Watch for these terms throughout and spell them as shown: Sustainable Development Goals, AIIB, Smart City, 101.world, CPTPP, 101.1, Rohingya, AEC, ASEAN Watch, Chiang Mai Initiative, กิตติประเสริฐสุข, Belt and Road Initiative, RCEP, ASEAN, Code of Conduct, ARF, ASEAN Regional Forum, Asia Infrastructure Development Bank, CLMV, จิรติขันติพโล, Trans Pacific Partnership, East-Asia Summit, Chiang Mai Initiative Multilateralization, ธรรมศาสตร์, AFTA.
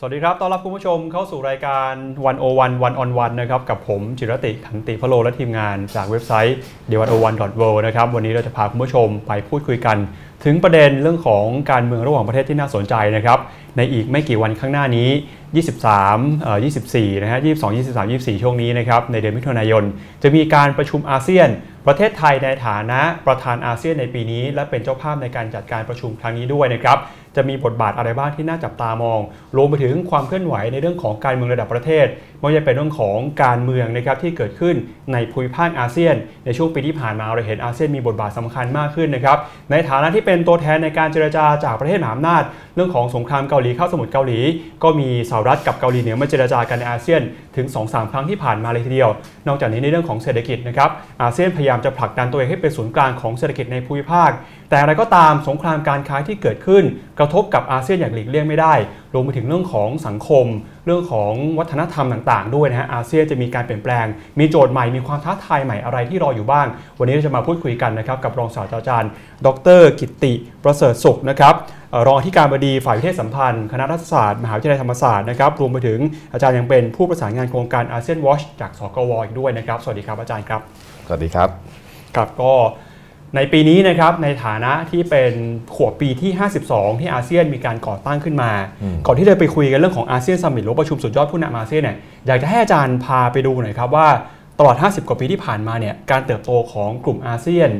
สวัสดีครับต้อนรับคุณผู้ชมเข้าสู่รายการ 101.1 นะครับกับผมจิรติขันติพโลและทีมงานจากเว็บไซต์ 101.world นะครับวันนี้เราจะพาคุณผู้ชมไปพูดคุยกันถึงประเด็นเรื่องของการเมืองระหว่างประเทศที่น่าสนใจนะครับในอีกไม่กี่วันข้างหน้านี้23 24นะฮะ22 23 24ช่วงนี้นะครับในเดือนมิถุนายนจะมีการประชุมอาเซียนประเทศไทยในฐานะประธานอาเซียนในปีนี้และเป็นเจ้าภาพในการจัดการประชุมครั้งนี้ด้วยนะครับจะมีบทบาทอะไรบ้างที่น่าจับตามองรวมไปถึงความเคลื่อนไหวในเรื่องของการเมืองระดับประเทศไม่ว่าจะเป็นเรื่องของการเมืองนะครับที่เกิดขึ้นในภูมิภาคอาเซียนในช่วงปีที่ผ่านมาเราเห็นอาเซียนมีบทบาทสำคัญมากขึ้นนะครับในฐานะที่เป็นตัวแทนในการเจรจาจากประเทศมหาอำนาจเรื่องของสงครามเกาหลีเข้าสมุทรเกาหลีก็มีสหรัฐกับเกาหลีเหนือมาเจรจากันในอาเซียนถึง 2-3 ครั้งที่ผ่านมาเลยทีเดียวนอกจากนี้ในเรื่องของเศรษฐกิจนะครับอาเซียนพยายามจะผลักดันตัวเองให้เป็นศูนย์กลางของเศรษฐกิจในภูมิภาคแต่อะไรก็ตามสงครามการค้าที่เกิดขึ้นกระทบกับอาเซียนอย่างหลีกเลี่ยงไม่ได้รวมไปถึงเรื่องของสังคมเรื่องของวัฒนธรรมต่างๆด้วยนะฮะอาเซียนจะมีการเปลี่ยนแปลงมีโจทย์ใหม่มีความท้าทายใหม่อะไรที่รออยู่บ้างวันนี้เราจะมาพูดคุยกันนะครับกับรองศาสตราจารย์ดร.กิตติประเสริฐสุขนะครับรองอธิการบดีฝ่ายวิเทศสัมพันธ์คณะรัฐศาสตร์มหาวิทยาลัยธรรมศาสตร์นะครับรวมไปถึงอาจารย์ยังเป็นผู้ประสานงานโครงการ ASEAN Watch จากสกว.อีกด้วยนะครับสวัสดีครับอาจารย์ครับสวัสดีครับครับก็ในปีนี้นะครับในฐานะที่เป็นขวบปีที่52ที่อาเซียนมีการก่อตั้งขึ้นมาก่อนที่จะไปคุยกันเรื่องของอาเซียนซัมมิตหรือประชุมสุดยอดผู้นำอาเซียนเนี่ยอยากจะให้อาจารย์พาไปดูหน่อยครับว่าตลอด50กว่าปีที่ผ่านมาเนี่ยการเติบโตของกลุ่มอาเซียน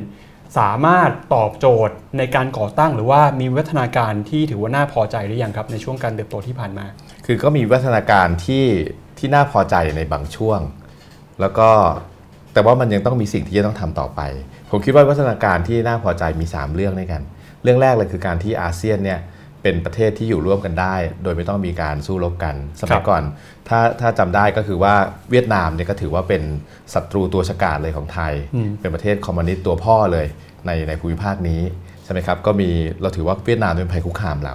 สามารถตอบโจทย์ในการก่อตั้งหรือว่ามีวัฒนาการที่ถือว่าน่าพอใจหรือยังครับในช่วงการเติบโตที่ผ่านมาคือก็มีวัฒนาการที่น่าพอใจในบางช่วงแล้วก็แต่ว่ามันยังต้องมีสิ่งที่จะต้องทำต่อไปผมคิดว่าวัฒนาการที่น่าพอใจมี3เรื่องด้วยกันเรื่องแรกเลยคือการที่อาเซียนเนี่ยเป็นประเทศที่อยู่ร่วมกันได้โดยไม่ต้องมีการสู้รบกันสมัยก่อนถ้าจำได้ก็คือว่าเวียดนามเนี่ยก็ถือว่าเป็นศัตรูตัวฉกาจเลยของไทยเป็นประเทศคอมมิวนิสต์ตัวพ่อเลยในภูมิภาคนี้ใช่ไหมครับก็มีเราถือว่าเวียดนามเป็นภัยคุกคามเรา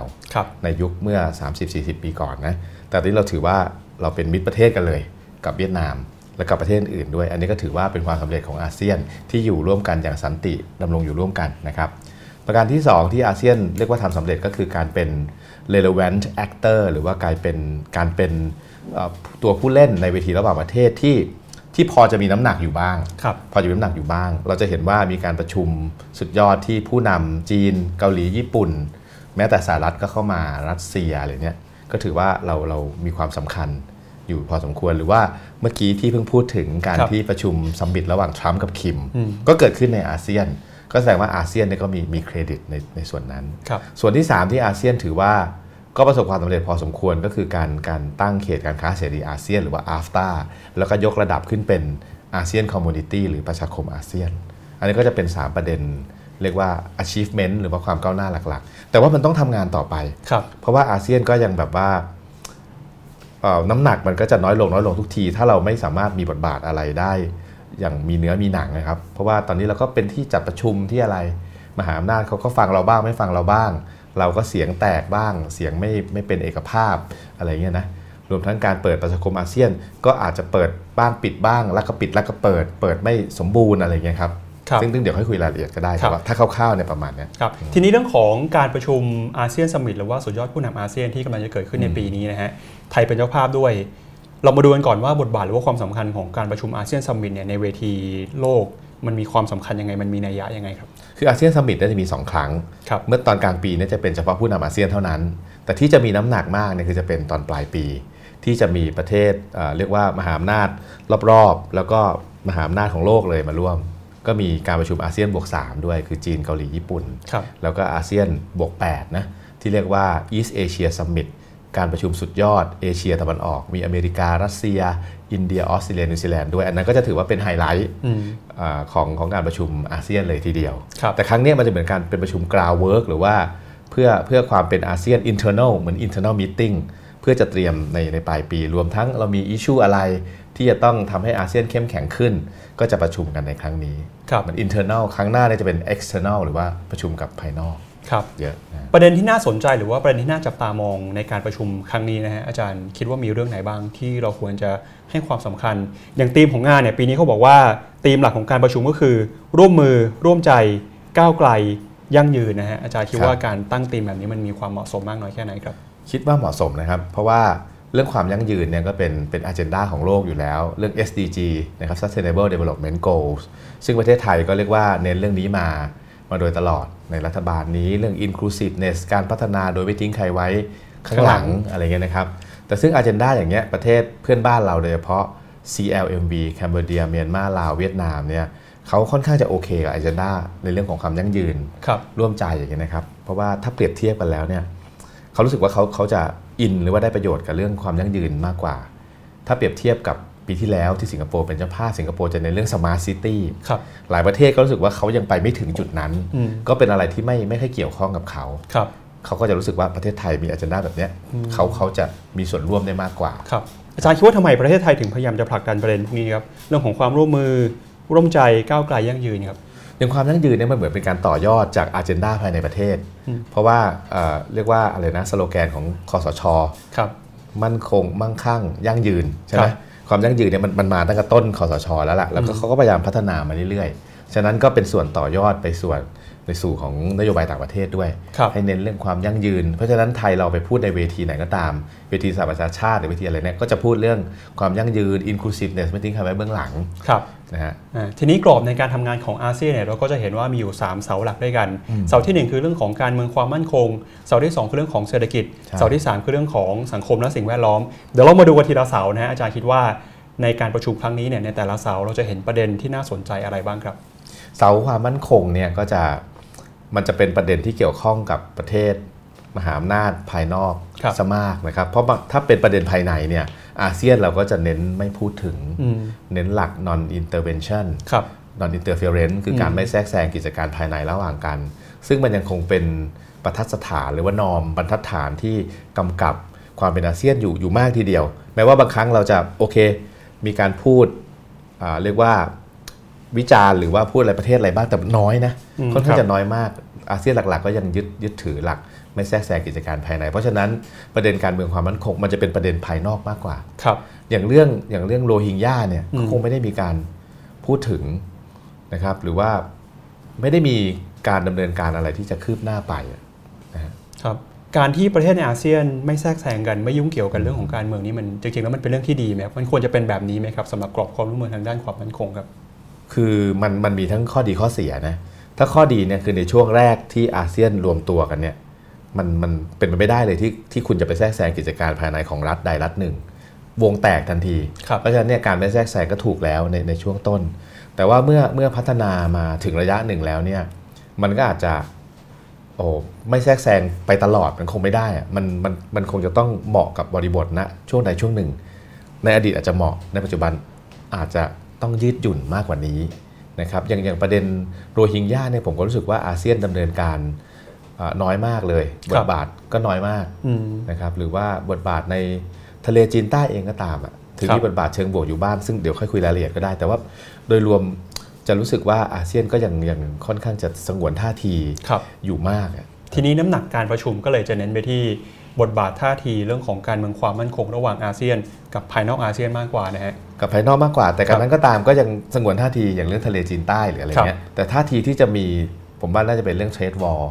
ในยุคเมื่อ 30-40 ปีก่อนนะแต่ที่เราถือว่าเราเป็นมิตรประเทศกันเลยกับเวียดนามและกับประเทศอื่นด้วยอันนี้ก็ถือว่าเป็นความสำเร็จของอาเซียนที่อยู่ร่วมกันอย่างสันติดำรงอยู่ร่วมกันนะครับประการที่2ที่อาเซียนเรียกว่าทำสำเร็จก็คือการเป็น relevant actor หรือว่ากลายเป็นการเป็นตัวผู้เล่นในเวทีระหว่างประเทศที่พอจะมีน้ำหนักอยู่บ้างพอจะมีน้ำหนักอยู่บ้างเราจะเห็นว่ามีการประชุมสุดยอดที่ผู้นำจีนเกาหลีญี่ปุ่นแม้แต่สหรัฐก็เข้ามารัสเซียอะไรเนี้ยก็ถือว่าเรามีความสำคัญอยู่พอสมควรหรือว่าเมื่อกี้ที่เพิ่งพูดถึงการที่ประชุมซัมมิตระหว่างทรัมป์กับคิมก็เกิดขึ้นในอาเซียนก็แสดงว่าอาเซียนเนี่ยก็มีเครดิตในส่วนนั้นส่วนที่3ที่อาเซียนถือว่าก็ประสบความสำเร็จพอสมควรก็คือการตั้งเขตการค้าเสรีอาเซียนหรือว่า AFTA แล้วก็ยกระดับขึ้นเป็นอาเซียนคอมมูนิตี้หรือประชาคมอาเซียนอันนี้ก็จะเป็น3ประเด็นเรียกว่า achievement หรือว่าความก้าวหน้าหลักๆแต่ว่ามันต้องทำงานต่อไปเพราะว่าอาเซียนก็ยังแบบว่าน้ำหนักมันก็จะน้อยลงทุกทีถ้าเราไม่สามารถมีบทบาทอะไรได้อย่างมีเนื้อมีหนังนะครับเพราะว่าตอนนี้เราก็เป็นที่จัดประชุมที่อะไรมหาอำนาจเขาก็ฟังเราบ้างไม่ฟังเราบ้างเราก็เสียงแตกบ้างเสียงไม่เป็นเอกภาพอะไรเงี้ยนะรวมทั้งการเปิดประชาคมอาเซียนก็อาจจะเปิดบ้างปิดบ้างแล้วก็ปิดแล้วก็เปิดไม่สมบูรณ์อะไรเงี้ยครับซึ่งเดี๋ยวให้คุยรายละเอียดก็ได้ครับถ้าคร่าวๆเนี่ยประมาณนี้ครับทีนี้เรื่องของการประชุมอาเซียนซัมมิตหรือว่าสุดยอดผู้นำอาเซียนที่กำลังจะเกิดขึ้นในปีนี้นะฮะไทยเป็นเจ้าภาพด้วยเรามาดูกันก่อนว่าบทบาทหรือว่าความสำคัญของการประชุมอาเซียนซัมมิตเนี่ยในเวทีโลกมันมีความสำคัญยังไงมันมีนัยยะยังไงครับคืออาเซียนซัมมิตจะมี2ครั้งเมื่อตอนกลางปีเนี่ยจะเป็นเฉพาะผู้นำอาเซียนเท่านั้นแต่ที่จะมีน้ำหนักมากเนี่ยคือจะเป็นตอนปลายปีที่จะมีประเทศเรียกว่ามหาอำนาจรอบๆแล้วก็มหาอำนาจของโลกเลยมาร่วมก็มีการประชุมอาเซียนบวก3ด้วยคือจีนเกาหลีญี่ปุ่นแล้วก็อาเซียนบวก8นะที่เรียกว่า East-Asia Summit การประชุมสุดยอดเอเชียตะวันออกมีอเมริการัสเซียอินเดียออสเตรเลียนิวซีแลนด์ด้วยอันนั้นก็จะถือว่าเป็นไฮไลท์ของการประชุมอาเซียนเลยทีเดียวแต่ครั้งนี้มันจะเหมือนการเป็นประชุม ground work หรือว่าเพื่อความเป็นอาเซียน internal เหมือน internal meeting เพื่อจะเตรียมในปลายปีรวมทั้งเรามี issue อะไรที่จะต้องทำให้อาเซียนเข้มแข็งขึ้นก็จะประชุมกันในครั้งนี้มัน internal ครั้งหน้าจะเป็น external หรือว่าประชุมกับภายนอกเยอะประเด็นที่น่าสนใจหรือว่าประเด็นที่น่าจับตามองในการประชุมครั้งนี้นะฮะอาจารย์คิดว่ามีเรื่องไหนบ้างที่เราควรจะให้ความสำคัญอย่างธีมของงานเนี่ยปีนี้เขาบอกว่าธีมหลักของการประชุมก็คือร่วมมือร่วมใจก้าวไกลยั่งยืนนะฮะอาจารย์คิดว่าการตั้งธีมแบบนี้มันมีความเหมาะสมมากน้อยแค่ไหนครับ คิดว่าเหมาะสมนะครับเพราะว่าเรื่องความยั่งยืนเนี่ยก็เป็น agenda ของโลกอยู่แล้วเรื่อง SDG นะครับ Sustainable Development Goals ซึ่งประเทศไทยก็เรียกว่าเน้นเรื่องนี้มาโดยตลอดในรัฐบาลนี้เรื่อง inclusiveness การพัฒนาโดยไม่ทิ้งใครไว้ข้างหลังอะไรเงี้ยนะครับแต่ซึ่ง agenda อย่างเงี้ยประเทศเพื่อนบ้านเราโดยเฉพาะ CLMV กัมพูชาเมียนมาลาวเวียดนามเนี่ยเขาค่อนข้างจะโอเคกับ agenda ในเรื่องของความยั่งยืนร่วมใจอย่างเงี้ยนะครับเพราะว่าถ้าเปรียบเทียบกันแล้วเนี่ยเขารู้สึกว่าเขาจะอินหรือว่าได้ประโยชน์กับเรื่องความยั่งยืนมากกว่าถ้าเปรียบเทียบกับปีที่แล้วที่สิงคโปร์เป็นเจ้าภาพสิงคโปร์จะในเรื่อง Smart City หลายประเทศก็รู้สึกว่าเขายังไปไม่ถึงจุดนั้นก็เป็นอะไรที่ไม่ค่อยเกี่ยวข้องกับเขาเขาก็จะรู้สึกว่าประเทศไทยมี agenda แบบนี้เขาจะมีส่วนร่วมได้มากกว่าอาจารย์คิดว่าทำไมประเทศไทยถึงพยายามจะผลักดันประเด็นพวกนี้ครับเรื่องของความร่วมมือร่วมใจก้าวไกลยั่งยืนครับอย่างความยั่งยืนเนี่ยมันเหมือนเป็นการต่อยอดจาก agenda ภายในประเทศเพราะว่าเรียกว่าอะไรนะสโลแกนของคสช.มั่นคงมั่งคั่งยั่งยืนใช่ไหมความยั่งยืนเนี่ยมันมาตั้งแต่ต้นคสช.แล้วล่ะแล้วก็เขาก็พยายามพัฒนามาเรื่อยๆฉะนั้นก็เป็นส่วนต่อยอดไปส่วนในสู่ของนโยบายต่างประเทศด้วยให้เน้นเรื่องความยั่งยืนเพราะฉะนั้นไทยเราไปพูดในเวทีไหนก็ตามเวทีสหประชาชาติหรือเวทีอะไรเนี่ยก็จะพูดเรื่องความยั่งยืน inclusiveness ไม่ทิ้งใครไว้เบื้องหลังนะฮะทีนี้กรอบในการทำงานของอาเซียนเนี่ยเราก็จะเห็นว่ามีอยู่3เสาหลักด้วยกันเสาที่1คือเรื่องของการเมืองความมั่นคงเสาที่2คือเรื่องของเศรษฐกิจเสาที่3คือเรื่องของสังคมและสิ่งแวดล้อมเดี๋ยวเรามาดูกันทีละเสานะอาจารย์คิดว่าในการประชุมครั้งนี้เนี่ยในแต่ละเสาเราจะเห็นประเด็นที่น่าสนใจอะไรบ้างครับเสาความมั่นคงเนี่ยก็จะมันจะเป็นประเด็นที่เกี่ยวข้องกับประเทศมหาอำนาจภายนอกซะมากนะครับเพราะถ้าเป็นประเด็นภายในเนี่ยอาเซียนเราก็จะเน้นไม่พูดถึงเน้นหลัก non intervention non interference คือการไม่แทรกแซงกิจการภายในระหว่างกันซึ่งมันยังคงเป็นบรรทัดฐานหรือว่านอมบรรทัดฐานที่กำกับความเป็นอาเซียนอยู่มากทีเดียวแม้ว่าบางครั้งเราจะโอเคมีการพูดเรียกว่าวิจารณ์หรือว่าพูดอะไรประเทศอะไรบ้างแต่น้อยนะค่อนข้างจะน้อยมากอาเซียนหลักๆก็ยังยึดถือหลักไม่แทรกแซงกิจการภายในเพราะฉะนั้นประเด็นการเมืองความมั่นคงมันจะเป็นประเด็นภายนอกมากกว่าอย่างเรื่องโรฮิงญาเนี่ยก็คงไม่ได้มีการพูดถึงนะครับหรือว่าไม่ได้มีการดำเนินการอะไรที่จะคืบหน้าไปนะครับการที่ประเทศในอาเซียนไม่แทรกแซงกันไม่ยุ่งเกี่ยวกันเรื่องของการเมืองนี้มันจริงๆแล้วมันเป็นเรื่องที่ดีไหมมันควรจะเป็นแบบนี้ไหมครับสำหรับกรอบความร่วมมือทางด้านความมั่นคงครับคือมันมีทั้งข้อดีข้อเสียนะถ้าข้อดีเนี่ยคือในช่วงแรกที่อาเซียนรวมตัวกันเนี่ยมันเป็นไปไม่ได้เลยที่คุณจะไปแทรกแซงกิจการภายในของรัฐใดรัฐหนึ่งวงแตกทันทีเพราะฉะนั้นเนี่ยการไม่แทรกแซงก็ถูกแล้วในช่วงต้นแต่ว่าเมื่อพัฒนามาถึงระยะหนึ่งแล้วเนี่ยมันก็อาจจะไม่แทรกแซงไปตลอดมันคงไม่ได้มันคงจะต้องเหมาะกับบริบทนะช่วงใดช่วงหนึ่งในอดีตอาจจะเหมาะในปัจจุบันอาจจะต้องยืดหยุ่นมากกว่านี้นะครับอย่างประเด็นโรฮิงญาเนี่ยผมก็รู้สึกว่าอาเซียนดำเนินการน้อยมากเลยบทบาทก็น้อยมากนะครับหรือว่าบทบาทในทะเลจีนใต้เองก็ตามถึงที่บทบาทเชิงบวกอยู่บ้างซึ่งเดี๋ยวค่อยคุยรายละเอียดก็ได้แต่ว่าโดยรวมจะรู้สึกว่าอาเซียนก็ยังค่อนข้างจะสงวนท่าทีอยู่มากทีนี้น้ำหนักการประชุมก็เลยจะเน้นไปที่บทบาทท่าทีเรื่องของการเมืองความมั่นคงระหว่างอาเซียนกับภายนอกอาเซียนมากกว่านะฮะกับภายนอกมากกว่าแต่การนั้นก็ตามก็ยังสงวนท่าทีอย่างเรื่องทะเลจีนใต้หรืออะไรเงี้ยแต่ท่าทีที่จะมีผมว่าน่าจะเป็นเรื่อง trade war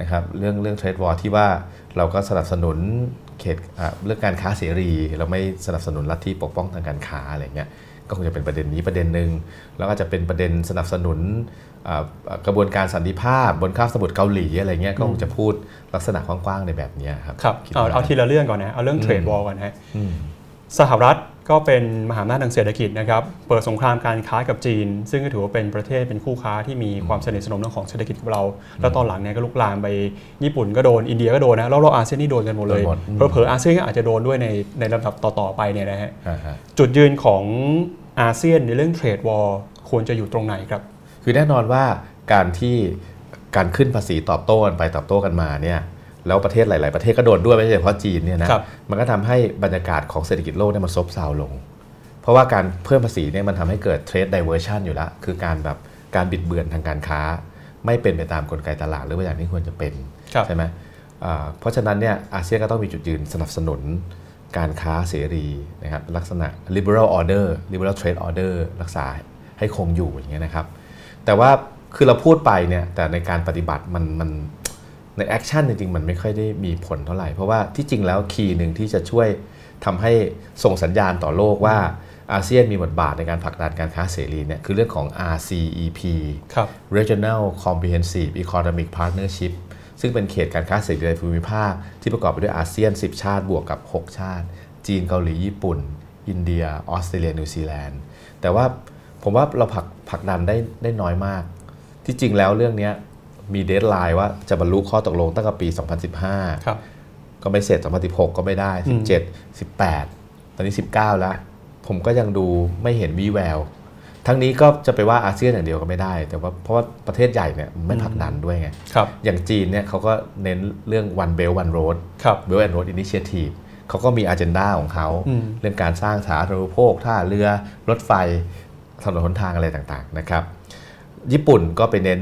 นะครับเรื่อง trade war ที่ว่าเราก็สนับสนุนเขตเรื่องการค้าเสรีเราไม่สนับสนุนลัทธิปกป้องทางการค้าอะไรเงี้ยก็คงจะเป็นประเด็นนี้ประเด็นนึงแล้วก็จะเป็นประเด็นสนับสนุนกระบวนการสันติภาพบนคาบสมุทรเกาหลีอะไรเงี้ยก็คงจะพูดลักษณะกว้างๆในแบบนี้ครับเอาทีละเรื่องก่อนนะเอาเรื่อง trade war ก่อนฮะสหรัฐก็เป็นมหาอำนาจทางเศรษฐกิจนะครับเปิดสงครามการค้ากับจีนซึ่งก็ถือว่าเป็นประเทศเป็นคู่ค้าที่มีความสนิทสนมเรื่องของเศรษฐกิจกับเราแล้วตอนหลังเนี่ยก็ลุกลามไปญี่ปุ่นก็โดนอินเดียก็โดนนะแล้วเราอาเซียนนี่โดนกันหมดเลยเผลอๆอาเซียนก็อาจจะโดนด้วยในลำดับต่อๆไปเนี่ยนะฮะจุดยืนของอาเซียนในเรื่องเทรดวอร์ควรจะอยู่ตรงไหนครับคือแน่นอนว่าการขึ้นภาษีตอบโต้กันไปตอบโต้กันมาเนี่ยแล้วประเทศหลายๆประเทศก็โดนด้วยไม่ใช่เฉพาะจีนเนี่ยนะมันก็ทำให้บรรยากาศของเศรษฐกิจโลกเนี่ยมันซบเซาลงเพราะว่าการเพิ่มภาษีเนี่ยมันทำให้เกิด trade diversion อยู่แล้วคือการแบบการบิดเบือนทางการค้าไม่เป็นไปตามกลไกตลาดหรือว่าอย่างที่ควรจะเป็นใช่ไหมเพราะฉะนั้นเนี่ยอาเซียนก็ต้องมีจุดยืนสนับสนุนการค้าเสรีนะครับลักษณะ liberal order liberal trade order รักษาให้คงอยู่อย่างเงี้ยนะครับแต่ว่าคือเราพูดไปเนี่ยแต่ในการปฏิบัติมัน ในแอคชั่นจริงๆมันไม่ค่อยได้มีผลเท่าไหร่เพราะว่าที่จริงแล้วคีย์หนึ่งที่จะช่วยทำให้ส่งสัญญาณต่อโลกว่าอาเซียนมีบทบาทในการผลักดันการค้าเสรีเนี่ยคือเรื่องของ RCEP Regional Comprehensive Economic Partnership ซึ่งเป็นเขตการค้าเสรีในภูมิภาคที่ประกอบไปด้วยอาเซียน10ชาติบวกกับ6ชาติจีนเกาหลีญี่ปุ่นอินเดียออสเตรเลียนิวซีแลนด์แต่ว่าผมว่าเราผลักดันได้น้อยมากที่จริงแล้วเรื่องนี้มีเดดไลน์ว่าจะบรรลุข้อตกลงตั้งแต่ปี2015ครับก็ไม่เสร็จ2016ก็ไม่ได้17 18ตอนนี้19แล้วผมก็ยังดูไม่เห็นวี่แววทั้งนี้ก็จะไปว่าอาเซียนอย่างเดียวก็ไม่ได้แต่ว่าเพราะว่าประเทศใหญ่เนี่ยไม่ผลักดันด้วยไงอย่างจีนเนี่ยเขาก็เน้นเรื่อง One Belt One Road Belt and Road Initiative เขาก็มี agenda ของเขาเรื่องการสร้างสาธารณูปโภคท่าเรือรถไฟถนนหนทางอะไรต่างๆนะครับญี่ปุ่นก็ไปเน้น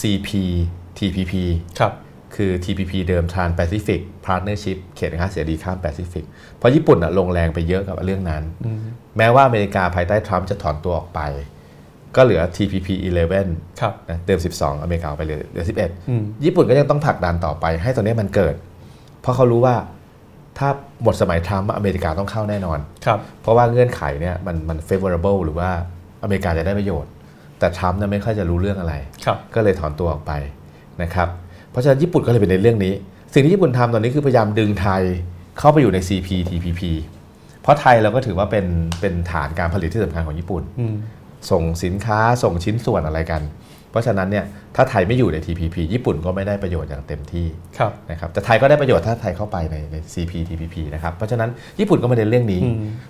CPTPP ครับคือ TPP เดิม Trans Pacific Partnership เขตการค้าเสรีข้ามแปซิฟิกเพราะญี่ปุ่นลงแรงไปเยอะกับเรื่องนั้นแม้ว่าอเมริกาภายใต้ทรัมป์จะถอนตัวออกไปก็เหลือ TPP 11ครับนะเดิม12อเมริกาไปเหลือ11ญี่ปุ่นก็ยังต้องผลักดันต่อไปให้ตรงนี้มันเกิดเพราะเขารู้ว่าถ้าหมดสมัยทรัมป์อเมริกาต้องเข้าแน่นอนครับเพราะว่าเงื่อนไขเนี่ยมัน favorable หรือว่าอเมริกาจะได้ประโยชน์แต่ทรัมป์เนี่ยไม่ค่อยจะรู้เรื่องอะไรก็เลยถอนตัวออกไปนะครับเพราะฉะนั้นญี่ปุ่นก็เลยเป็นในเรื่องนี้สิ่งที่ญี่ปุ่นทำตอนนี้คือพยายามดึงไทยเข้าไปอยู่ใน CPTPP เพราะไทยเราก็ถือว่าเป็นฐานการผลิตที่สำคัญของญี่ปุ่นส่งสินค้าส่งชิ้นส่วนอะไรกันเพราะฉะนั้นเนี่ยถ้าไทยไม่อยู่ใน TPP ญี่ปุ่นก็ไม่ได้ประโยชน์อย่างเต็มที่นะครับแต่ไทยก็ได้ประโยชน์ถ้าไทยเข้าไปใน CPTPP นะครับเพราะฉะนั้นญี่ปุ่นก็มาเน้นเรื่องนี้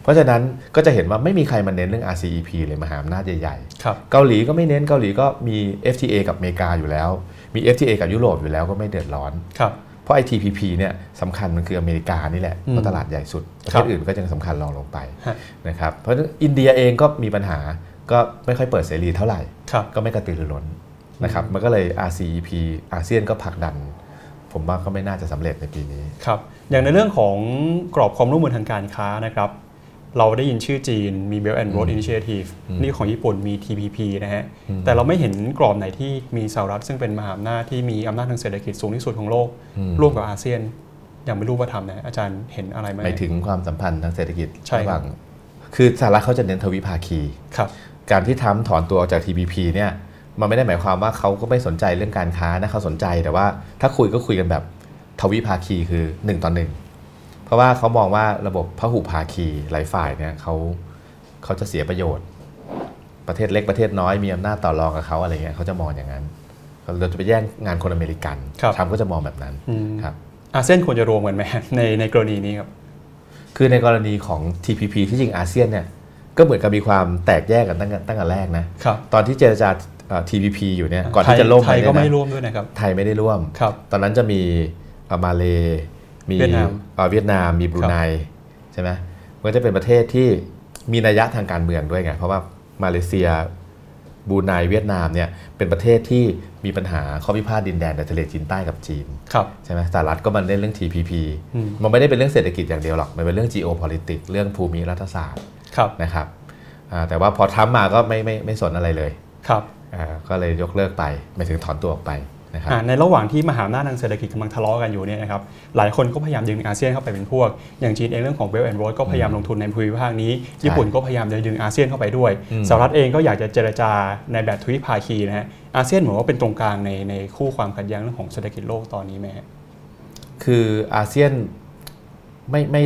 เพราะฉะนั้นก็จะเห็นว่าไม่มีใครมาเน้นเรื่อง RCEP เลยมหาอำนาจใหญ่ๆเกาหลีก็ไม่เน้นเกาหลีก็มี FTA กับอเมริกาอยู่แล้วมี FTA กับยุโรปอยู่แล้วก็ไม่เดือดร้อนเพราะ TPP เนี่ยสำคัญมันคืออเมริกานี่แหละเพราะตลาดใหญ่สุดประเทศอื่นก็ยังสำคัญรองลงไปนะครับเพราะอินเดียเองก็มีปัญหาก็ไม่ค่อยเปิดเสรีเท่าไหร่ก็ไม่กระตือรือร้นนะครับมันก็เลย RCEP อาเซียนก็ผลักดันผมว่าก็ไม่น่าจะสำเร็จในปีนี้ครับอย่างในเรื่องของกรอบความร่วมมือทางการค้านะครับเราได้ยินชื่อจีนมี Belt and Road Initiative นี่ของญี่ปุ่นมี TPP นะฮะแต่เราไม่เห็นกรอบไหนที่มีสหรัฐซึ่งเป็นมหาอำนาจที่มีอำนาจทางเศรษฐกิจสูงที่สุดของโลกร่วมกับอาเซียนยังไม่รู้ว่าทำนะอาจารย์เห็นอะไรไหมไปถึงความสัมพันธ์ทางเศรษฐกิจระหว่างคือสหรัฐเขาจะเน้นทวิภาคีการที่ทรัมป์ถอนตัวออกจาก TPP เนี่ยมันไม่ได้หมายความว่าเขาก็ไม่สนใจเรื่องการค้านะเขาสนใจแต่ว่าถ้าคุยก็คุยกันแบบทวิภาคีคือ1ต่อ1เพราะว่าเขามองว่าระบบพหุภาคีหลายฝ่ายเนี่ยเขาจะเสียประโยชน์ประเทศเล็กประเทศน้อยมีอำนาจต่อรองกับเขาอะไรเงี้ยเขาจะมองอย่างนั้นเราจะไปแย่งงานคนอเมริกันทรัมป์ก็จะมองแบบนั้นครับอาเซียนควรจะรวมกันไหมในกรณีนี้ครับคือในกรณีของ TPP ที่จริงอาเซียนเนี่ยก็เหมือนกับมีความแตกแยกกันตั้งแต่แรกนะตอนที่เจรจา TPP อยู่เนี่ยก่อนที่จะล่มไทยก็ไม่ร่วมด้วยนะครับไทยไม่ได้ร่วมตอนนั้นจะมีมาเลมีเวียดนามมีบรูไนใช่ไหมมันจะเป็นประเทศที่มีนัยยะทางการเมืองด้วยไงเพราะว่ามาเลเซียบรูไนเวียดนามเนี่ยเป็นประเทศที่มีปัญหาข้อพิพาทดินแดนในทะเลจีนใต้กับจีนใช่ไหมสหรัฐก็มันเล่นเรื่อง TPP มันไม่ได้เป็นเรื่องเศรษฐกิจอย่างเดียวหรอกมันเป็นเรื่อง geopolitics เรื่องภูมิรัฐศาสตร์นะครับแต่ว่าพอทรัมป์มาก็ไม่สนอะไรเลยก็เลยยกเลิกไปไม่ถึงถอนตัวออกไปนะครับในระหว่างที่มหาอำนาจทางเศรษฐกิจกำลังทะเลาะกันอยู่เนี่ยนะครับหลายคนก็พยายามดึงอาเซียนเข้าไปเป็นพวกอย่างจีนเองเรื่องของ Belt and Road ก็พยายามลงทุนในภูมิภาคนี้ญี่ปุ่นก็พยายามจะดึงอาเซียนเข้าไปด้วยสหรัฐเองก็อยากจะเจรจาในแบบทวิภาคีนะฮะอาเซียนเหมือนว่าเป็นตรงกลางในคู่ความขัดแย้งเรื่องของเศรษฐกิจโลกตอนนี้ไหมคืออาเซียนไม่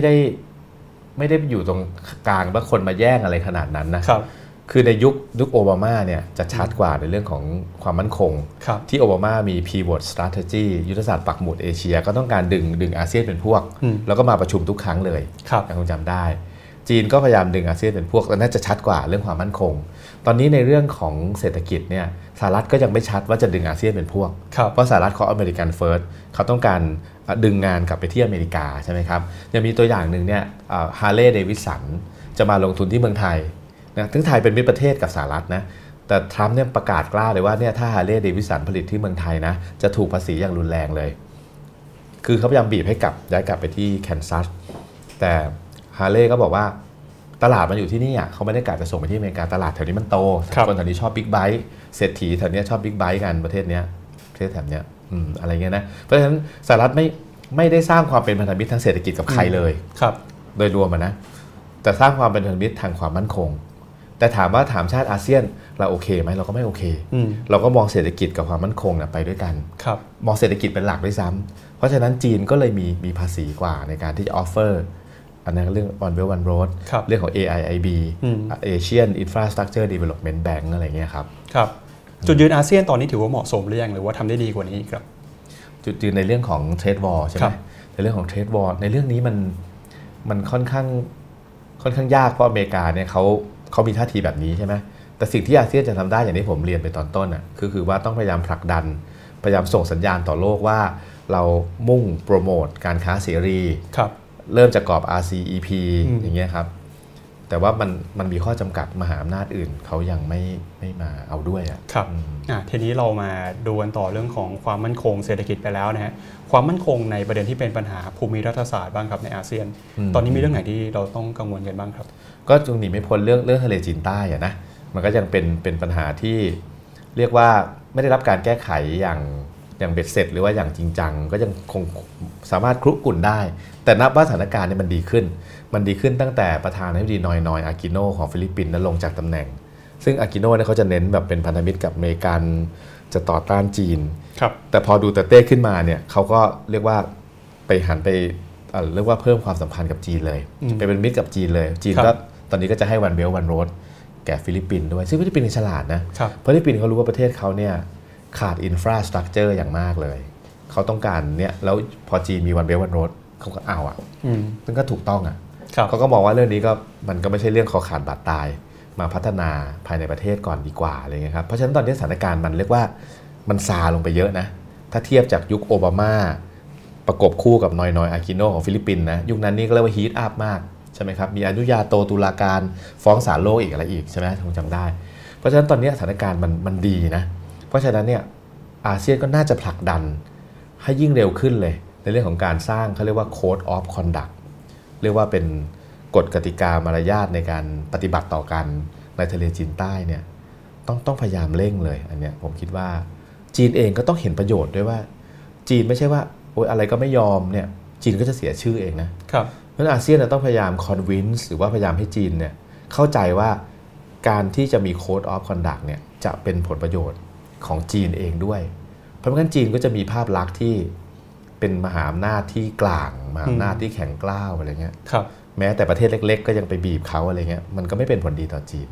ได้อยู่ตรงกลางว่าคนมาแย่งอะไรขนาดนั้นนะครับคือในยุคโอบามาเนี่ยจะชัดกว่าในเรื่องของความมั่นคงที่โอบามามี Pivot Strategy ยุทธศาสตร์ปักหมุดเอเชียก็ต้องการดึงอาเซียนเป็นพวกแล้วก็มาประชุมทุกครั้งเลยคงจำได้จีนก็พยายามดึงอาเซียนเป็นพวกน่าจะชัดกว่าเรื่องความมั่นคงตอนนี้ในเรื่องของเศรษฐกิจเนี่ยสหรัฐก็ยังไม่ชัดว่าจะดึงอาเซียนเป็นพวกเพราะสหรัฐเขาอเมริกันเฟิร์สเขาต้องการดึงงานกลับไปที่อเมริกาใช่ไหมครับยังมีตัวอย่างหนึ่งเนี่ยฮาร์เลย์เดวิสันจะมาลงทุนที่เมืองไทยนะถึงไทยเป็นมิตรประเทศกับสหรัฐนะแต่ทรัมป์เนี่ยประกาศกล้าเลยว่าเนี่ยถ้าฮาร์เลย์เดวิสันผลิตที่เมืองไทยนะจะถูกภาษีอย่างรุนแรงเลยคือเขาพยายามบีบให้กลับย้ายกลับไปที่แคนซัสแต่ฮาร์เลย์ก็บอกว่าตลาดมันอยู่ที่นี่อ่ะเขาไม่ได้กะจะส่งไปที่อเมริกาตลาดแถวนี้มันโตคนแถวนี้ชอบบิ๊กไบค์เศรษฐีแถวนี้ชอบบิ๊กไบค์กันประเทศเนี้ยประเทศแถบเนี้ย อะไรเงี้ยนะเพราะฉะนั้นสหรัฐไม่ได้สร้างความเป็นพันธมิตรทางเศรษฐกิจกับใครเลยครับโดยรวมนะแต่สร้างความเป็นพันธมิตรทางความมั่นคงแต่ถามชาติอาเซียนเราโอเคไหมเราก็ไม่โอเคเราก็มองเศรษฐกิจกับความมั่นคงนะไปด้วยกันมองเศรษฐกิจเป็นหลักด้วยซ้ำเพราะฉะนั้นจีนก็เลยมีภาษีกว่าในการที่จะ offer อันนั้นเรื่อง 101.world เรื่องของ AIIB Asian Infrastructure Development Bank อะไรเงี้ยครับครับจุดยืนอาเซียนตอนนี้ถือว่าเหมาะสมหรือยังหรือว่าทำได้ดีกว่านี้ครับจุดยืนในเรื่องของ trade war ใช่ไหมในเรื่องของ trade war ในเรื่องนี้มันค่อนข้างยากเพราะอเมริกาเนี่ยเขามีท่าทีแบบนี้ใช่ไหมแต่สิ่งที่อาเซียนจะทำได้อย่างที่ผมเรียนไปตอนต้นอ่ะคือว่าต้องพยายามผลักดันพยายามส่งสัญญาณต่อโลกว่าเรามุ่งโปรโมทการค้าเสรีเริ่มจากกรอบ RCEP อย่างเงี้ยครับแต่ว่ามันมีข้อจำกัดมหาอำนาจอื่นเขายังไม่มาเอาด้วยอ่ะครับทีนี้เรามาดูกันต่อเรื่องของความมั่นคงเศรษฐกิจไปแล้วนะฮะความมั่นคงในประเด็นที่เป็นปัญหาภูมิรัฐศาสตร์บ้างครับในอาเซียนตอนนี้มีเรื่องไหนที่เราต้องกังวลกันบ้างครับก็จงหนีไม่พ้นเรื่องทะเลจีนใต้อ่ะนะมันก็ยังเป็นปัญหาที่เรียกว่าไม่ได้รับการแก้ไขอย่างเบ็ดเสร็จหรือว่าอย่างจริงจังก็ยังคงสามารถคลุกกลุ่นได้แต่นับว่าสถานการณ์เนี่ยมันดีขึ้นตั้งแต่ประธานาธิบดีนอยอากิโนของฟิลิปปินส์นั้นลงจากตำแหน่งซึ่งอากิโนเนี่ยเขาจะเน้นแบบเป็นพันธมิตรกับอเมริกันจะต่อต้านจีนแต่พอดูเตเต้ขึ้นมาเนี่ยเขาก็เรียกว่าไปหันไปเรียกว่าเพิ่มความสัมพันธ์กับจีนเลยไปเป็นมิตรกับจีนเลยจีนก็ตอนนี้ก็จะให้ One Belt One Road แก่ฟิลิปปินส์ด้วยซึ่งฟิลิปปินส์ฉลาดนะฟิลิปปินส์เขารู้ว่าประเทศเขาเนี่ยขาด infrastructure อย่างมากเลยเขาต้องการเนี่ยแล้วพอจีนมี One Belt One Road เขาก็เอาอ่ะซึ่งก็ถูกต้องอ่ะเขาก็มองว่าเรื่องนี้ก็มันก็ไม่ใช่เรื่องคอขาดบาดตายมาพัฒนาภายในประเทศก่อนดีกว่าอะไรเงี้ยครับเพราะฉะนั้นตอนนี้สถานการณ์มันเรียกว่ามันซาลงไปเยอะนะถ้าเทียบจากยุคโอบามาประกบคู่กับนอยอากิโนของฟิลิปปินส์นะยุคนั้นนี่ก็เรียกว่าฮีทอัพมากใช่ไหมครับมีอนุญาโตตุลาการฟ้องศาลโลกอีกอะไรอีกใช่ไหมคงจำได้เพราะฉะนั้นตอนนี้สถานการณ์มันดีนะเพราะฉะนั้นเนี่ยอาเซียนก็น่าจะผลักดันให้ยิ่งเร็วขึ้นเลยในเรื่องของการสร้างเขาเรียกว่า Code of Conduct เรียกว่าเป็นกฎกติกามารยาทในการปฏิบัติต่อกันในทะเลจีนใต้เนี่ยต้องพยายามเร่งเลยอันเนี้ยผมคิดว่าจีนเองก็ต้องเห็นประโยชน์ด้วยว่าจีนไม่ใช่ว่าโอ๊ยอะไรก็ไม่ยอมเนี่ยจีนก็จะเสียชื่อเองนะครับเพราะอาเซียนต้องพยายาม convince หรือว่าพยายามให้จีนเนี่ยเข้าใจว่าการที่จะมี Code of Conduct เนี่ยจะเป็นผลประโยชน์ของจีนเองด้วยเพราะงั้นจีนก็จะมีภาพลักษณ์ที่เป็นมหาอำนาจที่กลางมหาอำนาจที่แข็งกล้าวอะไรเงี้ยครับแม้แต่ประเทศเล็กๆก็ยังไปบีบเขาอะไรเงี้ยมันก็ไม่เป็นผลดีต่อจีน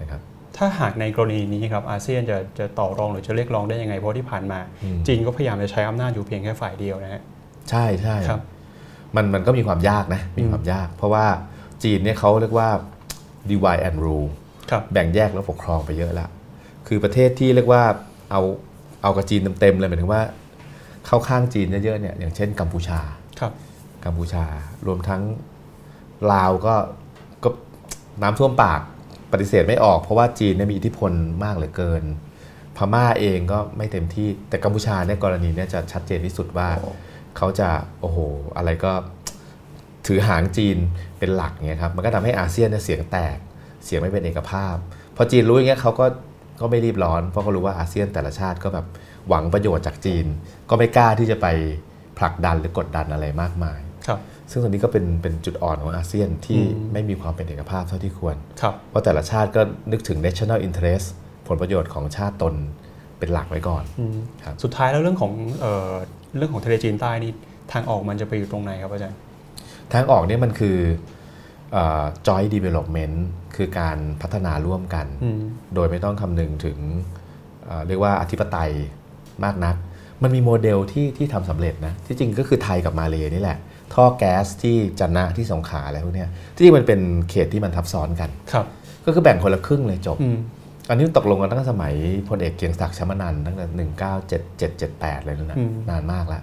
นะครับถ้าหากในกรณีนี้ครับอาเซียนจะต่อรองหรือจะเรียกร้องได้ยังไงเพราะที่ผ่านมาจีนก็พยายามจะใช้อำนาจอยู่เพียงแค่ฝ่ายเดียวนะฮะใช่ใช่ครับมันก็มีความยากนะมีความยากเพราะว่าจีนเนี่ยเขาเรียกว่า divide and rule แบ่งแยกแล้วปกครองไปเยอะละคือประเทศที่เรียกว่าเอากับจีนเต็มๆเลยหมายถึงว่าเข้าข้างจีนเยอะๆเนี่ยอย่างเช่นกัมพูชาครับกัมพูชารวมทั้งลาวก็น้ำท่วมปากปฏิเสธไม่ออกเพราะว่าจีนเนี่ยมีอิทธิพลมากเหลือเกินพม่าเองก็ไม่เต็มที่แต่กัมพูชาเนี่ยกรณีเนี่ยจะชัดเจนที่สุดว่าเขาจะโอ้โหอะไรก็ถือหางจีนเป็นหลักเนี่ยครับมันก็ทำให้อาเซียนเนี่ยเสียงแตกเสียงไม่เป็นเอกภาพพอจีนรู้อย่างเงี้ยเขาก็ไม่รีบร้อนเพราะเขารู้ว่าอาเซียนแต่ละชาติก็แบบหวังประโยชน์จากจีนก็ไม่กล้าที่จะไปผลักดันหรือกดดันอะไรมากมายซึ่งตรงนี้ก็เป็นจุดอ่อนของอาเซียนที่ไม่มีความเป็นเอกภาพเท่าที่ควรเพราะแต่ละชาติก็นึกถึง national interest ผลประโยชน์ของชาติตนเป็นหลักไว้ก่อนสุดท้ายแล้วเรื่องของทะเลจีนใต้นี่ทางออกมันจะไปอยู่ตรงไหนครับอาจารย์ทางออกเนี่ยมันคือjoint development คือการพัฒนาร่วมกันโดยไม่ต้องคำนึงถึงเรียกว่าอธิปไตยมากนักมันมีโมเดลที่ทำสำเร็จนะที่จริงก็คือไทยกับมาเลนี่แหละท่อแก๊สที่จันนะที่สงขลาอะไรพวกนี้ที่จริงมันเป็นเขตที่มันทับซ้อนกันก็คือแบ่งคนละครึ่งเลยจบอันนี้ตกลงกันตั้งแต่สมัยพลเอกเกรียงศักดิ์ชมนันท์ตั้งแต่1977-78เลยนะนานมากแล้ว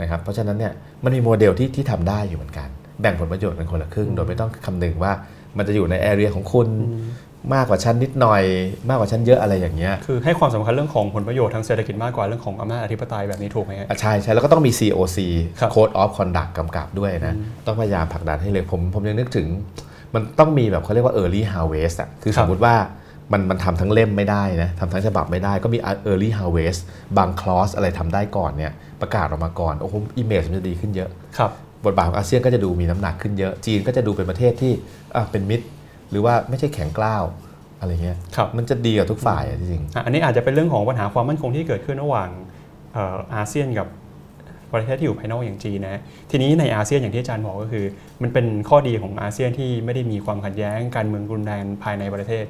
นะครับเพราะฉะนั้นเนี่ยมันมีโมเดลที่ทำได้อยู่เหมือนกันแบ่งผลประโยชน์เป็นคนละครึ่งโดยไม่ต้องคำนึงว่ามันจะอยู่ในแอเรียของคุณมากกว่าชั้นนิดหน่อยมากกว่าชั้นเยอะอะไรอย่างเงี้ยคือให้ความสำคัญเรื่องของผลประโยชน์ทางเศรษฐกิจมากกว่าเรื่องของอำนาจอธิปไตยแบบนี้ถูกไหมใช่ใช่แล้วก็ต้องมี COC Code of Conduct กำกับด้วยนะต้องพยายามผลักดันให้เลยผมยังนึกถึงมันต้องมีแบบเขาเรียกว่า Early Harvest อ่ะคือสมมติว่า มันทำทั้งเล่มไม่ได้นะทำทั้งฉบับไม่ได้ก็มี early harvest บางคลอสอะไรทำได้ก่อนเนี่ยประกาศออกมาก่อนโอ้โห image มันจะดีขึ้นเยอะบทบาทของอาเซียนก็จะดูมีน้ำหนักขึ้นเยอะจีนก็จะดูเป็นประเทศที่เป็นมิตรหรือว่าไม่ใช่แข็งกร้าวอะไรเงี้ยมันจะดีกับทุกฝ่ายจริงๆอันนี้อาจจะเป็นเรื่องของปัญหาความมั่นคงที่เกิดขึ้นระหว่างอาเซียนกับประเทศที่อยู่ภายนอกอย่างจีนนะทีนี้ในอาเซียนอย่างที่อาจารย์บอกก็คือมันเป็นข้อดีของอาเซียนที่ไม่ได้มีความขัดแย้งการเมืองรุนแรงภายในประเทศ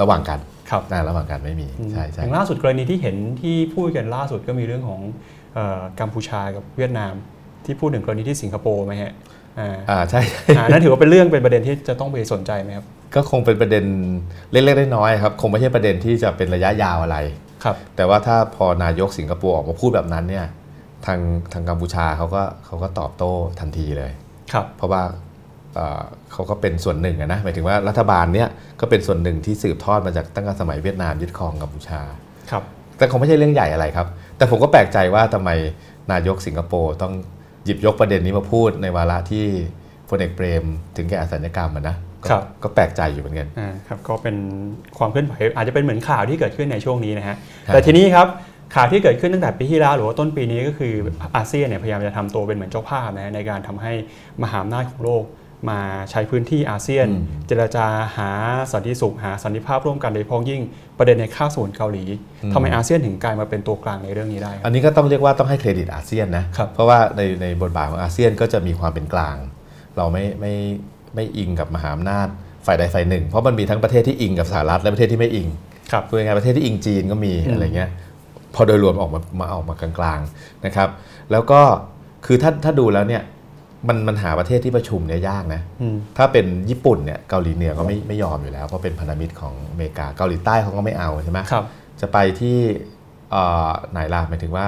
ระหว่างกันครับระหว่างกันไม่มีใช่อย่างล่าสุดกรณีที่เห็นที่พูดกันล่าสุดก็มีเรื่องของกัมพูชากับเวียดนามที่พูดถึงกรณีที่สิงคโปร์ไหมฮะใช่นั่นถือว่าเป็นเรื่องเป็นประเด็นที่จะต้องไปสนใจไหมครับก็คงเป็นประเด็นเล็กๆน้อยๆครับคงไม่ใช่ประเด็นที่จะเป็นระยะยาวอะไรครับแต่ว่าถ้าพอนายกสิงคโปร์ออกมาพูดแบบนั้นเนี่ยทางกัมพูชาเขาก็ตอบโต้ทันทีเลยครับเพราะว่าเขาก็เป็นส่วนหนึ่งนะหมายถึงว่ารัฐบาลเนี่ยก็เป็นส่วนหนึ่งที่สืบทอดมาจากตั้งแต่สมัยเวียดนามยึดครองกัมพูชาครับแต่คงไม่ใช่เรื่องใหญ่อะไรครับแต่ผมก็แปลกใจว่าทำไมนายกสิงคโปร์ต้องหยิบยกประเด็นนี้มาพูดในวาระที่พลเอกเปรมถึงแก่อสัญกรรมนะก็แปลกใจอยู่เหมือนกันครับก็เป็นความเคลื่อนไหวอาจจะเป็นเหมือนข่าวที่เกิดขึ้นในช่วงนี้นะฮะแต่ทีนี้ครับข่าวที่เกิดขึ้นตั้งแต่ปีที่แล้วหรือว่าต้นปีนี้ก็คืออาเซียนเนี่ยพยายามจะทำตัวเป็นเหมือนเจ้าภาพนะในการทำให้มหาอำนาจของโลกมาใช้พื้นที่อาเซียนเจรจาหาสันติสุขหาสันติภาพร่วมกันโดยเฉพาะยิ่งประเด็นในคาบสมุทรเกาหลีทำไมอาเซียนถึงกลายมาเป็นตัวกลางในเรื่องนี้ได้อันนี้ก็ต้องเรียกว่าต้องให้เครดิตอาเซียนนะเพราะว่าในบทบาทของอาเซียนก็จะมีความเป็นกลางเราไม่อิงกับมหาอำนาจฝ่ายใดฝ่ายหนึ่งเพราะมันมีทั้งประเทศที่อิงกับสหรัฐและประเทศที่ไม่อิงคือยังไงประเทศที่อิงจีนก็มีอะไรเงี้ยพอโดยรวมออกมากลางๆนะครับแล้วก็คือถ้าดูแล้วเนี่ยมันหาประเทศที่ประชุมเนี่ยยากนะถ้าเป็นญี่ปุ่นเนี่ยเกาหลีเหนือก็ไม่ยอมอยู่แล้วเพราะเป็นพันธมิตรของอเมริกาเกาหลีใต้เขาก็ไม่เอาใช่ไหมจะไปที่ไหนล่ะหมายถึงว่าม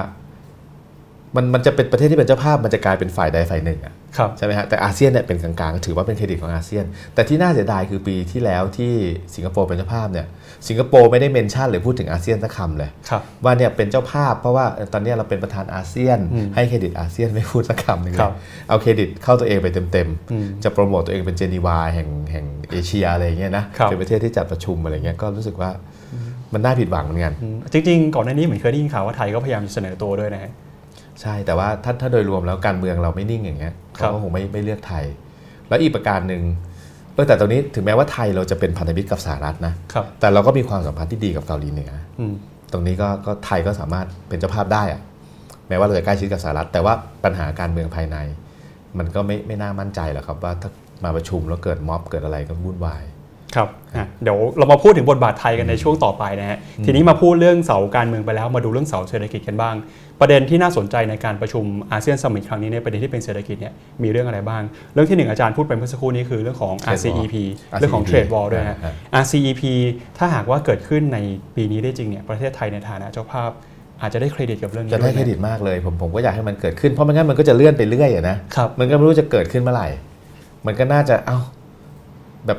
ันจะเป็นประเทศที่เป็นเจ้าภาพมันจะกลายเป็นฝ่ายใดฝ่ายหนึ่งอ่ะใช่ไหมฮะแต่อาเซียนเนี่ยเป็นกลางๆถือว่าเป็นเครดิตของอาเซียนแต่ที่น่าเสียดายคือปีที่แล้วที่สิงคโปร์เป็นเจ้าภาพเนี่ยสิงคโปร์ไม่ได้เมนชั่นหรือพูดถึงอาเซียนสักคำเลยว่าเนี่ยเป็นเจ้าภาพเพราะว่าตอนนี้เราเป็นประธานอาเซียนให้เครดิตอาเซียนไม่พูดสักคำหนึ่งเลยเอาเครดิตเข้าตัวเองไปเต็มๆจะโปรโมตตัวเองเป็นเจนีวาแห่งเอเชียอะไรเงี้ยนะเป็นประเทศที่จัดประชุมอะไรเงี้ยก็รู้สึกว่ามันน่าผิดหวังเหมือนกันจริงๆก่อนหน้านี้เหมือนเคยได้ยินข่าวว่าไทยก็พยายามเสนอตัวด้วยนะใช่แต่ว่าถ้าโดยรวมแล้วการเมืองเราไม่นิ่งอย่างเงี้ยเขาก็คงไม่เลือกไทยแล้วอีกประการหนึ่งแต่ตอนนี้ถึงแม้ว่าไทยเราจะเป็นพันธมิตรกับสหรัฐนะแต่เราก็มีความสัมพันธ์ที่ดีกับเกาหลีเหนือตรงนี้ก็ไทยก็สามารถเป็นเจ้าภาพได้อะแม้ว่าเราจะใกล้ชิดกับสหรัฐแต่ว่าปัญหาการเมืองภายในมันก็ไม่น่ามั่นใจหรอกครับว่าถ้ามาประชุมแล้วเกิดม็อบเกิดอะไรก็วุ่นวายครับเดี๋ยวเรามาพูดถึงบทบาทไทยกันในช่วงต่อไปนะฮะทีนี้มาพูดเรื่องเสาการเมืองไปแล้วมาดูเรื่องเสาเศรษฐกิจกันบ้างประเด็นที่น่าสนใจในการประชุมอาเซียนซัมมิตครั้งนี้ในประเด็นที่เป็นเศรษฐกิจเนี่ยมีเรื่องอะไรบ้างเรื่องที่หนึ่งอาจารย์พูดไปเมื่อสักครู่นี้คือเรื่องของ RCEP เรื่องของ Trade Wall ด้วยฮะ RCEP ถ้าหากว่าเกิดขึ้นในปีนี้ได้จริงเนี่ยประเทศไทยในฐานะเจ้าภาพอาจจะได้เครดิตกับเรื่องนี้จะได้เครดิตมากเลยผมก็อยากให้มันเกิดขึ้นเพราะไม่งั้นมันก็จะเลื่อนไปเรื่อยอ่ะนะมันก็ไม่รู้จะเกิดขึ้นเมื่อไหร่มันก็น่าจะเอ้าแบบ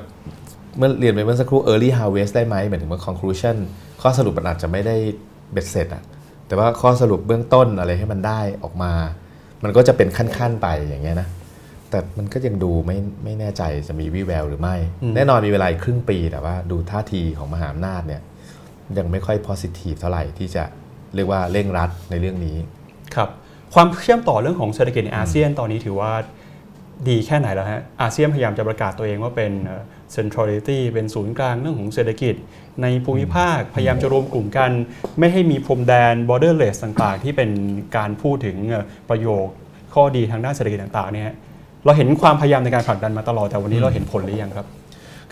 เมื่อเรียนไปเมื่อสักครู่ early harvest ได้ไหมหมายถึงว่า conclusion ข้อสรุปมันอาจจะไม่ได้เบ็ดเสร็จอะแต่ว่าข้อสรุปเบื้องต้นอะไรให้มันได้ออกมามันก็จะเป็นขั้นๆไปอย่างเงี้ยนะแต่มันก็ยังดูไม่แน่ใจจะมีวี่แววหรือไม่แน่นอนมีเวลาอีกครึ่งปีแต่ว่าดูท่าทีของมหาอำนาจเนี่ยยังไม่ค่อย positive เท่าไหร่ที่จะเรียกว่าเร่งรัดในเรื่องนี้ครับความเชื่อมต่อเรื่องของเศรษฐกิจในอาเซียนตอนนี้ถือว่าดีแค่ไหนแล้วฮะอาเซียนพยายามจะประกาศตัวเองว่าเป็น centrality เป็นศูนย์กลางเรื่องของเศรษฐกิจในภูมิภาคพยายามจะรวมกลุ่มกันไม่ให้มีพรมแดน borderless ต่างๆที่เป็นการพูดถึงประโยคข้อดีทางด้านเศรษฐกิจต่างๆเนี่ยเราเห็นความพยายามในการผลักดันมาตลอดแต่วันนี้เราเห็นผลหรือยังครั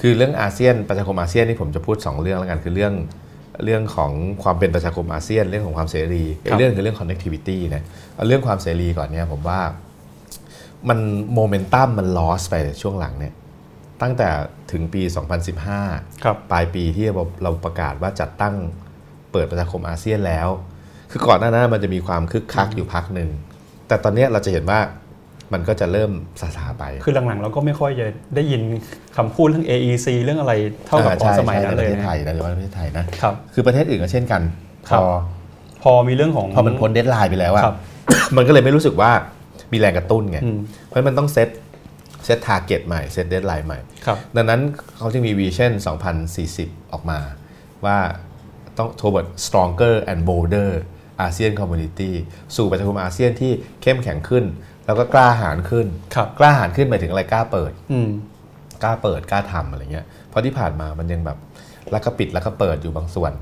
บคือเรื่องอาเซียนประชาคมอาเซียนนี่ผมจะพูด2เรื่องแล้วกันคือเรื่องของความเป็นประชาคมอาเซียนเรื่องของความเสรีเรื่องคือเรื่อง connectivity นะเอาเรื่องความเสรีก่อนเนี่ยผมว่ามันโมเมนตัมมันลอสไปช่วงหลังเนี่ยตั้งแต่ถึงปี 2015 ปลายปีที่เราประกาศว่าจัดตั้งเปิดประชาคมอาเซียนแล้วคือก่อนหน้านั้นมันจะมีความคึกคักอยู่พักหนึ่งแต่ตอนนี้เราจะเห็นว่ามันก็จะเริ่มซาซาไปคือหลังๆเราก็ไม่ค่อยจะได้ยินคำพูดเรื่อง AEC เรื่องอะไรเท่ากับตอนสมัยนั้นเลยนะประเทศไทยนะคือประเทศอื่นก็เช่นกันพอมีเรื่องของพอมันพ้นเดดไลน์ไปแล้วอะมันก็เลยไม่รู้สึกว่ามีแรงกระตุ้นไงเพราะมันต้องเซตทาร์เก็ตใหม่เซตเดดไลน์ใหม่ดังนั้นเขาจึงมีวิชั่น 2040 ออกมา ว่าต้อง toward stronger and bolder ASEAN community สู่ประชาคมอาเซียนที่เข้มแข็งขึ้นแล้วก็กล้าหาญขึ้นกล้าหาญขึ้นหมายถึงอะไรกล้าเปิดกล้าทำอะไรเงี้ยเพราะที่ผ่านมามันยังแบบแล้วก็ปิดแล้วก็เปิดอยู่บางส่วน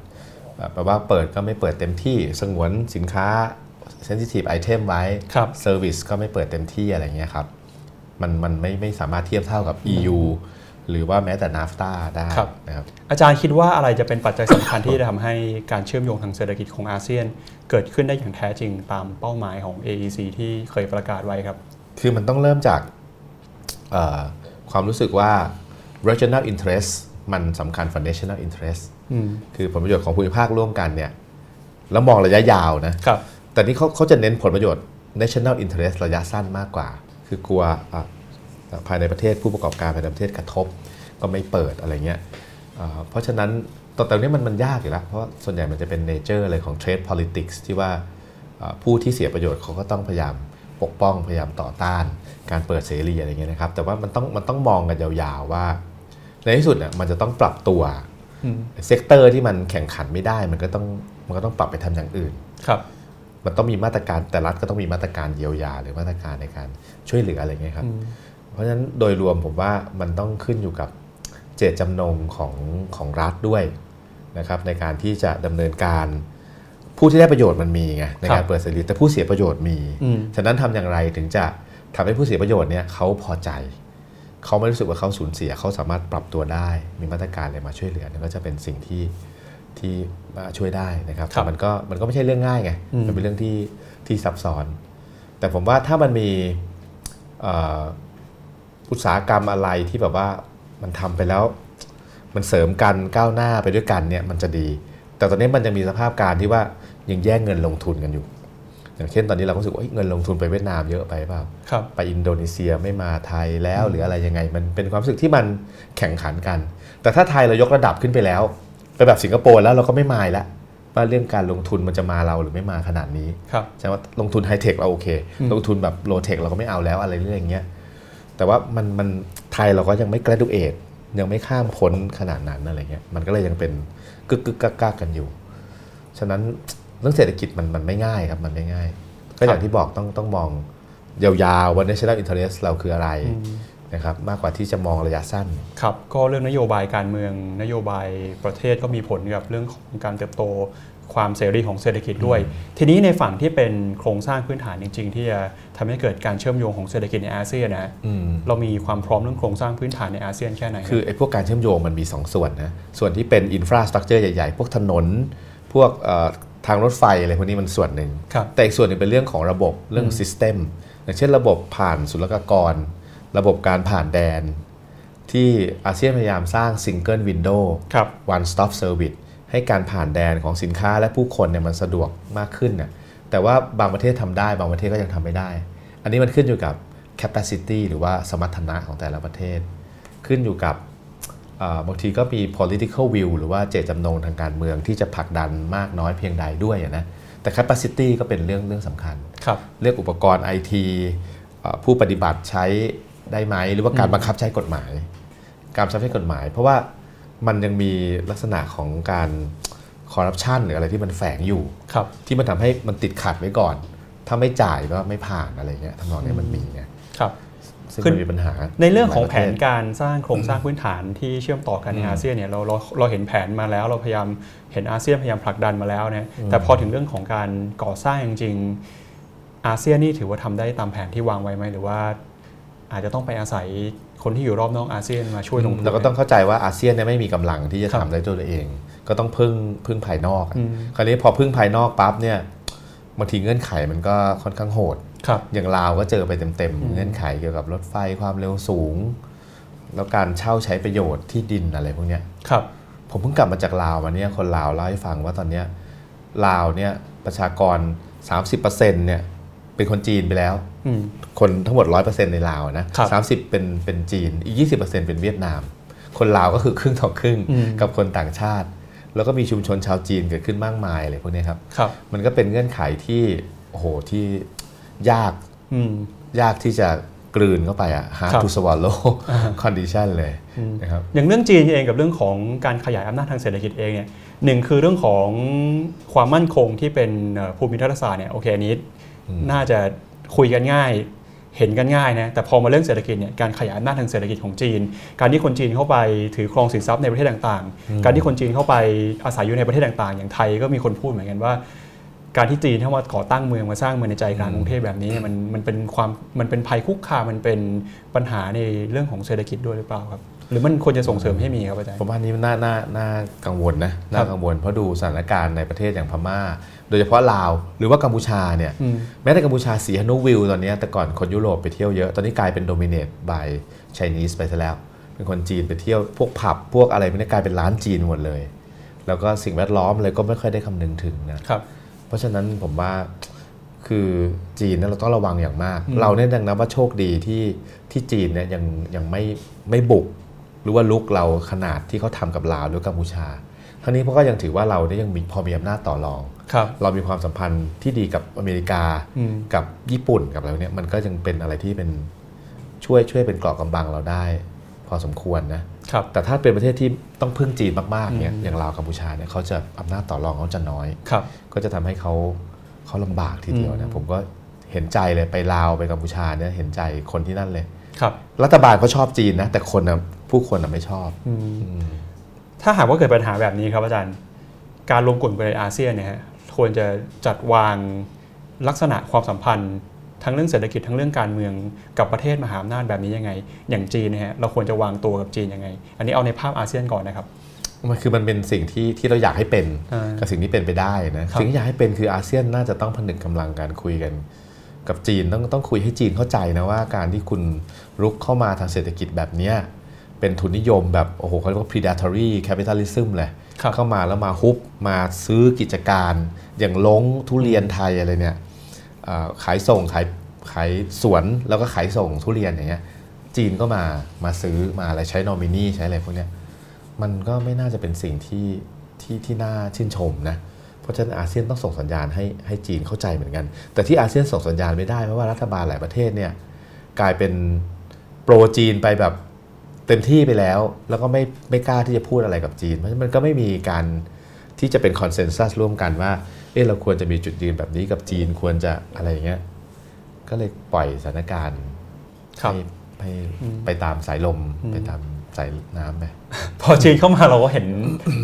แปลว่าเปิดก็ไม่เปิดเต็มที่สงวนสินค้า sensitive item ไว้ service ก็ไม่เปิดเต็มที่อะไรเงี้ยครับมันไม่สามารถเทียบเท่ากับ EU หรือว่าแม้แต่ NAFTA ได้นะครับอาจารย์คิดว่าอะไรจะเป็นปัจจัยสำคัญ ที่จะทำให้การเชื่อมโยงทางเศรษฐกิจของอาเซียนเกิดขึ้นได้อย่างแท้จริงตามเป้าหมายของ AEC ที่เคยประกาศไว้ครับคือมันต้องเริ่มจากความรู้สึกว่า regional interest มันสำคัญ foundational interest คือผลประโยชน์ของภูมิภาคร่วมกันเนี่ยแล้วมองระยะยาวนะแต่นี่เขาจะเน้นผลประโยชน์ national interest ระยะสั้นมากกว่าคือกลัวภายในประเทศผู้ประกอบการภายในประเทศกระทบก็ไม่เปิดอะไรเงี้ยเพราะฉะนั้นตอนนี้มันยากอยู่แล้วเพราะส่วนใหญ่มันจะเป็นเนเจอร์อะไรของ trade politics ที่ว่าผู้ที่เสียประโยชน์เขาก็ต้องพยายามปกป้องพยายามต่อต้านการเปิดเสรีอะไรเงี้ยนะครับแต่ว่ามันต้องมองกันยาวๆว่าในที่สุดเนี่ยมันจะต้องปรับตัวเซกเตอร์ที่มันแข่งขันไม่ได้มันก็ต้องปรับไปทำอย่างอื่นครับมันต้องมีมาตรการแต่รัฐก็ต้องมีมาตรการเยียวยาหรือมาตรการในการช่วยเหลืออะไรเงี้ยครับเพราะฉะนั้นโดยรวมผมว่ามันต้องขึ้นอยู่กับเจตจำนงของรัฐด้วยนะครับในการที่จะดำเนินการผู้ที่ได้ประโยชน์มันมีไงในการเปิดเสรีแต่ผู้เสียประโยชน์มีฉะนั้นทำอย่างไรถึงจะทำให้ผู้เสียประโยชน์เนี่ยเขาพอใจเขาไม่รู้สึกว่าเขาสูญเสียเขาสามารถปรับตัวได้มีมาตรการอะไรมาช่วยเหลือนั่นก็จะเป็นสิ่งที่ช่วยได้นะครับแต่มันก็ไม่ใช่เรื่องง่ายไงมันเป็นเรื่องที่ซับซ้อนแต่ผมว่าถ้ามันมีอุตสาหกรรมอะไรที่แบบว่ามันทำไปแล้วมันเสริมกันก้าวหน้าไปด้วยกันเนี่ยมันจะดีแต่ตอนนี้มันยังมีสภาพการที่ว่ายังแย่งเงินลงทุนกันอยู่อย่างเช่นตอนนี้เรารู้สึกว่าเงินลงทุนไปเวียดนามเยอะไปเปล่าไปอินโดนีเซียไม่มาไทยแล้วหรืออะไรยังไงมันเป็นความรู้สึกที่มันแข่งขันกันแต่ถ้าไทยเรายกระดับขึ้นไปแล้วไปแบบสิงคโปร์แล้วเราก็ไม่มายแล้วว่าเรื่องการลงทุนมันจะมาเราหรือไม่มาขนาดนี้ใช่ไหมลงทุนไฮเทคเราโอเคลงทุนแบบโลเทคเราก็ไม่เอาแล้วอะไรเรื่องอย่างเงี้ยแต่ว่ามันไทยเราก็ยังไม่กระดุกเอดยังไม่ข้ามพ้นขนาดนั้นอะไรเงี้ยมันก็เลยยังเป็นกึกกักกันอยู่ฉะนั้นเรื่องเศรษฐกิจมันไม่ง่ายครับมันไม่ง่ายก็อย่างที่บอกต้องมองยาวๆว่า national interest เราคืออะไรนะครับมากกว่าที่จะมองระยะสั้นครับก็เรื่องนโยบายการเมืองนโยบายประเทศก็มีผลกับเรื่องของการเติบโตความเสรีของเศรษฐกิจด้วยทีนี้ในฝั่งที่เป็นโครงสร้างพื้นฐานจริงๆที่จะทำให้เกิดการเชื่อมโยงของเศรษฐกิจในอาเซียนนะเรามีความพร้อมเรื่องโครงสร้างพื้นฐานในอาเซียนแค่ไหนคือไอ้พวกการเชื่อมโยงมันมี2ส่วนนะส่วนที่เป็น infrastructure ใหญ่ๆพวกถนนพวกทางรถไฟอะไรพวกนี้มันส่วนหนึ่งแต่อีกส่วนนึงเป็นเรื่องของระบบเรื่อง system อย่างเช่นระบบผ่านศุลกากรระบบการผ่านแดนที่อาเซียนพยายามสร้าง Single Window One Stop Service ให้การผ่านแดนของสินค้าและผู้คนเนี่ยมันสะดวกมากขึ้นน่ะแต่ว่าบางประเทศทำได้บางประเทศก็ยังทำไม่ได้อันนี้มันขึ้นอยู่กับ capacity หรือว่าสมรรถนะของแต่ละประเทศขึ้นอยู่กับบางทีก็มี political will หรือว่าเจตจำนงทางการเมืองที่จะผลักดันมากน้อยเพียงใดด้วยนะแต่ capacity ก็เป็นเรื่องสำคัญเรื่องอุปกรณ์ IT ผู้ปฏิบัติใช้ได้ไหมหรือว่าการบังคับใช้กฎหมายการบังคับใช้กฎหมายเพราะว่ามันยังมีลักษณะของการคอร์รัปชันหรืออะไรที่มันแฝงอยู่ที่มันทำให้มันติดขัดไว้ก่อนถ้าไม่จ่ายก็ไม่ผ่านอะไรเงี้ยทำนองนี้มันมีไงซึ่งมันมีปัญหาในเรื่องของแผนการสร้างโครงสร้างพื้นฐานที่เชื่อมต่อกันในอาเซียนเนี่ยเราเห็นแผนมาแล้วเราพยายามเห็นอาเซียนพยายามผลักดันมาแล้วนะแต่พอถึงเรื่องของการก่อสร้างจริงๆอาเซียนนี่ถือว่าทำได้ตามแผนที่วางไว้ไหมหรือว่าอาจจะต้องไปอาศัยคนที่อยู่รอบนอกอาเซียนมาช่วยลงทุนแต่ก็ต้องเข้าใจว่าอาเซียนเนี่ยไม่มีกำลังที่จะทำได้ตัวเองก็ต้องพึ่งภายนอกคราวนี้พอพึ่งภายนอกปั๊บเนี่ยบางทีเงื่อนไขมันก็ค่อนข้างโหดอย่างลาวก็เจอไปเต็มๆเงื่อนไขเกี่ยวกับรถไฟความเร็วสูงแล้วการเช่าใช้ประโยชน์ที่ดินอะไรพวกเนี้ยผมเพิ่งกลับมาจากลาวมาเนี่ยคนลาวเล่าให้ฟังว่าตอนเนี้ยลาวเนี่ยประชากร 30% เนี่ยเป็นคนจีนไปแล้วคนทั้งหมด 100% ในลาวนะ 30% เป็นจีนอีก 20% เป็นเวียดนามคนลาวก็คือครึ่งต่อครึ่งกับคนต่างชาติแล้วก็มีชุมชนชาวจีนเกิดขึ้นมากมายอะไรพวกนี้ครับมันก็เป็นเงื่อนไขที่โอ้โหที่ยากที่จะ กลืนเข้าไปอ่ะ hard to swallow condition เลยนะครับอย่างเรื่องจีนเองกับเรื่องของการขยายอำนาจทางเศรษฐกิจเองเนี่ยหนึ่งคือเรื่องของความมั่นคงที่เป็นภูมิทัศนศาสตร์เนี่ยโอเคอันนี้น่าจะคุยกันง่ายเห็นกันง่ายนะแต่พอมาเรื่องเศรษฐกิจเนี่ยการขยายอำนาจทางเศรษฐกิจของจีนการที่คนจีนเข้าไปถือครองสินทรัพย์ในประเทศต่างๆการที่คนจีนเข้าไปอาศัยอยู่ในประเทศต่างๆอย่างไทยก็มีคนพูดเหมือนกันว่าการที่จีนเข้ามาก่อตั้งเมืองมาสร้างเมืองในใจกลางกรุงเทพแบบนี้มันเป็นภัยคุกคามมันเป็นปัญหาในเรื่องของเศรษฐกิจด้วยหรือเปล่าครับหรือมันควรจะส่งเสริมให้มีครับอาจารย์ผมว่าอันนี้น่ากังวลนะน่ากังวลเพราะดูสถานการณ์ในประเทศอย่างพม่าโดยเฉพาะลาวหรือว่ากัมพูชาเนี่ยแม้แต่กัมพูชาสีฮานุวิลตอนนี้แต่ก่อนคนยุโรปไปเที่ยวเยอะตอนนี้กลายเป็น dominate by Chinese ไปซะแล้วเป็นคนจีนไปเที่ยวพวกผับพวกอะไรพวกนี้กลายเป็นร้านจีนหมดเลยแล้วก็สิ่งแวดล้อมเลยก็ไม่ค่อยได้คำนึงถึงนะครับเพราะฉะนั้นผมว่าคือจีนเนี่ยเราต้องระวังอย่างมากเราเนี่ยดังนั้นว่าโชคดีที่จีนเนี่ยยังไม่บุกหรือว่าลุกเราขนาดที่เขาทำกับลาวหรือกัมพูชาทั้งนี้เพราะก็ยังถือว่าเราเนี่ยยังมีพอมีอำนาจต่อรองเรามีความสัมพันธ์ที่ดีกับอเมริกากับญี่ปุ่นกับอะไรเนี่ยมันก็ยังเป็นอะไรที่เป็นช่วยเป็นเกราะกำบังเราได้พอสมควรนะแต่ถ้าเป็นประเทศที่ต้องพึ่งจีนมากๆเนี่ยอย่างลาวกัมพูชาเนี่ยเขาจะอำนาจต่อรองเขาจะน้อยก็จะทำให้เขาลำบากทีเดียวนะผมก็เห็นใจเลยไปลาวไปกัมพูชาเนี่ยเห็นใจคนที่นั่นเลยรัฐบาลเขาชอบจีนนะแต่คนนะผู้คนนะไม่ชอบถ้าหากว่าเกิดปัญหาแบบนี้ครับอาจารย์การรวมกลุ่มในอาเซียนเนี่ยควรจะจัดวางลักษณะความสัมพันธ์ทั้งเรื่องเศรษฐกิจทั้งเรื่องการเมืองกับประเทศมหาอำนาจแบบนี้ยังไงอย่างจีนนะฮะเราควรจะวางตัวกับจีนยังไงอันนี้เอาในภาพอาเซียนก่อนนะครับมันคือมันเป็นสิ่งที่เราอยากให้เป็นกับสิ่งที่เป็นไปได้นะสิ่งที่อยากให้เป็นคืออาเซียนน่าจะต้องผนึกกำลังการคุยกันกับจีนต้องคุยให้จีนเข้าใจนะว่าการที่คุณรุกเข้ามาทางเศรษฐกิจแบบนี้เป็นทุนนิยมแบบโอ้โหเขาเรียกว่า predatory capitalism เลยเข้ามาแล้วมาฮุบมาซื้อกิจการอย่างลงทุเรียนไทยอะไรเนี่ยขายส่งขายสวนแล้วก็ขายส่งทุเรียนอย่างเงี้ยจีนก็มาซื้อมาอะไรใช้นอมินีใช้อะไรพวกเนี้ยมันก็ไม่น่าจะเป็นสิ่งที่น่าชื่นชมนะเพราะฉะนั้นอาเซียนต้องส่งสัญญาณให้จีนเข้าใจเหมือนกันแต่ที่อาเซียนส่งสัญญาณไม่ได้เพราะว่ารัฐบาลหลายประเทศเนี่ยกลายเป็นโปรจีนไปแบบเต็มที่ไปแล้วก็ไม่กล้าที่จะพูดอะไรกับจีนเพราะฉะนั้นมันก็ไม่มีการที่จะเป็นคอนเซนแซสร่วมกันว่าเราควรจะมีจุดยืนแบบนี้กับจีนควรจะอะไรอย่างเงี้ยก็เลยปล่อยสถานการณ์ไปตามสายลมไปตามสายน้ำไปพอจีนเข้ามาเราก็เห็น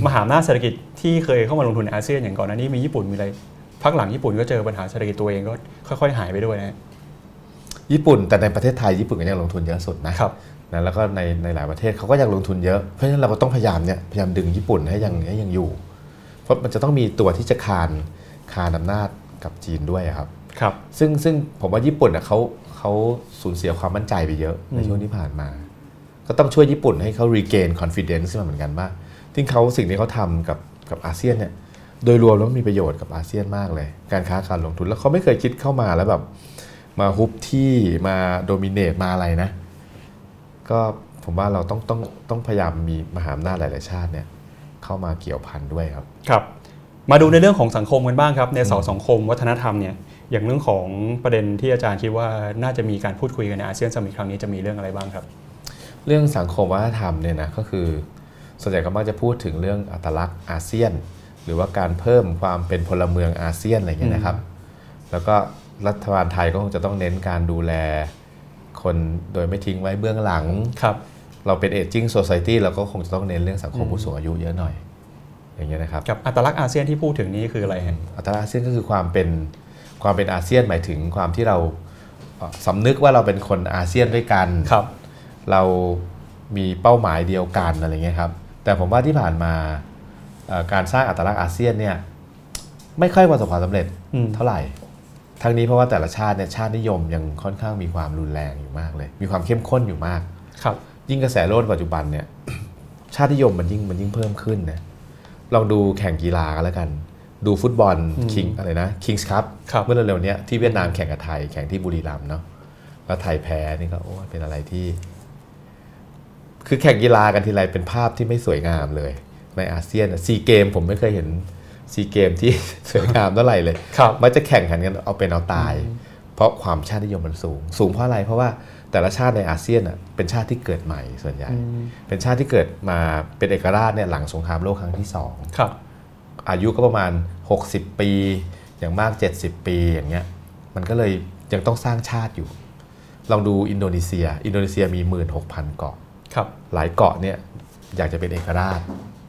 มหาอำนาจเศรษฐกิจที่เคยเข้ามาลงทุนในอาเซียนอย่างก่อนหน้านี้มีญี่ปุ่นมีอะไรพักหลังญี่ปุ่นก็เจอปัญหาเศรษฐกิจตัวเองก็ค่อยๆหายไปด้วยนะญี่ปุ่นแต่ในประเทศไทยญี่ปุ่นก็ยังลงทุนเยอะสุดนะครับนะแล้วก็ในหลายประเทศเขาก็ยังลงทุนเยอะเพราะฉะนั้นเราก็ต้องพยายามดึงญี่ปุ่นให้ยังอยู่เพราะมันจะต้องมีตัวที่จะคานอำนาจกับจีนด้วยครับครับซึ่งผมว่าญี่ปุ่นอ่ะเขาสูญเสียความมั่นใจไปเยอะในช่วงที่ผ่านมาก็ต้องช่วยญี่ปุ่นให้เขา regain confidence ขึ้นมาเหมือนกันว่าที่เขาสิ่งที่เขาทำกับอาเซียนเนี่ยโดยรวมแล้วมีประโยชน์กับอาเซียนมากเลยการค้าการลงทุนแล้วเขาไม่เคยคิดเข้ามาแล้วแบบมาฮุบที่มาโดมิเนตมาอะไรนะก็ผมว่าเราต้องพยายามมีมหาอำนาจหลายๆชาติเนี่ยเข้ามาเกี่ยวพันด้วยครับครับมาดูในเรื่องของสังคมกันบ้างครับในเสาสังคมวัฒนธรรมเนี่ยอย่างเรื่องของประเด็นที่อาจารย์คิดว่าน่าจะมีการพูดคุยกันในอาเซียนซัมมิตครั้งนี้จะมีเรื่องอะไรบ้างครับเรื่องสังคมวัฒนธรรมเนี่ยนะก็คือส่วนใหญ่ก็มักจะพูดถึงเรื่องอัตลักษณ์อาเซียนหรือว่าการเพิ่มความเป็นพลเมืองอาเซียนอะไรอย่างเงี้ยนะครับแล้วก็รัฐบาลไทยก็คงจะต้องเน้นการดูแลคนโดยไม่ทิ้งไว้เบื้องหลังครับเราเป็น Aging Society เราก็คงจะต้องเน้นเรื่องสังคมผู้สูงอายุเยอะหน่อยอย่างเงี้ยนะครับกับอัตลักษณ์อาเซียนที่พูดถึงนี้คืออะไรฮะอัตลักษณ์อาเซียนก็คือความเป็นอาเซียนหมายถึงความที่เราสำนึกว่าเราเป็นคนอาเซียนด้วยกันครับเรามีเป้าหมายเดียวกันอะไรเงี้ยครับแต่ผมว่าที่ผ่านมาการสร้างอัตลักษณ์อาเซียนเนี่ยไม่ค่อยประสบความสำเร็จเท่าไหร่ทั้งนี้เพราะว่าแต่ละชาติเนี่ยชาตินิยมยังค่อนข้างมีความรุนแรงอยู่มากเลยมีความเข้มข้นอยู่มากครับยิ่งกระแสโลกปัจจุบันเนี่ยชาตินิยมมันยิ่งเพิ่มขึ้นนะลองดูแข่งกีฬากันแล้วกันดูฟุตบอลคิงส์คัพเมื่อเร็วๆนี้ที่เวียดนามแข่งกับไทยแข่งที่บุรีรัมย์เนาะแล้วไทยแพ้นี่ก็โอ้เป็นอะไรที่คือแข่งกีฬากันทีไรเป็นภาพที่ไม่สวยงามเลยในอาเซียนซีเกมผมไม่เคยเห็นซีเกมที่สวยงามเท่าไหร่เลยมันจะแข่งขันกันเอาเป็นเอาตายเพราะความชาตินิยมมันสูงเพราะอะไรเพราะว่า แต่ละชาติในอาเซียนอ่ะเป็นชาติที่เกิดใหม่ส่วนใหญ่เป็นชาติที่เกิดมาเป็นเอกราชเนี่ยหลังสงครามโลกครั้งที่2ครับอายุก็ประมาณ60ปีอย่างมาก70ปีอย่างเงี้ยมันก็เลยยังต้องสร้างชาติอยู่ลองดูอินโดนีเซียมี 16,000 เกาะครับหลายเกาะเนี่ยอยากจะเป็นเอกราช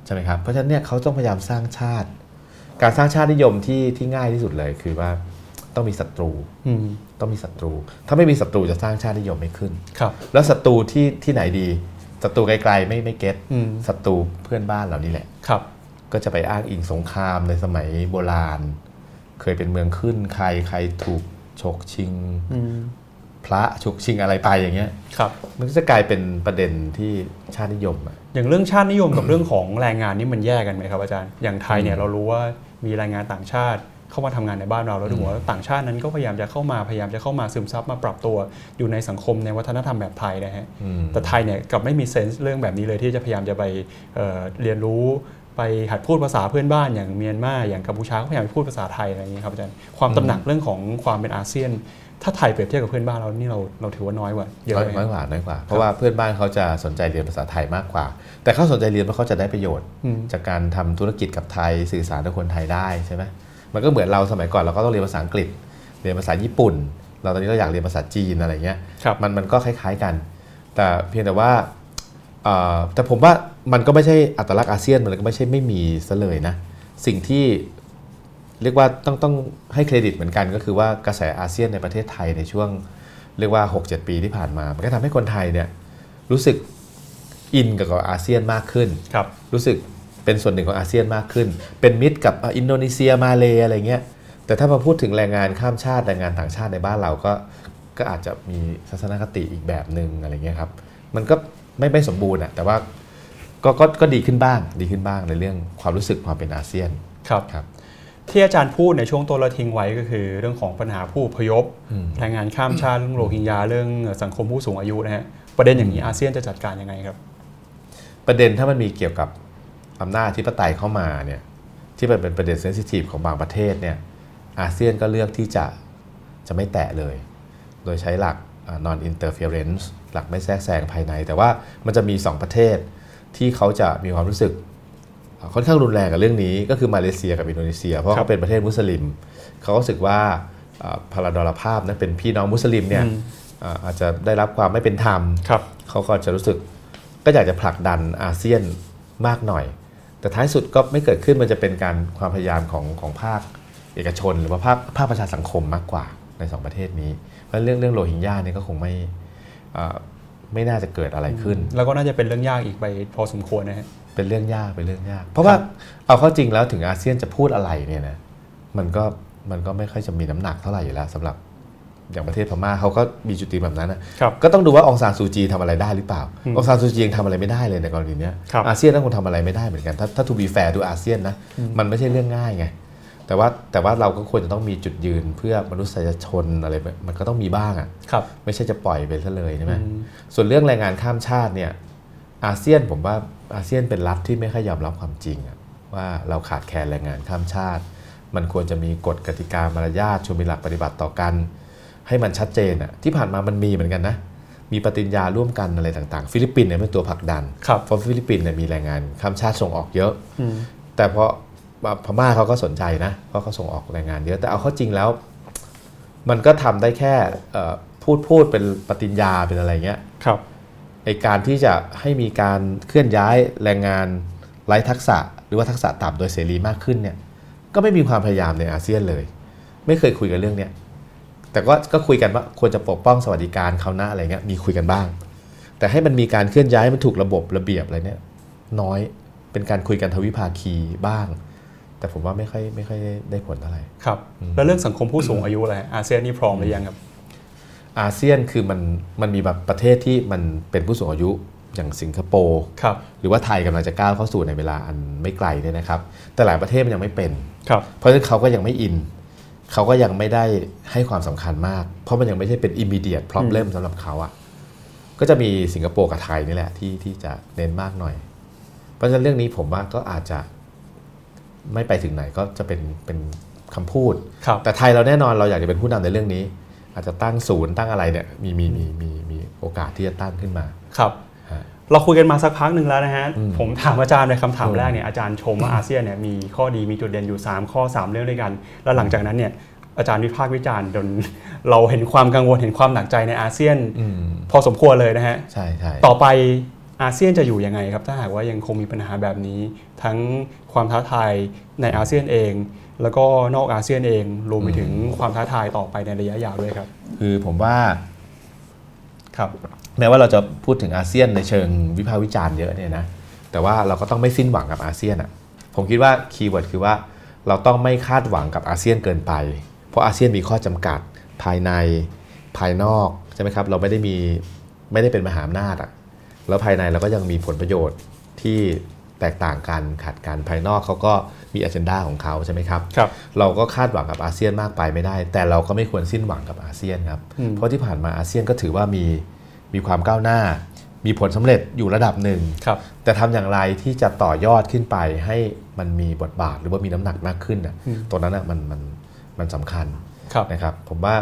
ใช่ไหมครับเพราะฉะนั้นเนี่ยเขาต้องพยายามสร้างชาติการสร้างชาตินิยมที่ง่ายที่สุดเลยคือว่าต้องมีศัตรูต้องมีศัตรูถ้าไม่มีศัตรูจะสร้างชาตินิยมไม่ขึ้นครับแล้วศัตรูที่ไหนดีศัตรูไกลๆไม่เก็ตศัตรูเพื่อนบ้านเหล่านี้แหละครับก็จะไปอ้างอิงสงครามในสมัยโบราณเคยเป็นเมืองขึ้นใครถูกฉกชิงพระฉกชิงอะไรไปอย่างเงี้ยครับมันก็จะกลายเป็นประเด็นที่ชาตินิยมอย่างเรื่องชาตินิยมกับเรื่องของแรงงานนี่มันแยกกันไหมครับอาจารย์อย่างไทยเนี่ยเรารู้ว่ามีแรงงานต่างชาติเข้ามาทำงานในบ้านเราแล้วดูว่าต่างชาตินั้นก็พยายามจะเข้ามาซึมซับมาปรับตัวอยู่ในสังคมในวัฒนธรรมแบบไทยนะฮะแต่ไทยเนี่ยกลับไม่มีเซนส์เรื่องแบบนี้เลยที่จะพยายามจะไปเรียนรู้ไปหัดพูดภาษาเพื่อนบ้านอย่างเมียนมาอย่างกัมพูชาก็พยายามไปพูดภาษาไทยอะไรอย่างนี้ครับอาจารย์ความตระหนักเรื่องของความเป็นอาเซียนถ้าไทยเปรียบเทียบกับเพื่อนบ้านเรานี่เราถือว่าน้อยกว่าเยอะน้อยกว่าเพราะว่าเพื่อนบ้านเขาจะสนใจเรียนภาษาไทยมากกว่าแต่เขาสนใจเรียนเพราะเขาจะได้ประโยชน์จากการทำธุรกิจกับไทยสื่อสารกับคนไทยได้ใช่ไหมมันก็เหมือนเราสมัยก่อนเราก็ต้องเรียนภาษาอังกฤษเรียนภาษาญี่ปุ่นเราตอนนี้เราอยากเรียนภาษาจีนอะไรเงี้ยมันก็คล้ายๆกันแต่เพียงแต่ว่าแต่ผมว่ามันก็ไม่ใช่อัตลักษณ์อาเซียนมันก็ไม่ใช่ไม่มีซะเลยนะสิ่งที่เรียกว่าต้องให้เครดิตเหมือนกันก็คือว่ากระแสอาเซียนในประเทศไทยในช่วงเรียกว่า 6-7 ปีที่ผ่านมามันก็ทำให้คนไทยเนี่ยรู้สึกอินกับอาเซียนมากขึ้นรู้สึกเป็นส่วนหนึ่งของอาเซียนมากขึ้นเป็นมิตรกับอินโดนีเซียมาเลอะไรเงี้ยแต่ถ้ามาพูดถึงแรงงานข้ามชาติแรงงานต่างชาติในบ้านเราก็อาจจะมีทัศนคติอีกแบบนึงอะไรเงี้ยครับมันก็ไม่สมบูรณ์อ่ะแต่ว่าก็ดีขึ้นบ้างในเรื่องความรู้สึกความเป็นอาเซียนครับที่อาจารย์พูดในช่วงต้นเราทิ้งไว้ก็คือเรื่องของปัญหาผู้อพยพแรงงานข้ามชาติเรื่องโรฮิงญาเรื่องสังคมผู้สูงอายุนะฮะประเด็นอย่างนี้อาเซียนจะจัดการยังไงครับประเด็นถ้ามันมีเกี่ยวกับอำนาจอธิปไตยเข้ามาเนี่ยที่มันเป็นประเด็นเซนซิทีฟของบางประเทศเนี่ยอาเซียนก็เลือกที่จะไม่แตะเลยโดยใช้หลัก non interference หลักไม่แทรกแซงภายในแต่ว่ามันจะมี2ประเทศที่เขาจะมีความรู้สึกค่อนข้างรุนแรงกับเรื่องนี้ก็คือมาเลเซียกับอินโดนีเซียเพราะเขาเป็นประเทศมุสลิมเขารู้สึกว่าพลดรภาพนะเป็นพี่น้องมุสลิมเนี่ยอาจจะได้รับความไม่เป็นธรรมเขาก็จะรู้สึกก็อยากจะผลักดันอาเซียนมากหน่อยแต่ท้ายสุดก็ไม่เกิดขึ้นมันจะเป็นการความพยายามของภาคเอกชนหรือว่าภาคประชาสังคมมากกว่าใน2ประเทศนี้เพราะเรื่องโรฮิงญาเนี่ยก็คงไม่น่าจะเกิดอะไรขึ้นแล้วก็น่าจะเป็นเรื่องยากอีกไปพอสมควรนะฮะเป็นเรื่องยากเพราะว่าเอาเข้าจริงแล้วถึงอาเซียนจะพูดอะไรเนี่ยนะมันก็ไม่ค่อยจะมีน้ำหนักเท่าไหร่อยู่แล้วสำหรับอย่างประเทศพม่าเขาก็มีจุดยืนแบบนั้นนะก็ต้องดูว่าองซานซูจีทำอะไรได้หรือเปล่าองซานซูจียังทำอะไรไม่ได้เลยในกรณีนี้อาเซียนก็คงทำอะไรไม่ได้เหมือนกันถ้าทูบีแฟร์ดูอาเซียนนะมันไม่ใช่เรื่องง่ายไงแต่ว่าเราก็ควรจะต้องมีจุดยืนเพื่อมนุษยชนอะไรมันก็ต้องมีบ้างอ่ะไม่ใช่จะปล่อยไปซะเลยใช่ไหมส่วนเรื่องแรงงานข้ามชาติเนี่ยอาเซียนผมว่าอาเซียนเป็นรัฐที่ไม่ค่อยยอมรับความจริงว่าเราขาดแคลนแรงงานข้ามชาติมันควรจะมีกฎกติกามารยาทชวนมีหลักปฏิบัติต่อกันให้มันชัดเจนอ่ะที่ผ่านมามันมีเหมือนกันนะมีปฏิญญาร่วมกันอะไรต่างๆฟิลิปปินส์เนี่ยเป็นตัวผลักดันเพราะฟิลิปปินส์เนี่ยมีแรงงานข้ามชาติส่งออกเยอะแต่พอพม่าเขาก็สนใจนะเพราะเขาส่งออกแรงงานเยอะแต่เอาเข้าจริงแล้วมันก็ทำได้แค่พูดเป็นปฏิญญาเป็นอะไรเงี้ยไอการที่จะให้มีการเคลื่อนย้ายแรงงานไร้ทักษะหรือว่าทักษะต่ำโดยเสรีมากขึ้นเนี่ยก็ไม่มีความพยายามในอาเซียนเลยไม่เคยคุยกันเรื่องเนี้ยแต่ก็คุยกันว่าควรจะปกป้องสวัสดิการเขาหน้าอะไรเงี้ยมีคุยกันบ้างแต่ให้มันมีการเคลื่อนย้ายมันถูกระบบระเบียบอะไรเนี่ยน้อยเป็นการคุยกันทวิภาคีบ้างแต่ผมว่าไม่ค่อยได้ผลเท่าไหร่ครับแล้วเรื่องสังคมผู้สูงอายุอะไรอาเซียนนี่พร้อมหรือยังครับอาเซียนคือมันมีแบบประเทศที่มันเป็นผู้สูงอายุอย่างสิงคโปร์หรือว่าไทยกำลังจะก้าวเข้าสู่ในเวลาอันไม่ไกลเนี่ยนะครับแต่หลายประเทศมันยังไม่เป็นเพราะฉะนั้นเขาก็ยังไม่อินเขาก็ยังไม่ได้ให้ความสำคัญมากเพราะมันยังไม่ใช่เป็น immediate problem สำหรับเขาอ่ะก็จะมีสิงคโปร์กับไทยนี่แหละที่จะเน้นมากหน่อยเพราะฉะนั้นเรื่องนี้ผมว่าก็อาจจะไม่ไปถึงไหนก็จะเป็นคำพูดแต่ไทยเราแน่นอนเราอยากจะเป็นผู้นำในเรื่องนี้ อาจจะตั้งศูนย์ตั้งอะไรเนี่ยมีโอกาสที่จะตั้งขึ้นมาครับเราคุยกันมาสักพักหนึ่งแล้วนะฮะผมถามอาจารย์ในคำถามแรกเนี่ยอาจารย์ชมว่าอาเซียนเนี่ยมีข้อดีมีจุดเด่นอยู่3ข้อ3เรื่องด้วยกันแล้วหลังจากนั้นเนี่ยอาจารย์วิพากษ์วิจารณ์จนเราเห็นความกังวลเห็นความหนักใจในอาเซียนพอสมควรเลยนะฮะใช่ๆต่อไปอาเซียนจะอยู่ยังไงครับถ้าหากว่ายังคงมีปัญหาแบบนี้ทั้งความท้าทายในอาเซียนเองแล้วก็นอกอาเซียนเองรวมไปถึงความท้าทายต่อไปในระยะยาวด้วยครับคือผมว่าครับแม้ว่าเราจะพูดถึงอาเซียนในเชิงวิพากษ์วิจารณ์เยอะเนี่ยนะแต่ว่าเราก็ต้องไม่สิ้นหวังกับอาเซียนอ่ะผมคิดว่าคีย์เวิร์ดคือว่าเราต้องไม่คาดหวังกับอาเซียนเกินไปเพราะอาเซียนมีข้อจำกัดภายในภายนอกใช่ไหมครับเราไม่ได้เป็นมหาอำนาจอ่ะแล้วภายในเราก็ยังมีผลประโยชน์ที่แตกต่างกันขัดกันภายนอกเขาก็มีอเจนดาของเขาใช่ไหมครับครับเราก็คาดหวังกับอาเซียนมากไปไม่ได้แต่เราก็ไม่ควรสิ้นหวังกับอาเซียนครับเพราะที่ผ่านมาอาเซียนก็ถือว่ามีความก้าวหน้ามีผลสำเร็จอยู่ระดับหนึ่งแต่ทำอย่างไรที่จะต่อยอดขึ้นไปให้มันมีบทบาทหรือว่ามีน้ำหนักมากขึ้นตรงนั้นนะมันสำคัญนะครับผมว่า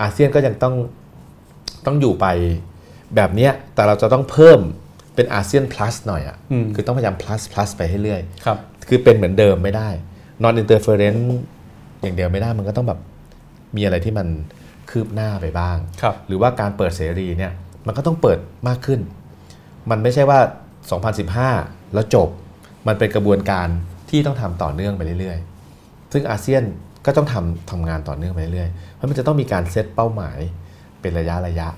อาเซียนก็ยังต้องอยู่ไปแบบนี้แต่เราจะต้องเพิ่มเป็นอาเซียน plus หน่อยอ่ะคือต้องพยายาม plus ไปให้เรื่อยคือเป็นเหมือนเดิมไม่ได้ non interference อย่างเดียวไม่ได้มันก็ต้องแบบมีอะไรที่มันคืบหน้าไปบ้างหรือว่าการเปิดเสรีเนี่ยมันก็ต้องเปิดมากขึ้นมันไม่ใช่ว่า2015แล้วจบมันเป็นกระบวนการที่ต้องทำต่อเนื่องไปเรื่อยๆซึ่งอาเซียนก็ต้องทำงานต่อเนื่องไปเรื่อยๆเพราะมันจะต้องมีการเซตเป้าหมายเป็นระยะ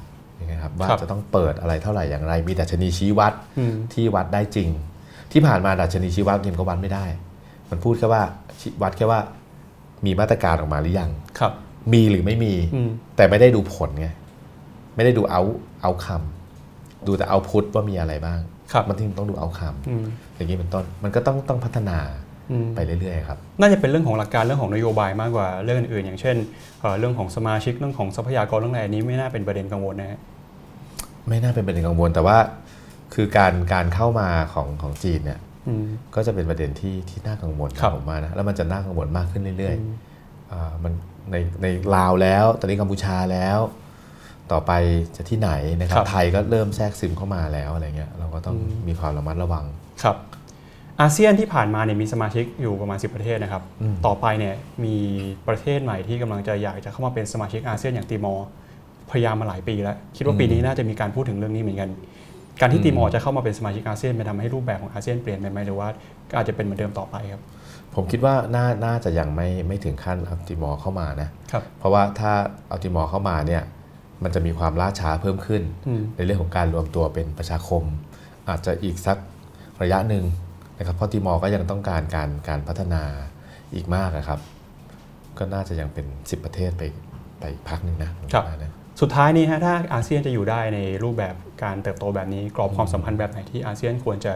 นะครับว่าจะต้องเปิดอะไรเท่าไหร่อย่างไรมีดัชนีชี้วัดที่วัดได้จริงที่ผ่านมาดัชนีชี้วัดเนี่ยก็วัดไม่ได้มันพูดแค่ว่าวัดแค่ว่ามีมาตรการออกมาหรือยังมีหรือไม่มีแต่ไม่ได้ดูผลไงไม่ได้ดูเอาคำดูแต่เอาพุทธว่ามีอะไรบ้างมันที่ต้องดูเอาคำอย่างนี้เป็นต้นมันก็ต้องพัฒนาไปเรื่อยๆครับน่าจะเป็นเรื่องของหลักการเรื่องของนโยบายมากกว่าเรื่องอื่นอย่างเช่นเรื่องของสมาชิกเรื่องของทรัพยากรเรื่องอะไรนี้ไม่น่าเป็นประเด็นกังวลนะฮะไม่น่าเป็นประเด็นกังวลแต่ว่าคือการเข้ามาของจีนเนี่ยก็จะเป็นประเด็นที่น่ากังวลผมว่านะแล้วมันจะน่ากังวลมากขึ้นเรื่อยๆมันในลาวแล้วตอนนี้กัมพูชาแล้วต่อไปจะที่ไหนนะครับไทยก็เริ่มแทรกซึมเข้ามาแล้วอะไรเงี้ยเราก็ต้องมีความระมัดระวังครับอาเซียนที่ผ่านมาเนี่ยมีสมาชิกอยู่ประมาณ10ประเทศนะครับต่อไปเนี่ยมีประเทศใหม่ที่กำลังจะอยากจะเข้ามาเป็นสมาชิกอาเซียนอย่างติมอร์พยายามมาหลายปีแล้วคิดว่าปีนี้น่าจะมีการพูดถึงเรื่องนี้เหมือนกันการที่ติมอร์จะเข้ามาเป็นสมาชิกอาเซียนมันทำให้รูปแบบของอาเซียนเปลี่ยนไปไหมหรือว่าอาจจะเป็นเหมือนเดิมต่อไปครับผมคิดว่าน่าจะยังไม่ถึงขั้นเอาติมอร์เข้ามานะครับเพราะว่าถ้าเอาติมอร์เข้ามาเนี่ยมันจะมีความล่าช้าเพิ่มขึ้นในเรื่องของการรวมตัวเป็นประชาคมอาจจะอีกสักระยะนึงนะครับเพราะติมอร์ก็ยังต้องการการพัฒนาอีกมากนะครับก็น่าจะยังเป็น10ประเทศไปอีกพักนึงนะครับสุดท้ายนี้ฮะถ้าอาเซียนจะอยู่ได้ในรูปแบบการเติบโตแบบนี้กรอบความสัมพันธ์แบบไหนที่อาเซียนควรจะ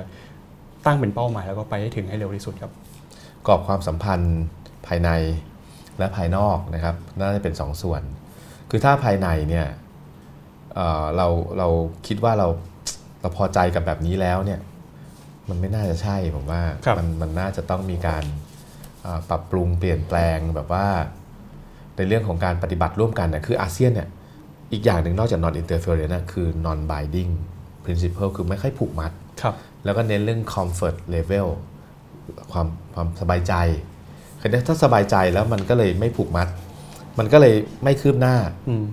ตั้งเป็นเป้าหมายแล้วก็ไปให้ถึงให้เร็วที่สุดครับกรอบความสัมพันธ์ภายในและภายนอกนะครับน่าจะเป็น2ส่วนคือถ้าภายในเนี่ยเราคิดว่าเราพอใจกับแบบนี้แล้วเนี่ยมันไม่น่าจะใช่ผมว่ามันน่าจะต้องมีการปรับปรุงเปลี่ยนแปลงแบบว่าในเรื่องของการปฏิบัติร่วมกันนะคืออาเซียนเนี่ยอีกอย่างหนึ่งนอกจาก non interference นะคือ non binding principle คือไม่ค่อยผูกมัดแล้วก็เน้นเรื่อง comfort level ความสบายใจคือถ้าสบายใจแล้วมันก็เลยไม่ผูกมัดมันก็เลยไม่คืบหน้า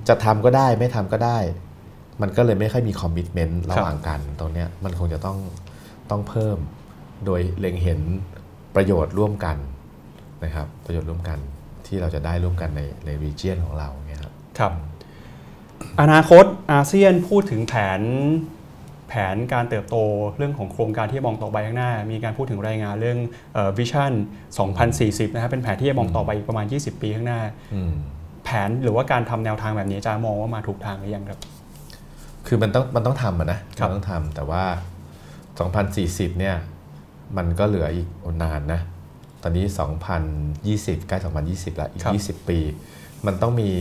จะทำก็ได้ไม่ทำก็ได้มันก็เลยไม่ค่อยมี commitment ระหว่างกันตรงเนี้ยมันคงจะต้องเพิ่มโดยเล็งเห็นประโยชน์ร่วมกันนะครับประโยชน์ร่วมกันที่เราจะได้ร่วมกันในรีเจียนของเราเนี่ยครับครับอนาคตอาเซียนพูดถึงแผนการเติบโตเรื่องของโครงการที่มองต่อไปข้างหน้ามีการพูดถึงรายงานเรื่องวิชั่น 2040 นะครับเป็นแผนที่จะมองต่อไปอีกประมาณ20ปีข้างหน้าแผนหรือว่าการทำแนวทางแบบนี้จะมองว่ามาถูกทางหรือยังครับคือมันต้องทำนะมันต้องทำแต่ว่า2040เนี่ยมันก็เหลืออีกนานนะตอนนี้2020ใกล้2020แล้วอีก20ปีมันต้องมี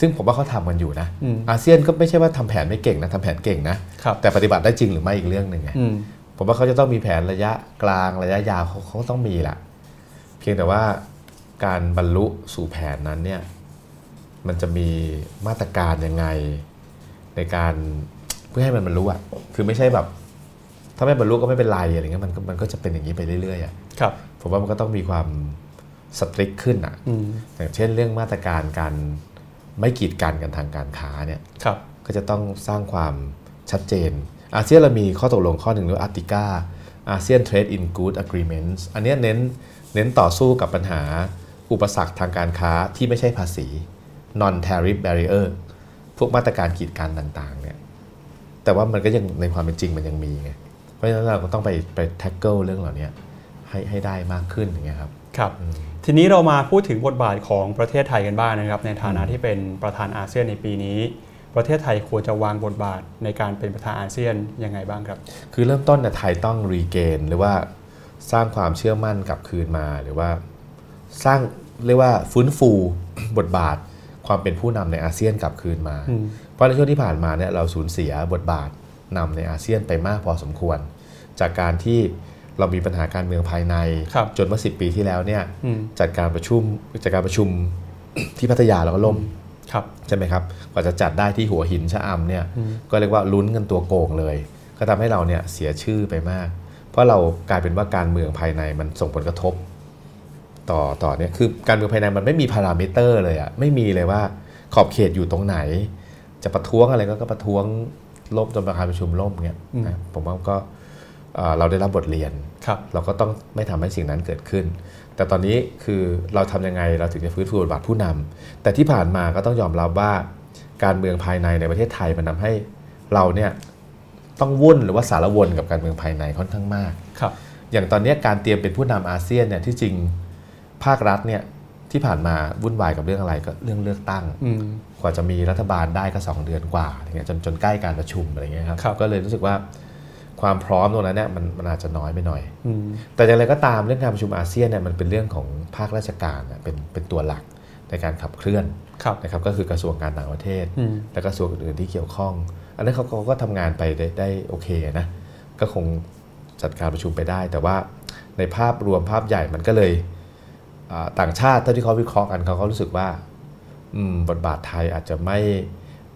ซึ่งผมว่าเขาทำกันอยู่นะอาเซียนก็ไม่ใช่ว่าทำแผนไม่เก่งนะทำแผนเก่งนะแต่ปฏิบัติได้จริงหรือไม่อีกเรื่องหนึ่งไงผมว่าเขาจะต้องมีแผนระยะกลางระยะยาวเขาต้องมีแหละเพียงแต่ว่าการบรรลุสู่แผนนั้นเนี่ย มันจะมีมาตรการยังไงในการเพื่อให้มันบรรลุอ่ะคือไม่ใช่แบบถ้าไม่บรรลุก็ไม่เป็นไรอะไรเงี้ยมันก็จะเป็นอย่างนี้ไปเรื่อยๆอ่ะครับผมว่ามันก็ต้องมีความสตริกขึ้นอ่ะอย่างเช่นเรื่องมาตรการการไม่กีดกันกันทางการค้าเนี่ยก็จะต้องสร้างความชัดเจนอาเซียนเรามีข้อตกลงข้อหนึ่งเรียกว่าอาร์ติก้า ASEAN Trade in Good Agreements อันนี้เน้นต่อสู้กับปัญหาอุปสรรคทางการค้าที่ไม่ใช่ภาษี non tariff barrier พวกมาตรการกีดกันต่างๆเนี่ยแต่ว่ามันก็ยังในความเป็นจริงมันยังมีไงเพราะฉะนั้นเราก็ต้องไป tackle เรื่องเหล่านี้ให้ได้มากขึ้นอย่างเงี้ยครับครับทีนี้เรามาพูดถึงบทบาทของประเทศไทยกันบ้างนะครับในฐานะที่เป็นประธานอาเซียนในปีนี้ประเทศไทยควรจะวางบทบาทในการเป็นประธานอาเซียนยังไงบ้างครับคือเริ่มต้นไทยต้องรีเกนหรือว่าสร้างความเชื่อมั่นกลับคืนมาหรือว่าสร้างเรียกว่าฟื้นฟูบทบาทความเป็นผู้นำในอาเซียนกลับคืนมาเพราะในช่วงที่ผ่านมาเนี่ยเราสูญเสียบทบาทนำในอาเซียนไปมากพอสมควรจากการที่เรามีปัญหาการเมืองภายในจนเมื่อ10ปีที่แล้วเนี่ยจัดการประชุม ที่พัทยาแล้วก็ล่มใช่ไหมครับกว่าจะจัดได้ที่หัวหินชะอำเนี่ยก็เรียกว่าลุ้นกันตัวโกงเลยก็ทำให้เราเนี่ยเสียชื่อไปมากเพราะเรากลายเป็นว่าการเมืองภายในมันส่งผลกระทบต่อเนี่ยคือการเมืองภายในมันไม่มีพารามิเตอร์เลยอ่ะไม่มีเลยว่าขอบเขตอยู่ตรงไหนจะประท้วงอะไรก็ประท้วงล่มจนประธานประชุมล่มเนี่ยนะผมว่าก็เราได้รับบทเรียนเราก็ต้องไม่ทำให้สิ่งนั้นเกิดขึ้นแต่ตอนนี้คือเราทำยังไงเราถึงจะฟื้นฟูบทบาทผู้นำแต่ที่ผ่านมาก็ต้องยอมรับว่าการเมืองภายในในประเทศไทยมันทำให้เราเนี่ยต้องวุ่นหรือว่าสารวนกับการเมืองภายในค่อนข้างมากอย่างตอนนี้การเตรียมเป็นผู้นำอาเซียนเนี่ยที่จริงภาครัฐเนี่ยที่ผ่านมาวุ่นวายกับเรื่องอะไรก็เรื่องเลือกตั้งกว่าจะมีรัฐบาลได้ก็2เดือนกว่าอย่างเงี้ยจนใกล้การประชุมอะไรเงี้ยครับก็เลยรู้สึกว่าความพร้อมตรงนั้นเนี่ยมันอาจจะน้อยไปหน่อยแต่อย่างไรก็ตามเรื่องการประชุมอาเซียนเนี่ยมันเป็นเรื่องของภาคราชการเป็นตัวหลักในการขับเคลื่อนนะครับก็คือกระทรวงการต่างประเทศและกระทรวงอื่นๆที่เกี่ยวข้องอันนั้นเขาก็ทำงานไปได้โอเคนะก็คงจัดการประชุมไปได้แต่ว่าในภาพรวมภาพใหญ่มันก็เลยต่างชาติเท่าที่เขาวิเคราะห์กันเขาก็รู้สึกว่าบทบาทไทยอาจจะไม่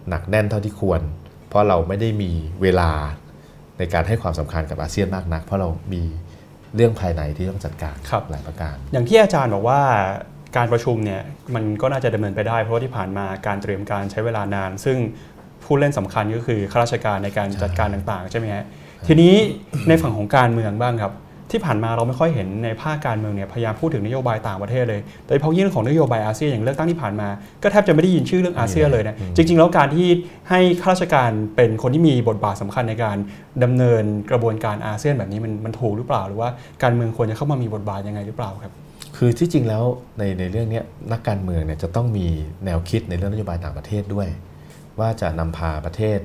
หนักแน่นเท่าที่ควรเพราะเราไม่ได้มีเวลาในการให้ความสำคัญกับอาเซียนมากนักเพราะเรามีเรื่องภายในที่ต้องจัดการหลายประการอย่างที่อาจารย์บอกว่าการประชุมเนี่ยมันก็น่าจะดำเนินไปได้เพราะว่าที่ผ่านมาการเตรียมการใช้เวลานานซึ่งผู้เล่นสำคัญก็คือข้าราชการในการจัดการต่างๆใช่ไหมฮะทีนี้ในฝั่งของการเมืองบ้างครับที่ผ่านมาเราไม่ค่อยเห็นในภาคการเมืองเนี่ยพยายามพูดถึงนโยบายต่างประเทศเลยโดยเฉพาะเรื่องของนโยบายอาเซียนอย่างเลือกตั้งที่ผ่านมาก็แทบจะไม่ได้ยินชื่อเรื่องอาเซียนเลยนะจริงๆแล้วการที่ให้ข้าราชการเป็นคนที่มีบทบาทสำคัญในการดำเนินกระบวนการอาเซียนแบบนี้มันถูกหรือเปล่าหรือว่าการเมืองควรจะเข้ามามีบทบาทยังไงหรือเปล่าครับคือที่จริงแล้วในเรื่องนี้นักการเมืองเนี่ยจะต้องมีแนวคิดในเรื่องนโยบายต่างประเทศด้วยว่าจะนำพาประเทศ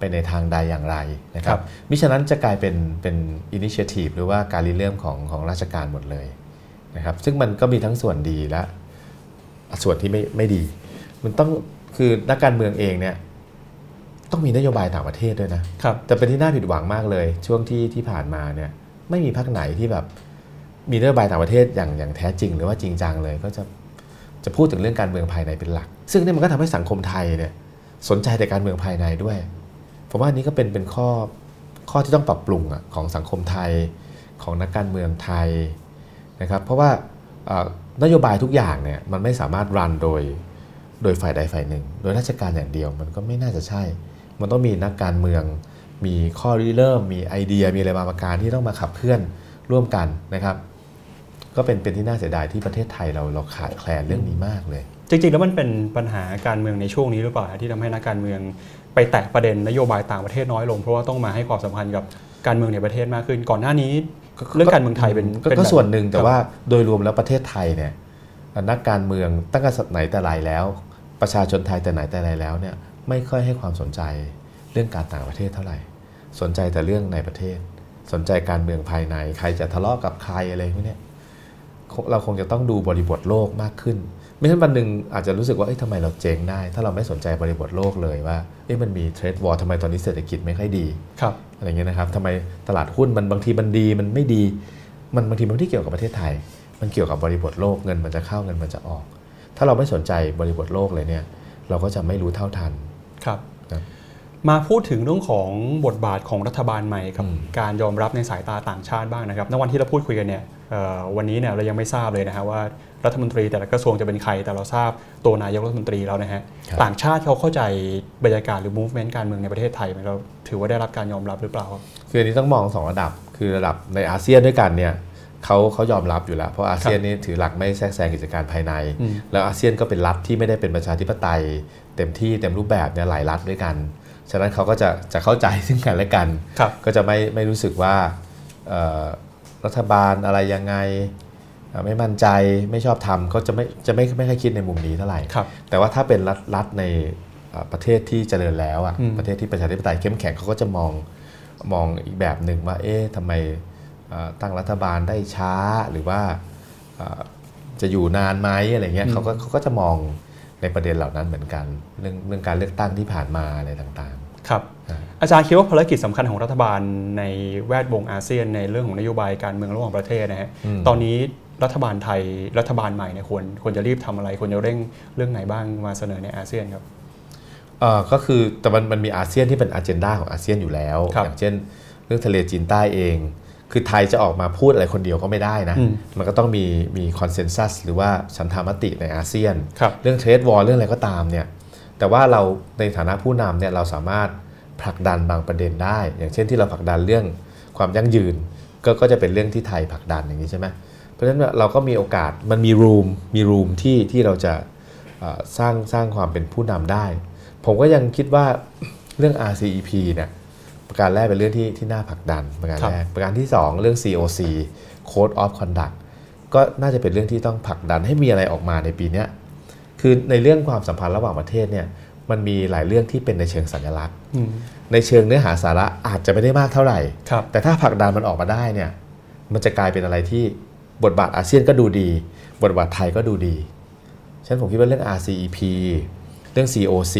ไปในทางใดอย่างไรนะครับมิฉะนั้นจะกลายเป็นอินิเชทีฟหรือว่าการริเริ่มของราชการหมดเลยนะครับซึ่งมันก็มีทั้งส่วนดีและส่วนที่ไม่ดีมันต้องคือนักการเมืองเองเนี่ยต้องมีนโยบายต่างประเทศด้วยนะแต่เป็นที่น่าผิดหวังมากเลยช่วงที่ผ่านมาเนี่ยไม่มีพรรคไหนที่แบบมีนโยบายต่างประเทศอย่างแท้จริงหรือว่าจริงจังเลยก็จะพูดถึงเรื่องการเมืองภายในเป็นหลักซึ่งนี่มันก็ทำให้สังคมไทยเนี่ยสนใจแต่การเมืองภายในด้วยผมว่าอันนี้ก็เป็นข้อที่ต้องปรับปรุงของสังคมไทยของนักการเมืองไทยนะครับเพราะว่านโยบายทุกอย่างเนี่ยมันไม่สามารถรันโดยฝ่ายใดฝ่ายหนึ่งโดยราชการอย่างเดียวมันก็ไม่น่าจะใช่มันต้องมีนักการเมืองมีข้อริเริ่มมีไอเดียมีอะไรบางประการที่ต้องมาขับเคลื่อนร่วมกันนะครับก็เป็นที่น่าเสียดายที่ประเทศไทยเราขาดแคลนเรื่องนี้มากเลยจริงๆแล้วมันเป็นปัญหาการเมืองในช่วงนี้หรือเปล่าที่ทำให้นักการเมืองไปแตะประเด็นนโยบายต่างประเทศน้อยลงเพราะว่าต้องมาให้ความสำคัญกับการเมืองในประเทศมากขึ้นก่อนหน้านี้เรื่องการเมืองไทยเป็นก็ส่วนหนึ่งแต่ว่าโดยรวมแล้วประเทศไทยเนี่ยนักการเมืองตั้งแต่ไหนแต่ไรแล้วประชาชนไทยแต่ไหนแต่ไรแล้วเนี่ยไม่ค่อยให้ความสนใจเรื่องการต่างประเทศเท่าไหร่สนใจแต่เรื่องในประเทศสนใจการเมืองภายในใครจะทะเลาะกับใครอะไรพวกนี้เราคงจะต้องดูบริบทโลกมากขึ้นไม่ใช่วันหนึ่งอาจจะรู้สึกว่าทำไมเราเจ๊งได้ถ้าเราไม่สนใจบริบทโลกเลยว่ามันมีเทรดวอร์ทำไมตอนนี้เศรษฐกิจไม่ค่อยดีอะไรเงี้ยนะครับทำไมตลาดหุ้นมันบางทีมันดีมันไม่ดีมันบางทีมันไม่ได้เกี่ยวกับประเทศไทยมันเกี่ยวกับบริบทโลกเงินมันจะเข้าเงินมันจะออกถ้าเราไม่สนใจบริบทโลกเลยเนี่ย เราก็จะไม่รู้เท่าทันครับมาพูดถึงเรื่องของบทบาทของรัฐบาลใหม่กับการยอมรับในสายตาต่างชาติบ้างนะครับณวันที่เราพูดคุยกันเนี่ยวันนี้เนี่ยเรายังไม่ทราบเลยนะฮะว่ารัฐมนตรีแต่ละกระทรวงจะเป็นใครแต่เราทราบตัวนายกรัฐมนตรีแล้วนะฮะต่างชาติเขาเข้าใจบรรยากาศหรือ movement การเมืองในประเทศไทยเราถือว่าได้รับการยอมรับหรือเปล่าคืออันนี้ต้องมองสองระดับคือระดับในอาเซียนด้วยกันเนี่ยเขายอมรับอยู่แล้วเพราะอาเซียนนี่ถือหลักไม่แทรกแซงกิจการภายในแล้วอาเซียนก็เป็นรัฐที่ไม่ได้เป็นประชาธิปไตยเต็มที่เต็มรูปแบบเนี่ยหลายรัฐด้วยกันฉะนั้นเขาก็จะเข้าใจซึ่งกันและกันก็จะไม่รู้สึกว่ารัฐบาลอะไรยังไงไม่มั่นใจไม่ชอบทำก็จะไม่ค่อยคิดในมุมนี้เท่าไหร่แต่ว่าถ้าเป็นรัฐในประเทศที่เจริญแล้วอ่ะประเทศที่ประชาธิปไตยเข้มแข็งเขาก็จะมองอีกแบบหนึ่งว่าเอ๊ะทำไมตั้งรัฐบาลได้ช้าหรือว่าจะอยู่นานไหมอะไรเงี้ยเขาก็จะมองในประเด็นเหล่านั้นเหมือนกันเรื่องการเลือกตั้งที่ผ่านมาอะไรต่างๆครับอาจารย์คิดว่าภารกิจสำคัญของรัฐบาลในแวดวงอาเซียนในเรื่องของนโยบายการเมืองระหว่างประเทศนะฮะตอนนี้รัฐบาลไทยรัฐบาลใหม่เนี่ยควรจะรีบทำอะไรควรจะเร่งเรื่องไหนบ้างมาเสนอในอาเซียนครับก็คือแต่มันมีอาเซียนที่เป็นอเจนดาของอาเซียนอยู่แล้วอย่างเช่นเรื่องทะเลจีนใต้เองคือไทยจะออกมาพูดอะไรคนเดียวก็ไม่ได้นะมันก็ต้องมีคอนเซนแซสหรือว่าฉันทามติในอาเซียนเรื่องเทรดวอร์เรื่องอะไรก็ตามเนี่ยแต่ว่าเราในฐานะผู้นำเนี่ยเราสามารถผลักดันบางประเด็นได้อย่างเช่นที่เราผลักดันเรื่องความยั่งยืนก็จะเป็นเรื่องที่ไทยผลักดันอย่างนี้ใช่ไหมเพราะฉะนั้นเราก็มีโอกาสมันมีรูมที่เราจะสร้างความเป็นผู้นำได้ผมก็ยังคิดว่าเรื่อง RCEP เนี่ยประการแรกเป็นเรื่องที่น่าผลักดันประการแรกประการที่2เรื่อง COC Code of Conduct ก็น่าจะเป็นเรื่องที่ต้องผลักดันให้มีอะไรออกมาในปีนี้คือในเรื่องความสัมพันธ์ระหว่างประเทศเนี่ยมันมีหลายเรื่องที่เป็นในเชิงสัญลักษณ์ในเชิงเนื้อหาสาระอาจจะไม่ได้มากเท่าไหร่แต่ถ้าผลักดันมันออกมาได้เนี่ยมันจะกลายเป็นอะไรที่บทบาทอาเซียนก็ดูดีบทบาทไทยก็ดูดีฉะนั้นผมคิดว่าเรื่อง RCEP เรื่อง COC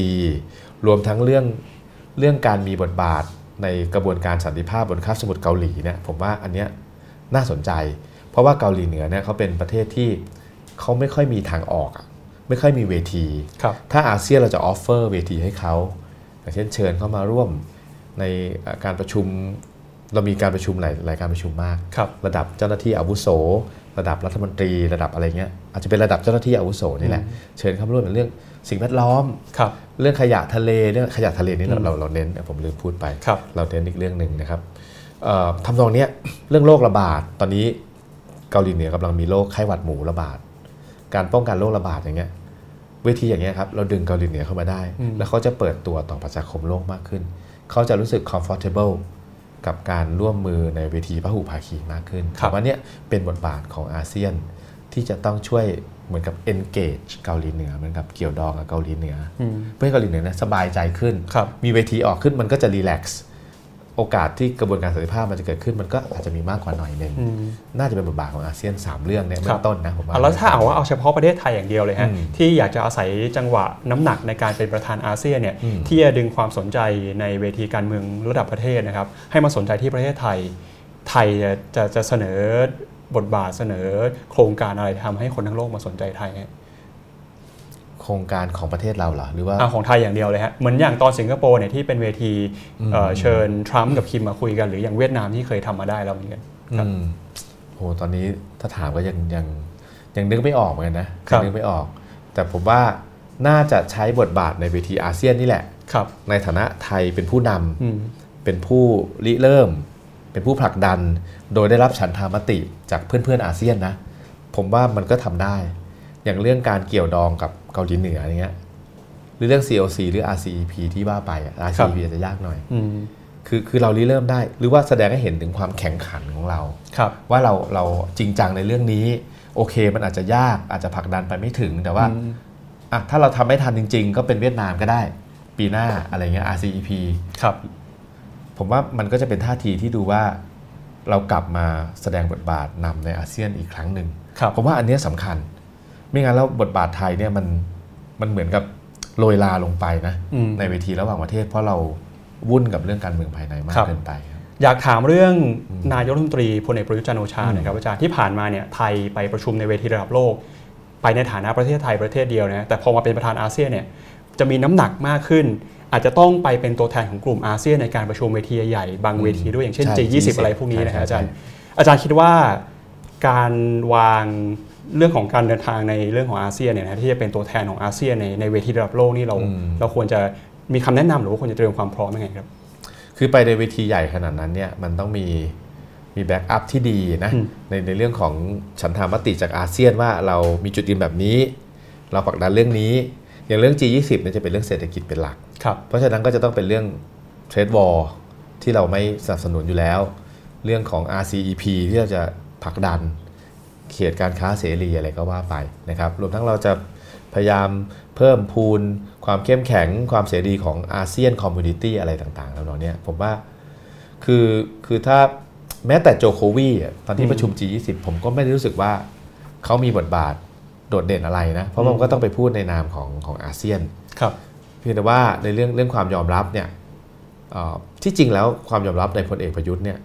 รวมทั้งเรื่องการมีบทบาทในกระบวนการสันติภาพบนคาบสมุทรเกาหลีเนี่ยผมว่าอันเนี้ยน่าสนใจเพราะว่าเกาหลีเหนือเนี่ยเขาเป็นประเทศที่เขาไม่ค่อยมีทางออกไม่ค่อยมีเวทีถ้าอาเซียนเราจะออฟเฟอร์เวทีให้เขาอย่างเช่นเชิญเข้ามาร่วมในการประชุมเรามีการประชุมหลายการประชุมมากระดับเจ้าหน้าที่อาวุโสระดับรัฐมนตรีระดับอะไรเงี้ยอาจจะเป็นระดับเจ้าหน้าที่อาวุโสนี่แหละเชิญเข้ามาร่วมในเรื่องสิ่งแวดล้อมเรื่องขยะทะเลนี่เราเน้นผมลืมพูดไปเราเน้นอีกเรื่องนึงนะครับทำนองนี้เรื่องโรคระบาดตอนนี้เกาหลีเหนือกำลังมีโรคไข้หวัดหมูระบาดการป้องกันโรคระบาดอย่างเงี้ยเวทีอย่างเงี้ยครับเราดึงเกาหลีเหนือเข้ามาได้แล้วเขาจะเปิดตัวต่อประชาคมโลกมากขึ้นเขาจะรู้สึก comfortable กับการร่วมมือในเวทีพหุภาคีมากขึ้นผมว่าเนี่ยเป็นบทบาทของอาเซียนที่จะต้องช่วยเหมือนกับ engage เกาหลีเหนือเหมือนกับเกี่ยวดองกับเกาหลีเหนือเพื่อให้เกาหลีเหนือสบายใจขึ้นมีเวทีออกขึ้นมันก็จะ relax โอกาสที่กระบวนการสันติภาพมันจะเกิดขึ้นมันก็อาจจะมีมากกว่าหน่อยนึงน่าจะเป็นบทบาทของอาเซียน3เรื่องเนี่ยเบื้องต้นนะผมว่าแล้วถ้าเอาเฉพาะประเทศไทยอย่างเดียวเลยฮะที่อยากจะอาศัยจังหวะน้ำหนักในการเป็นประธานอาเซียนเนี่ยที่จะดึงความสนใจในเวทีการเมืองระดับประเทศนะครับให้มาสนใจที่ประเทศไทยจะเสนอบทบาทเสนอโครงการอะไรทำให้คนทั้งโลกมาสนใจไทยโครงการของประเทศเราเหรอหรือว่าของไทยอย่างเดียวเลยฮะเหมือนอย่างตอนสิงคโปร์เนี่ยที่เป็นเวทีเชิญทรัมป์กับคิมมาคุยกันหรืออย่างเวียดนามที่เคยทำมาได้แล้วเหมือนกันโหตอนนี้ถ้าถามก็ยังนึกไม่ออกเหมือนกันนะนึกไม่ออกแต่ผมว่าน่าจะใช้บทบาทในเวทีอาเซียนนี่แหละในฐานะไทยเป็นผู้นำเป็นผู้ริเริ่มเป็นผู้ผลักดันโดยได้รับฉันทามติจากเพื่อนๆอาเซียนนะผมว่ามันก็ทำได้อย่างเรื่องการเกี่ยวดองกับเกาหลีเหนืออย่างเงี้ยหรือเรื่อง CLC หรือ RCEP ที่ว่าไป RCEP อาจจะยากหน่อยคือเราเริ่มได้หรือว่าแสดงให้เห็นถึงความแข็งขันของเราว่าเราจริงจังในเรื่องนี้โอเคมันอาจจะยากอาจจะผลักดันไปไม่ถึงแต่ว่าถ้าเราทำไม่ทันจริงๆก็เป็นเวียดนามก็ได้ปีหน้าอะไรเงี้ย RCEP ผมว่ามันก็จะเป็นท่าทีที่ดูว่าเรากลับมาแสดงบทบาทนำในอาเซียนอีกครั้งหนึ่งผมว่าอันนี้สำคัญไม่งั้นแล้วบทบาทไทยเนี่ยมันเหมือนกับโรยลาลงไปนะในเวทีระหว่างประเทศเพราะเราวุ่นกับเรื่องการเมืองภายในมากเกินไปอยากถามเรื่องนายกรัฐมนตรีพลเอกประยุทธ์จันทร์โอชานะครับอาจารย์ที่ผ่านมาเนี่ยไทยไปประชุมในเวทีระดับโลกไปในฐานะประเทศไทยประเทศเดียวนะแต่พอมาเป็นประธานอาเซียนเนี่ย จะมีน้ำหนักมากขึ้นอาจจะต้องไปเป็นตัวแทนของกลุ่มอาเซียนในการประชุมเวทีใหญ่บางเวทีด้วยอย่างเช่น G20 อะไรพวกนี้นะครับอาจารย์คิดว่าการวางเรื่องของการเดินทางในเรื่องของอาเซียนเนี่ยนะที่จะเป็นตัวแทนของอาเซียนในเวทีระดับโลกนี่เราควรจะมีคำแนะนำหรือว่าควรจะเตรียมความพร้อมยังไงครับคือไปในเวทีใหญ่ขนาดนั้นเนี่ยมันต้องมีแบ็กอัพที่ดีนะในเรื่องของฉันทามติจากอาเซียนว่าเรามีจุดยืนแบบนี้เราผลักดันเรื่องนี้อย่างเรื่อง G20 เนี่ยจะเป็นเรื่องเศรษฐกิจเป็นหลักเพราะฉะนั้นก็จะต้องเป็นเรื่อง Trade War ที่เราไม่สนับสนุนอยู่แล้วเรื่องของ RCEP ที่เราจะผลักดันเขตการค้าเสรีอะไรก็ว่าไปนะครับรวมทั้งเราจะพยายามเพิ่มพูนความเข้มแข็งความเสรีของอาเซียนคอมมูนิตี้อะไรต่างๆแล้วเนาะเนี่ยผมว่าคือถ้าแม้แต่โจโควีตอนที่ประชุม G20 ผมก็ไม่ได้รู้สึกว่าเขามีบทบาทโดดเด่นอะไรนะเพราะมันก็ต้องไปพูดในนามของอาเซียนครับเพียงแต่ว่าในเรื่องความยอมรับเนี่ยที่จริงแล้วความยอมรับในพลเอกประยุทธ์เนี่ย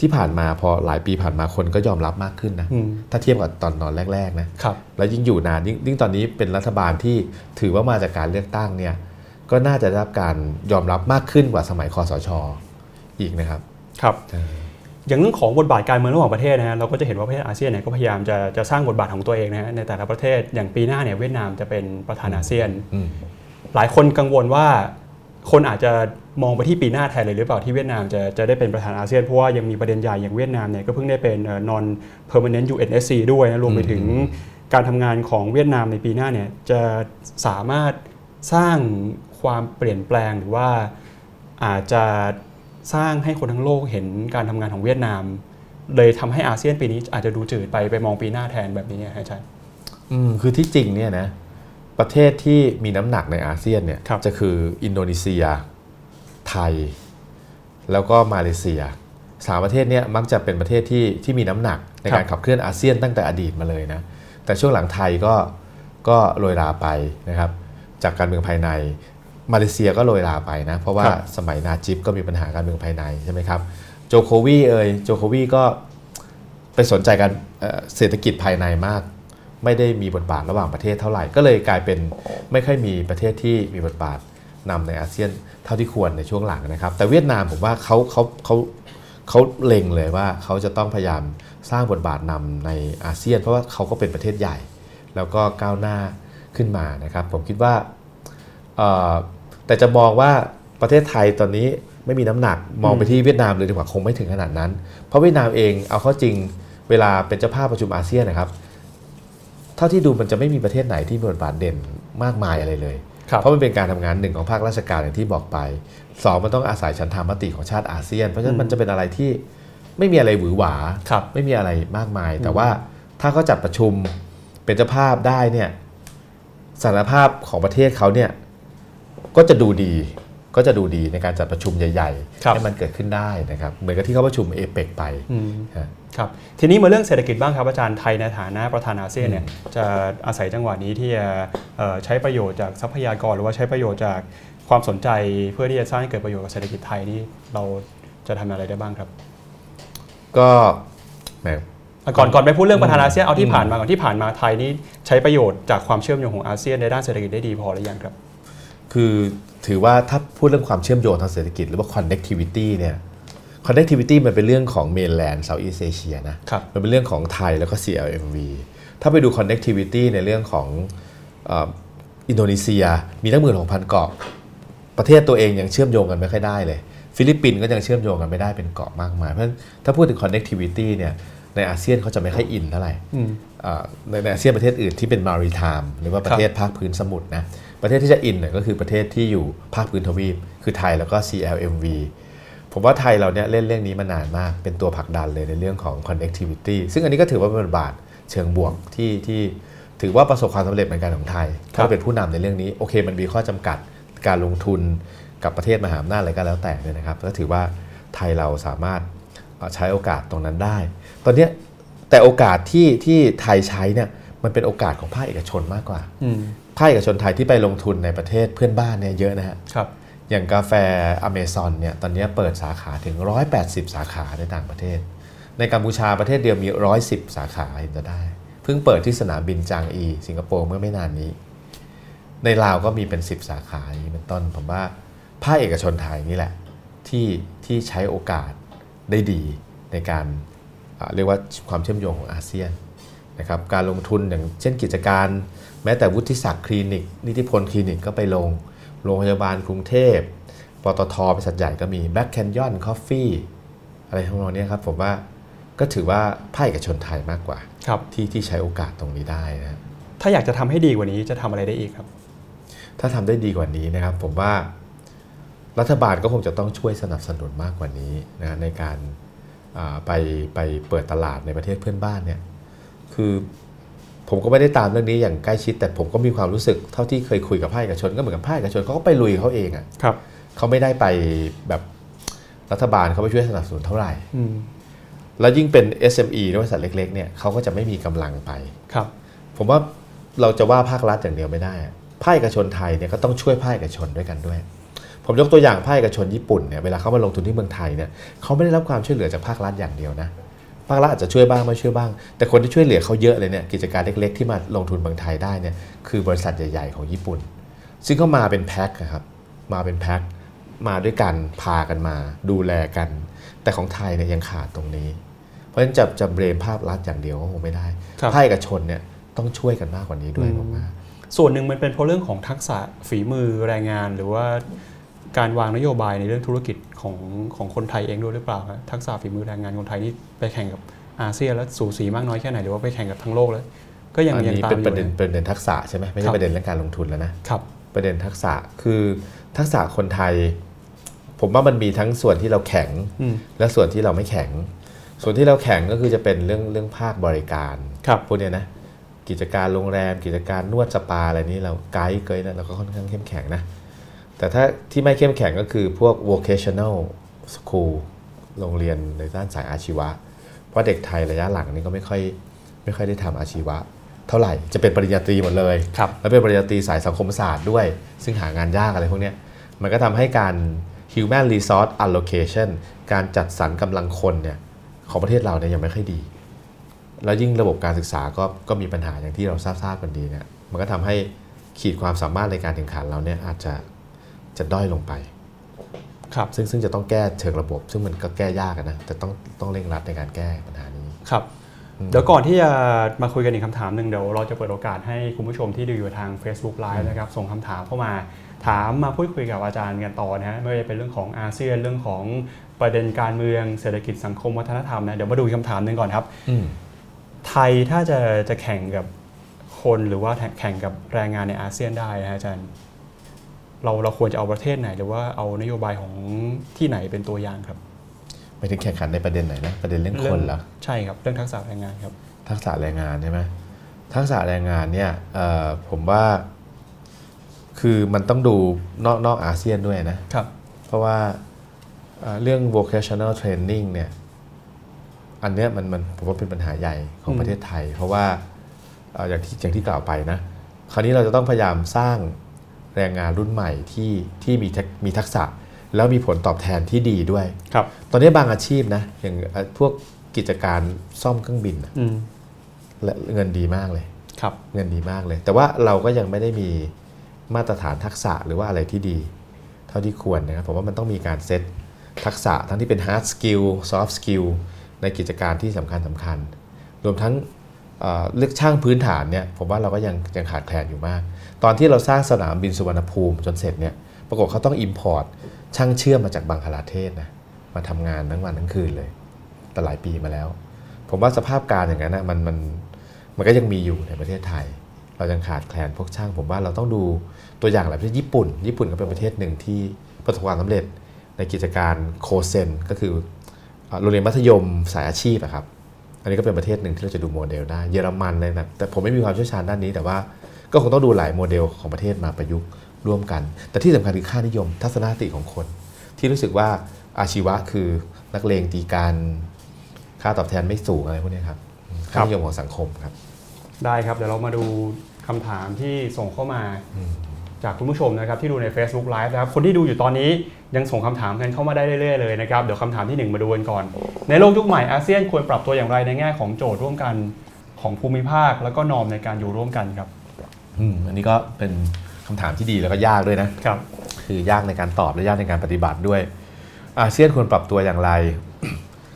ที่ผ่านมาพอหลายปีผ่านมาคนก็ยอมรับมากขึ้นนะถ้าเทียบกับตอนแรกๆนะครับแล้วยิ่งอยู่นานยิ่งตอนนี้เป็นรัฐบาลที่ถือว่ามาจากการเลือกตั้งเนี่ยก็น่าจะได้รับการยอมรับมากขึ้นกว่าสมัยคสช.อีกนะครับครับอย่างเรื่องของบทบาทการเมืองระหว่างประเทศนะฮะเราก็จะเห็นว่าประเทศอาเซียนเนี่ยก็พยายามจะสร้างบทบาทของตัวเองนะฮะในแต่ละประเทศอย่างปีหน้าเนี่ยเวียดนามจะเป็นประธานอาเซียนหลายคนกังวลว่าคนอาจจะมองไปที่ปีหน้าแทนเลยหรือเปล่าที่เวียดนามจะได้เป็นประธานอาเซียนเพราะว่ายังมีประเด็นใหญ่อย่างเวียดนามเนี่ยก็เพิ่งได้เป็น non permanent UNSC ด้วยนะรวมไปถึงการทำงานของเวียดนามในปีหน้าเนี่ยจะสามารถสร้างความเปลี่ยนแปลงหรือว่าอาจจะสร้างให้คนทั้งโลกเห็นการทำงานของเวียดนามเลยทำให้อาเซียนปีนี้อาจจะดูจืดไปมองปีหน้าแทนแบบนี้ใช่ไหมคือที่จริงเนี่ยนะประเทศที่มีน้ำหนักในอาเซียนเนี่ยจะคืออินโดนีเซียไทยแล้วก็มาเลเซียสามประเทศนี้มักจะเป็นประเทศที่มีน้ำหนักในการขับเคลื่อนอาเซียนตั้งแต่อดีตมาเลยนะแต่ช่วงหลังไทยก็โรยราไปนะครับจากการเมืองภายในมาเลเซียก็โรยราไปนะเพราะว่าสมัยนาจิบก็มีปัญหาการเมืองภายในใช่ไหมครับโจโควีก็ไปสนใจการเศรษฐกิจภายในมากไม่ได้มีบทบาทระหว่างประเทศเท่าไหร่ก็เลยกลายเป็นไม่ค่อยมีประเทศที่มีบทบาทนำในอาเซียนเท่าที่ควรในช่วงหลังนะครับแต่เวียดนามผมว่าเขาเล็งเลยว่าเขาจะต้องพยายามสร้างบทบาทนำในอาเซียนเพราะว่าเขาก็เป็นประเทศใหญ่แล้วก็ก้าวหน้าขึ้นมานะครับผมคิดว่าแต่จะมองว่าประเทศไทยตอนนี้ไม่มีน้ำหนักมองไปที่เวียดนามเลยดีกว่าคงไม่ถึงขนาดนั้นเพราะเวียดนามเองเอาเข้าจริงเวลาเป็นเจ้าภาพประชุมอาเซียนนะครับเท่าที่ดูมันจะไม่มีประเทศไหนที่มีบทบาทเด่นมากมายอะไรเลยเพราะมันเป็นการทำงานหนึ่งของภาคราชการอย่างที่บอกไปสองมันต้องอาศัยฉันทามติของชาติอาเซียนเพราะฉะนั้นมันจะเป็นอะไรที่ไม่มีอะไรหวือหวาไม่มีอะไรมากมายแต่ว่าถ้าเขาจัดประชุมเป็นเจ้าภาพได้เนี่ยสถานภาพของประเทศเขาเนี่ยก็จะดูดีในการจัดประชุมใหญ่ๆให้มันเกิดขึ้นได้นะครับเหมือนกับที่เขาประชุมเอเปกไปครับทีนี้มาเรื่องเศรษฐกิจบ้างครับอาจารย์ไทยในฐานะประธานอาเซียนเนี่ยจะอาศัยจังหวะนี้ที่จะใช้ประโยชน์จากทรัพยากรหรือว่าใช้ประโยชน์จากความสนใจเพื่อที่จะสร้างให้เกิดประโยชน์กับเศรษฐกิจไทยนี่เราจะทำอะไรได้บ้างครับก็แหมก่อนไปพูดเรื่องประธานอาเซียนเอาที่ผ่านมาก่อนที่ผ่านมาไทยนี่ใช้ประโยชน์จากความเชื่อมโยงของอาเซียนในด้านเศรษฐกิจได้ดีพอหรือยังครับคือถือว่าถ้าพูดเรื่องความเชื่อมโยงทางเศรษฐกิจหรือว่า connectivity เนี่ย connectivity มันเป็นเรื่องของ mainland Southeast Asia นะมันเป็นเรื่องของไทยแล้วก็ CLMV ถ้าไปดู connectivity ในเรื่องของอินโดนีเซียมีตั้ง 16,000 เกาะประเทศตัวเองยังเชื่อมโยงกันไม่ค่อยได้เลยฟิลิปปินส์ก็ยังเชื่อมโยงกันไม่ได้เป็นเกาะมากมายเพราะฉะนั้นถ้าพูดถึง connectivity เนี่ยในอาเซียนเขาจะไม่ค่อยอินเท่าไหร่ในอาเซียนประเทศอื่นที่เป็น maritime หรือว่าประเทศภาคพื้นสมุทรนะประเทศที่จะอินเนี่ยก็คือประเทศที่อยู่ภาคพื้นทวีปคือไทยแล้วก็ CLMV ผมว่าไทยเราเนี่ยเล่นเรื่องนี้มานานมากเป็นตัวผลักดันเลยในเรื่องของ connectivity ซึ่งอันนี้ก็ถือว่าเป็นบทบาทเชิงบวกที่ถือว่าประสบความสำเร็จเหมือนกันของไทยถ้าเป็นผู้นำในเรื่องนี้โอเคมันมีข้อจำกัดการลงทุนกับประเทศมหาอำนาจอะไรก็แล้วแต่เนี่ยนะครับก็ถือว่าไทยเราสามารถใช้โอกาสตรงนั้นได้ตอนนี้แต่โอกาสที่ไทยใช้เนี่ยมันเป็นโอกาสของภาคเอกชนมากกว่าภาคเอกชนไทยที่ไปลงทุนในประเทศเพื่อนบ้านเนี่ยเยอะนะฮะอย่างกาแฟอเมซอนเนี่ยตอนนี้เปิดสาขาถึง180สาขาในต่างประเทศในกัมพูชาประเทศเดียวมี110สาขาเห็นจะได้เพิ่งเปิดที่สนามบินจางอีสิงคโปร์เมื่อไม่นานนี้ ในลาวก็มีเป็น10สาขาอย่างนี้เป็นต้นผมว่าภาคเอกชนไทยนี่แหละที่ใช้โอกาสได้ดีในการเรียกว่าความเชื่อมโยงของอาเซียนนะครับการลงทุนอย่างเช่นกิจการแม้แต่วุฒิศักดิ์คลินิกนิติพลคลินิกก็ไปลงโรงพยาบาลกรุงเทพปตทบริษัทใหญ่ก็มี Black Canyon Coffee อะไรทั้งหมดนี้ครับผมว่าก็ถือว่าภาคเอกชนไทยมากกว่าที่ใช้โอกาสตรงนี้ได้นะถ้าอยากจะทำให้ดีกว่านี้จะทำอะไรได้อีกครับถ้าทำได้ดีกว่านี้นะครับผมว่ารัฐบาลก็คงจะต้องช่วยสนับสนุนมากกว่านี้นะในการไปเปิดตลาดในประเทศเพื่อนบ้านเนี่ยคือผมก็ไม่ได้ตามเรื่องนี้อย่างใกล้ชิดแต่ผมก็มีความรู้สึกเท่าที่เคยคุยกับภาคเอกชนก็เหมือนกับภาคเอกชนเขาก็ไปลุยเขาเองอ่ะเขาไม่ได้ไปแบบรัฐบาลเขาไปช่วยสนับสนุนเท่าไหร่แล้วยิ่งเป็น SME บริษัทเล็กๆเนี่ยเขาก็จะไม่มีกำลังไปผมว่าเราจะว่าภาครัฐอย่างเดียวไม่ได้ภาคเอกชนไทยเนี่ยก็ต้องช่วยภาคเอกชนด้วยกันด้วยผมยกตัวอย่างภาคเอกชนญี่ปุ่นเนี่ยเวลาเขามาลงทุนที่เมืองไทยเนี่ยเขาไม่ได้รับความช่วยเหลือจากภาครัฐอย่างเดียวนะภาครัฐอาจจะช่วยบ้างไม่ช่วยบ้างแต่คนที่ช่วยเหลือเขาเยอะเลยเนี่ยกิจการเล็กๆที่มาลงทุนเมืองไทยได้เนี่ยคือบริษัทใหญ่ๆของญี่ปุ่นซึ่งเขามาเป็นแพ็คครับมาเป็นแพ็คมาด้วยกันพากันมาดูแลกันแต่ของไทยเนี่ยยังขาดตรงนี้เพราะฉะนั้นจะเบรมภาครัฐอย่างเดียวก็คงไม่ได้ภาคเอกชนเนี่ยต้องช่วยกันมากกว่านี้ด้วยผมว่าส่วนหนึ่งมันเป็นเพราะเรื่องของทักษะฝีมือแรงงานหรือว่าการวางนโยบายในเรื่องธุรกิจของคนไทยเองด้วยหรือเปล่าครับทักษะฝีมือแรงงานคนไทยนี่ไปแข่งกับอาเซียนแล้วสูสีมากน้อยแค่ไหนหรือว่าไปแข่งกับทั้งโลกแล้วก็ยังมีตามอยู่เป็นทักษะใช่ไหมไม่ใช่ประเด็นเรื่องการลงทุนแล้วนะครับประเด็นทักษะคือทักษะคนไทยผมว่ามันมีทั้งส่วนที่เราแข็งและส่วนที่เราไม่แข็งส่วนที่เราแข็งก็คือจะเป็นเรื่องภาคบริการพวกนี้นะกิจการโรงแรมกิจการนวดสปาอะไรนี้เราไกด์เกยนะเราก็ค่อนข้างเข้มแข็งนะแต่ถ้าที่ไม่เข้มแข็งก็คือพวก vocational school โรงเรียนในด้านสายอาชีวะเพราะเด็กไทยระยะหลังนี่ก็ไม่ค่อยได้ทำอาชีวะเท่าไหร่จะเป็นปริญญาตรีหมดเลยแล้วเป็นปริญญาตรีสายสังคมศาสตร์ด้วยซึ่งหางานยากอะไรพวกนี้มันก็ทำให้การ human resource allocation การจัดสรรกำลังคนเนี่ยของประเทศเราเนี่ยยังไม่ค่อยดีแล้วยิ่งระบบการศึกษาก็มีปัญหาอย่างที่เราทราบกันดีเนี่ยมันก็ทำให้ขีดความสามารถในการแข่งขันเราเนี่ยอาจจะด้อยลงไปครับซึ่งจะต้องแก้เชิงระบบซึ่งมันก็แก้ยากนะแต่ต้องเร่งรัดในการแก้ปัญหานี้ครับเดี๋ยวก่อนที่จะมาคุยกันอีกคำถามนึงเดี๋ยวเราจะเปิดโอกาสให้คุณผู้ชมที่ดูอยู่ทาง Facebook Live นะครับส่งคำถามเข้ามาถามมาพูดคุยกับอาจารย์กันต่อนะฮะไม่ว่าจะเป็นเรื่องของอาเซียนเรื่องของประเด็นการเมืองเศรษฐกิจสังคมวัฒนธรรมนะเดี๋ยวมาดูคำถามนึงก่อนครับไทยถ้าจะแข่งกับคนหรือว่าแข่งกับแรงงานในอาเซียนได้นะอาจารย์เราควรจะเอาประเทศไหนหรือว่าเอานโยบายของที่ไหนเป็นตัวอย่างครับไปถึงแข่งขันในประเด็นไหนนะประเด็นเรื่องคนเหรอใช่ครับเรื่องทักษะแรงงานครับทักษะแรงงานใช่ไหมทักษะแรงงานเนี่ยผมว่าคือมันต้องดูนอกอาเซียนด้วยนะครับเพราะว่าเรื่อง vocational training เนี่ยอันเนี้ยมันผมว่าเป็นปัญหาใหญ่ของประเทศไทยเพราะว่าอย่างที่กล่าวไปนะคราวนี้เราจะต้องพยายามสร้างแรงงานรุ่นใหม่ที่มีทักษะแล้วมีผลตอบแทนที่ดีด้วยครับตอนนี้บางอาชีพนะอย่างพวกกิจการซ่อมเครื่องบินเงินดีมากเลยครับเงินดีมากเลยแต่ว่าเราก็ยังไม่ได้มีมาตรฐานทักษะหรือว่าอะไรที่ดีเท่าที่ควรนะครับผมว่ามันต้องมีการเซตทักษะทั้งที่เป็น hard skill soft skill ในกิจการที่สำคัญรวมทั้งเลือกช่างพื้นฐานเนี่ยผมว่าเราก็ยังขาดแคลนอยู่มากตอนที่เราสร้างสนามบินสุวรรณภูมิจนเสร็จเนี่ยปรากฏเขาต้อง import ช่างเชื่อมมาจากบังคลาเทศนะมาทำงานทั้งวันทั้งคืนเลยแต่หลายปีมาแล้วผมว่าสภาพการอย่างนั้นนะมันก็ยังมีอยู่ในประเทศไทยเรายังขาดแคลนพวกช่างผมว่าเราต้องดูตัวอย่างหลายประเทศญี่ปุ่นก็เป็นประเทศหนึ่งที่ประสบความสำเร็จในกิจการโคเซนก็คือโรงเรียนมัธยมสายอาชีพอะครับอันนี้ก็เป็นประเทศหนึ่งที่เราจะดูโมเดลได้เยอรมันเลยนะแต่ผมไม่มีความเชี่ยวชาญด้านนี้แต่ว่าก็คงต้องดูหลายโมเดลของประเทศมาประยุกต์ร่วมกันแต่ที่สำคัญคือค่านิยมทัศนคติของคนที่รู้สึกว่าอาชีวะคือนักเลงตีกันค่าตอบแทนไม่สูงอะไรพวกนี้ครับค่านิยมของสังคมครับได้ครับเดี๋ยวเรามาดูคำถามที่ส่งเข้ามาจากคุณผู้ชมนะครับที่ดูใน Facebook Live นะครับคนที่ดูอยู่ตอนนี้ยังส่งคำถามกันเข้ามาได้เรื่อยๆเลยนะครับเดี๋ยวคำถามที่1มาดูกันก่อนในโลกยุคใหม่อาเซียนควรปรับตัวอย่างไรในแง่ของโจทย์ร่วมกันของภูมิภาคแล้วก็นอร์มในการอยู่ร่วมกันครับอันนี้ก็เป็น คำถามที่ดีแล้วก็ยากด้วยนะครับคือยากในการตอบและยากในการปฏิบัติด้วยอาเซียนควรปรับตัวอย่างไร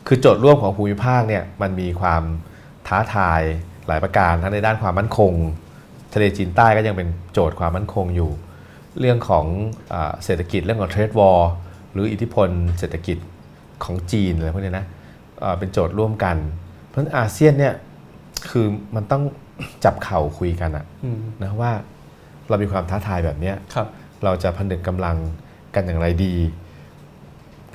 คือโจทย์ร่วมของภูมิภาคเนี่ยมันมีความท้าทายหลายประการทั้งในด้านความมั่นคงทะเลจีนใต้ก็ยังเป็นโจทย์ความมั่นคงอยู่เรื่องของเศรษฐกิจเรื่องของเทรดวอร์หรืออิทธิพลเศรษฐกิจของจีนอะไรพวกนี้นะเป็นโจทย์ร่วมกันเพราะฉะนั้นอาเซียนเนี่ยคือมันต้องจับเข่าคุยกันอะนะว่าเรามีความท้าทายแบบนี้เราจะผนึกกำลังกันอย่างไรดี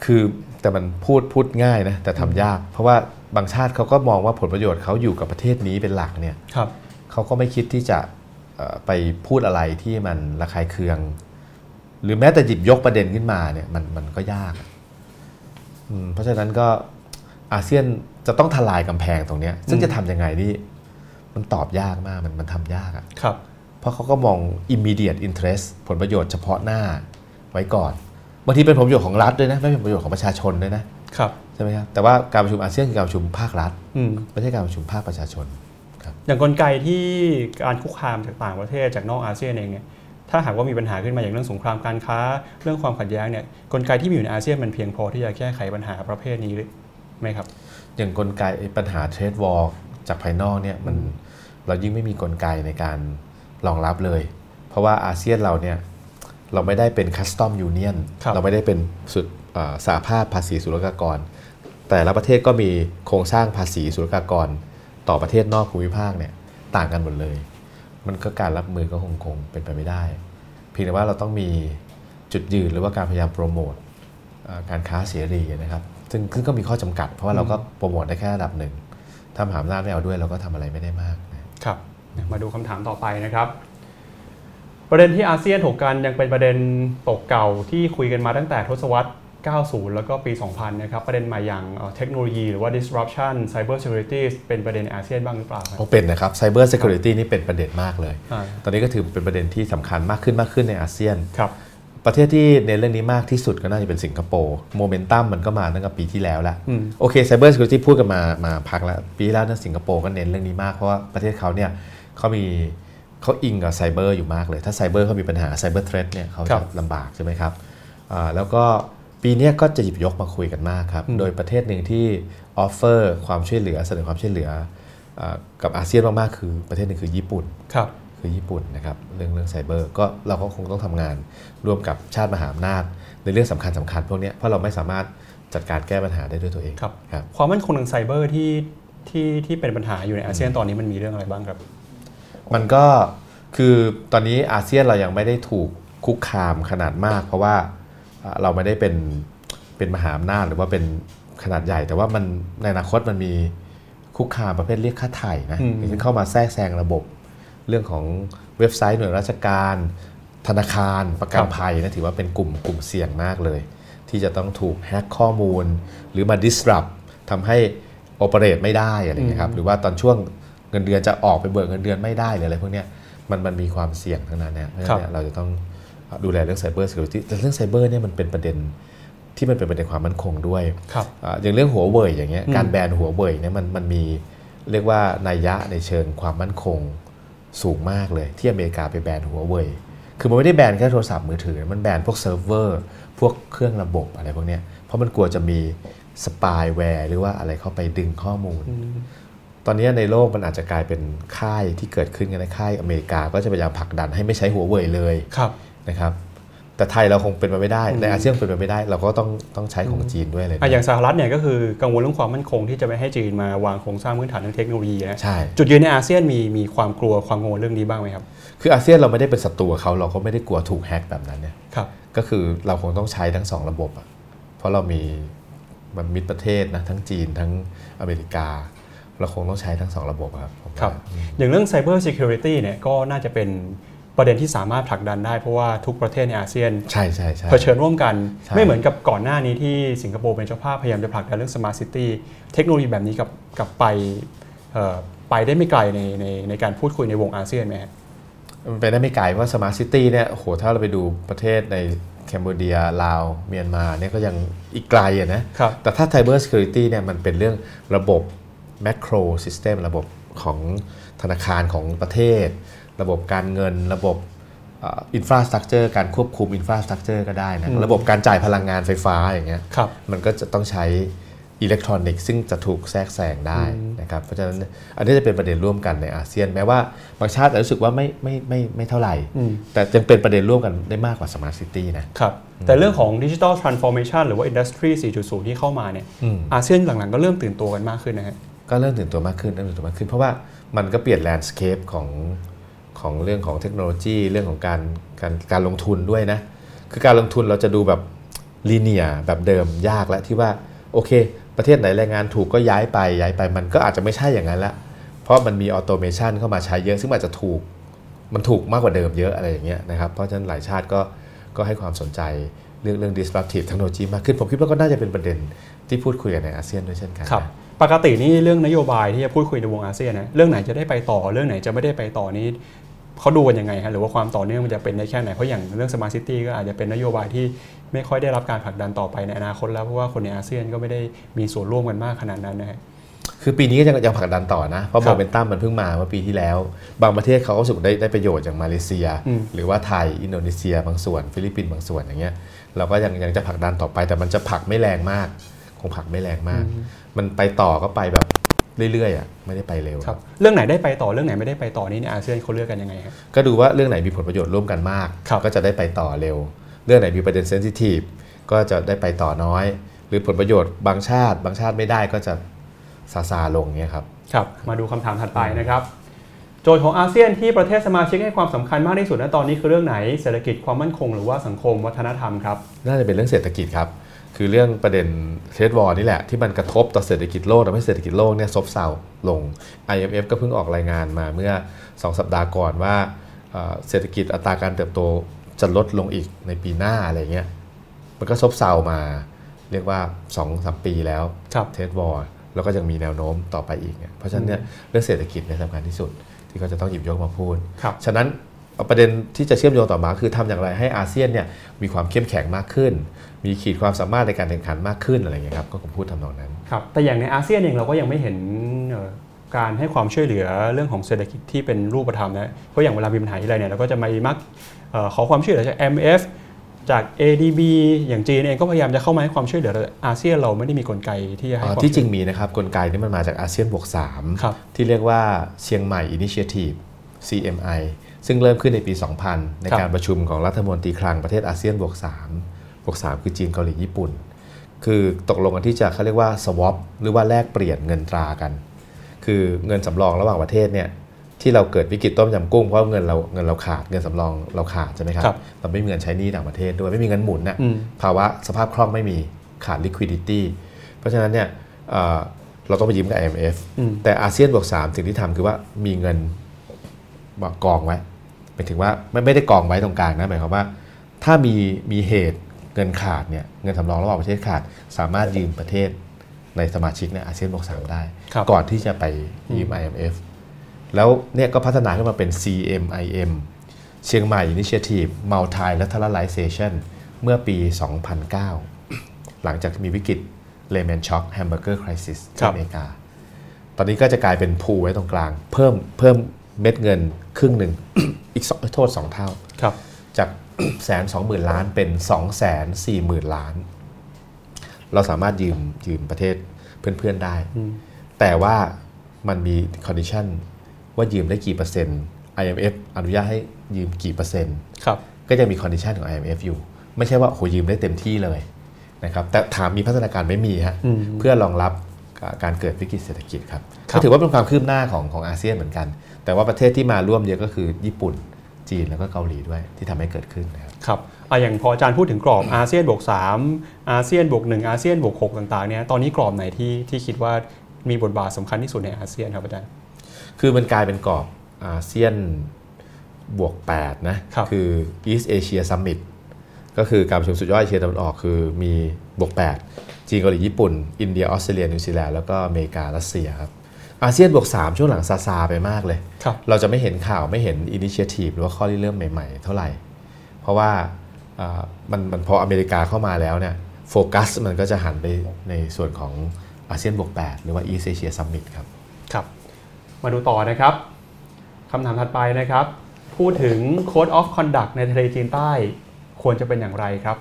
คือแต่มันพูดง่ายนะแต่ทำยากเพราะว่าบางชาติเขาก็มองว่าผลประโยชน์เขาอยู่กับประเทศนี้เป็นหลักเนี่ยเขาก็ไม่คิดที่จะไปพูดอะไรที่มันระคายเคืองหรือแม้แต่หยิบยกประเด็นขึ้นมาเนี่ยมันก็ยากเพราะฉะนั้นก็อาเซียนจะต้องทลายกำแพงตรงนี้ซึ่งจะทำยังไงนี่มันตอบยากมากมันทำยากอ่ะเพราะเขาก็มอง immediate interest ผลประโยชน์เฉพาะหน้าไว้ก่อนบางทีเป็นผลประโยชน์ของรัฐด้วยนะไม่เป็นผลประโยชน์ของประชาชนด้วยนะใช่ไหมครับแต่ว่าการประชุมอาเซียนคือการประชุมภาครัฐไม่ใช่การประชุมภาคประชาชนอย่างกลไกที่การคุกคามจากต่างประเทศจากนอกอาเซียนเองเนี่ยถ้าหากว่ามีปัญหาขึ้นมาอย่างเรื่องสงครามการค้าเรื่องความขัดแย้งเนี่ยกลไกที่มีอยู่ในอาเซียนมันเพียงพอที่จะแก้ไขปัญหาประเภทนี้หรือไม่ครับอย่างกลไกปัญหาเทรดวอร์จากภายนอกเนี่ยมันเรายิ่งไม่มีกลไกในการรองรับเลยเพราะว่าอาเซียนเราเนี่ยเราไม่ได้เป็น Custom Union เราไม่ได้เป็นสหภาพภาษีศุลกากรแต่ละประเทศก็มีโครงสร้างภาษีศุลกากรต่อประเทศนอกภูมิภาคเนี่ยต่างกันหมดเลยมันก็การรับมือก็คงเป็นไปไม่ได้เพียงแต่ว่าเราต้องมีจุดยืนหรือว่าการพยายามโปรโมทการค้าเสรีนะครับซึ่งก็มีข้อจำกัดเพราะว่าเราก็โปรโมทได้แค่ระดับหนึ่งถ้ามหาอำนาจไม่เอาด้วยเราก็ทำอะไรไม่ได้มากนะครับมาดูคำถามต่อไปนะครับประเด็นที่อาเซียนถกกันยังเป็นประเด็นตกเก่าที่คุยกันมาตั้งแต่ทศวรรษ90แล้วก็ปี2000นะครับประเด็นใหม่อย่างเทคโนโลยีหรือว่า disruption cyber security เป็นประเด็นอาเซียนบ้างหรือเปล่าครับเป็นนะครับ cyber security นี่เป็นประเด็นมากเลยตอนนี้ก็ถือเป็นประเด็นที่สำคัญมากขึ้นในอาเซียนครับประเทศที่ในเรื่องนี้มากที่สุดก็น่าจะเป็นสิงคโปร์โมเมนตัมมันก็มาตั้งแต่ปีที่แล้วละโอเค cyber security พูดกันมาพักแล้วปีที่แล้วสิงคโปร์ก็เน้นเรื่องนี้มากเพราะว่าประเทศเขาเนี่ยเขาอิงกับไซเบอร์อยู่มากเลยถ้าไซเบอร์เขามีปัญหาไซเบอร์เทรดเนี่ยเขาจะลำบากใช่ไหมครับแล้วก็ปีนี้ก็จะหยิบยกมาคุยกันมากครับโดยประเทศหนึ่งที่ออฟเฟอร์ความช่วยเหลือเสนอความช่วยเหลือกับอาเซียนมากๆคือประเทศหนึ่งคือญี่ปุ่นคือญี่ปุ่นนะครับเรื่องไซเบอร์ก็เราก็คงต้องทำงานร่วมกับชาติมหาอำนาจในเรื่องสำคัญพวกนี้เพราะเราไม่สามารถจัดการแก้ปัญหาได้ด้วยตัวเองครับความมั่นคงทางไซเบอร์ที่เป็นปัญหาอยู่ในอาเซียนตอนนี้มันมีเรื่องอะไรบ้างครับมันก็คือตอนนี้อาเซียนเรายังไม่ได้ถูกคุกคามขนาดมากเพราะว่าเราไม่ได้เป็นมหาอำนาจหรือว่าเป็นขนาดใหญ่แต่ว่ามันในอนาคตมันมีคุกคามประเภทเรียกค่าไถ่นะที่เข้ามาแทรกแซงระบบเรื่องของเว็บไซต์หน่วยราชการธนาคารประกันภัยนะถือว่าเป็นกลุ่มเสี่ยงมากเลยที่จะต้องถูกแฮกข้อมูลหรือมา disrupt ทำให้โอเปเรตไม่ได้อะไรอย่างเงี้ยครับหรือว่าตอนช่วงเงินเดือนจะออกไปเบิกเงินเดือนไม่ได้เลยอะไรพวกนี้มันมีความเสี่ยงทั้งนั้นเนี่ยเราจะต้องดูแลเรื่องไซเบอร์ซิเคียวริตี้แต่เรื่องไซเบอร์เนี่ยมันเป็นประเด็นที่มันเป็นประเด็นความมั่นคงด้วยอย่างเรื่องหัวเว่ยอย่างเงี้ยการแบนหัวเว่ยเนี่ยมันมีเรียกว่านัยยะในเชิงความมั่นคงสูงมากเลยที่อเมริกาไปแบนหัวเว่ยคือมันไม่ได้แบนแค่โทรศัพท์มือถือมันแบนพวกเซิร์ฟเวอร์พวกเครื่องระบบอะไรพวกเนี้ยเพราะมันกลัวจะมีสปายแวร์หรือว่าอะไรเข้าไปดึงข้อมูลตอนนี้ในโลกมันอาจจะกลายเป็นค่ายที่เกิดขึ้นกันในค่ายอเมริกาก็จะพยายามผลักดันให้ไม่ใช้หัวเว่ยเลยนะครับแต่ไทยเราคงเป็นไปไม่ได้ในอาเซียนเป็นไปไม่ได้เราก็ต้องใช้ของจีนด้วยเลยอย่างสหรัฐเนี่ยก็คือกังวลเรื่องความมั่นคงที่จะไม่ให้จีนมาวางโครงสร้างพื้นฐานทางเทคโนโลยีนะจุดยืนในอาเซียนมีความกลัวความกังวลเรื่องนี้บ้างไหมครับคืออาเซียนเราไม่ได้เป็นศัตรูเขาเราก็ไม่ได้กลัวถูกแฮกแบบนั้นเนี่ยก็คือเราคงต้องใช้ทั้งสองระบบเพราะเรามีมิตรประเทศนะทั้งจีนทั้งอเมริกาเราคงต้องใช้ทั้ง2ระบบครับอย่างเรื่อง Cyber Security เนี่ยก็น่าจะเป็นประเด็นที่สามารถผลักดันได้เพราะว่าทุกประเทศในอาเซียนใช่เผชิญร่วมกันไม่เหมือนกับก่อนหน้านี้ที่สิงคโปร์เป็นเจ้าภาพพยายามจะผลักดันเรื่อง Smart City เทคโนโลยีแบบนี้กับไปได้ไม่ไกลในการพูดคุยในวงอาเซียนมั้ยฮะมันไปได้ไม่ไกลเพราะ Smart City เนี่ยโหถ้าเราไปดูประเทศในแคนเบอร์เรียลาวเมียนมาเนี่ยก็ยังอีกไกลอ่ะนะแต่ถ้า Cyber Security เนี่ยมันเป็นเรื่องระบบแมคโครซิสเต็มระบบของธนาคารของประเทศระบบการเงินระบบ infrastructure การควบคุม infrastructure ก็ได้นะระบบการจ่ายพลังงานไฟฟ้าอย่างเงี้ยมันก็จะต้องใช้อิเล็กทรอนิกส์ซึ่งจะถูกแทรกแซงได้นะครับเพราะฉะนั้นอันนี้จะเป็นประเด็นร่วมกันในอาเซียนแม้ว่าบางชาติอาจจะรู้สึกว่าไม่เท่าไหร่แต่ยังเป็นประเด็นร่วมกันได้มากกว่าสมาร์ทซิตี้นะครับแต่เรื่องของ Digital Transformation หรือว่า Industry 4.0 ที่เข้ามาเนี่ยอาเซียนหลังๆก็เริ่มตื่นตัวกันมากขึ้นนะฮะก็เริ่มตื่นตัวมากขึ้นเพราะว่ามันก็เปลี่ยน landscape ของเรื่องของเทคโนโลยีเรื่องของการลงทุนด้วยนะคือการลงทุนเราจะดูแบบ linear แบบเดิมยากแล้วที่ว่าโอเคประเทศไหนแรงงานถูกก็ย้ายไปมันก็อาจจะไม่ใช่อย่างนั้นละเพราะมันมีออโตเมชันเข้ามาใช้เยอะซึ่งอาจจะถูกมากกว่าเดิมเยอะอะไรอย่างเงี้ยนะครับเพราะฉะนั้นหลายชาติก็ให้ความสนใจเรื่อง disruptive technology มากขึ้นผมคิดว่าก็น่าจะเป็นประเด็นที่พูดคุยกันในอาเซียนด้วยเช่นกันครับปกตินี่เรื่องนโยบายที่จะพูดคุยในวงอาเซียนนะเรื่องไหนจะได้ไปต่อเรื่องไหนจะไม่ได้ไปต่อนี้เขาดูกันยังไงฮะหรือว่าความต่อเนื่องมันจะเป็นได้แค่ไหนเพราะอย่างเรื่อง Smart City ก็อาจจะเป็นนโยบายที่ไม่ค่อยได้รับการผลักดันต่อไปในอนาคตแล้วเพราะว่าคนในอาเซียนก็ไม่ได้มีส่วนร่วมกันมากขนาดนั้นนะฮะคือปีนี้ก็ยังผลักดันต่อนะเพราะโมเมนตัมมันเพิ่งมาเมื่อปีที่แล้วบางประเทศเขาก็สุขได้ประโยชน์อย่างมาเลเซียหรือว่าไทยอินโดนีเซียบางส่วนฟิลิปปินส์บางส่วนอย่างเงี้ยเราก็ยังจะผลักดันต่อไปแต่มันจะผลักไม่แรงมากมันไปต่อก็ไปแบบเรื่อยๆอ่ะไม่ได้ไปเร็วครับเรื่องไหนได้ไปต่อเรื่องไหนไม่ได้ไปต่อนี่ในอาเซียนเขาเลือกกันยังไงครับก็ดูว่าเรื่องไหนมีผลประโยชน์ร่วมกันมากก็จะได้ไปต่อเร็วเรื่องไหนมีประเด็นเซนซิทีฟก็จะได้ไปต่อน้อยหรือผลประโยชน์บางชาติไม่ได้ก็จะซาลงเงี้ยครับครับมาดูคำถามถัดไปนะครับโจทย์ของอาเซียนที่ประเทศสมาชิกให้ความสำคัญมากที่สุดณตอนนี้คือเรื่องไหนเศรษฐกิจความมั่นคงหรือว่าสังคมวัฒนธรรมครับน่าจะเป็นเรื่องเศรษฐกิจครับคือเรื่องประเด็นเทรดวอร์นี่แหละที่มันกระทบต่อเศรษฐกิจโลกทำให้เศรษฐกิจโลกเนี่ยซบเซาลง IMF ก็เพิ่งออกรายงานมาเมื่อ2สัปดาห์ก่อนว่าเศรษฐกิจอัตราการเติบโตจะลดลงอีกในปีหน้าอะไรเงี้ยมันก็ซบเซามาเรียกว่า 2-3 ปีแล้วเทรดวอร์แล้วก็ยังมีแนวโน้มต่อไปอีกเนี่ยเพราะฉะนั้นเนี่ยเรื่องเศรษฐกิจเนี่ยสำคัญที่สุดที่เขาจะต้องหยิบยกมาพูดฉะนั้นประเด็นที่จะเชื่อมโยงต่อมาคือทำอย่างไรให้อาเซียนเนี่ยมีความเข้มแข็งมากขึ้นมีขีดความสามารถในการแข่งขันมากขึ้นอะไรอย่างเงี้ยครับก็คงพูดทำนองนั้นครับแต่อย่างในอาเซียนเองเราก็ยังไม่เห็นการให้ความช่วยเหลือเรื่องของเศรษฐกิจที่เป็นรูปธรรมนะเพราะอย่างเวลามีปัญหาอะไรเนี่ยเราก็จะมามักขอความช่วยเหลือจาก MF จาก ADB อย่างจีนเองก็พยายามจะเข้ามาให้ความช่วยเหลืออาเซียนเราไม่ได้มีกลไกที่จะให้ความที่จริงมีนะครับกลไกนี้มันมาจากอาเซียนบวก3ที่เรียกว่า Chiang Mai Initiative CMI ซึ่งเริ่มขึ้นในปี 2000 ในการประชุมของรัฐมนตรีคลังประเทศอาเซียนบวก3คือจีนเกาหลีญี่ปุ่นคือตกลงกันที่จะเขาเรียกว่า swap หรือว่าแลกเปลี่ยนเงินตรากันคือเงินสำรองระหว่างประเทศเนี่ยที่เราเกิดวิกฤตต้มยำกุ้งเพราะเงินเราขาดเงินสำรองเราขาดใช่ไหมครับเราไม่มีเงินใช้หนี้ต่างประเทศด้วยไม่มีเงินหมุนน่ะภาวะสภาพคล่องไม่มีขาด liquidity เพราะฉะนั้นเนี่ยเราต้องไปยืมกับ IMF แต่อาเซียนบวก3สิ่งที่ทำคือว่ามีเงินกองไว้หมายถึงว่าไม่ได้กองไว้ตรงกลางนะหมายความว่าถ้ามีเหตุเงินขาดเนี่ยเงินสำรองระหว่างประเทศขาดสามารถยืมประเทศในสมาชิกในอาเซียนบวก3ได้ก่อนที่จะไปยืม IMF แล้วเนี่ยก็พัฒนาขึ้นมาเป็น CMIM เชียงใหม่ Initiative Multilateralization เมื่อปี 2009 หลังจากมีวิกฤต Lehman Shock Hamburger Crisis ที่อเมริกาตอนนี้ก็จะกลายเป็นพูลไว้ตรงกลางเพิ่มเม็ดเงินครึ่งหนึ่ง อีก2เท่าจาก120,000 ล้านเป็น 240,000 ล้านเราสามารถยืมประเทศเพื่อนๆได้แต่ว่ามันมีคอนดิชั่นว่ายืมได้กี่เปอร์เซ็นต์ IMF อนุญาตให้ยืมกี่เปอร์เซ็นต์ก็จะมีคอนดิชั่นของ IMF อยู่ไม่ใช่ว่าโหยืมได้เต็มที่เลยนะครับแต่ถามมีพัฒนาการไม่มีฮะเพื่อรองรับการเกิดวิกฤตเศรษฐกิจครับก็ถือว่าเป็นความคืบหน้าของอาเซียนเหมือนกันแต่ว่าประเทศที่มาร่วมเยอะก็คือญี่ปุ่นจีนแล้วก็เกาหลีด้วยที่ทำให้เกิดขึ้นนะครับครับอย่างพออาจารย์พูดถึงกรอบอาเซียนบวก3อาเซียนบวก1อาเซียนบวก6ต่างๆเนี่ยตอนนี้กรอบไหนที่คิดว่ามีบทบาทสำคัญที่สุดในอาเซียนครับอาจารย์คือมันกลายเป็นกรอบอาเซียนบวก8นะคือ East-Asia Summit ก็คือการประชุมสุดยอดเอเชียตะวันออกคือมีบวก8จีนเกาหลีญี่ปุ่นอินเดียออสเตรเลียนิวซีแลนด์แล้วก็อเมริการัสเซียครับอาเซียนบวก3ช่วงหลังซาไปมากเลยเราจะไม่เห็นข่าวไม่เห็นอินิเชียทีฟหรือว่าข้อริเริ่มใหม่ๆเท่าไหร่เพราะว่ามันพออเมริกาเข้ามาแล้วเนี่ยโฟกัสมันก็จะหันไปในส่วนของอาเซียนบวก8หรือว่า East Asia Summit ครับครับมาดูต่อนะครับคำถามถัดไปนะครับ พูดถึง Code of Conduct ในทะเลจีนใต้ควรจะเป็นอย่างไรครับ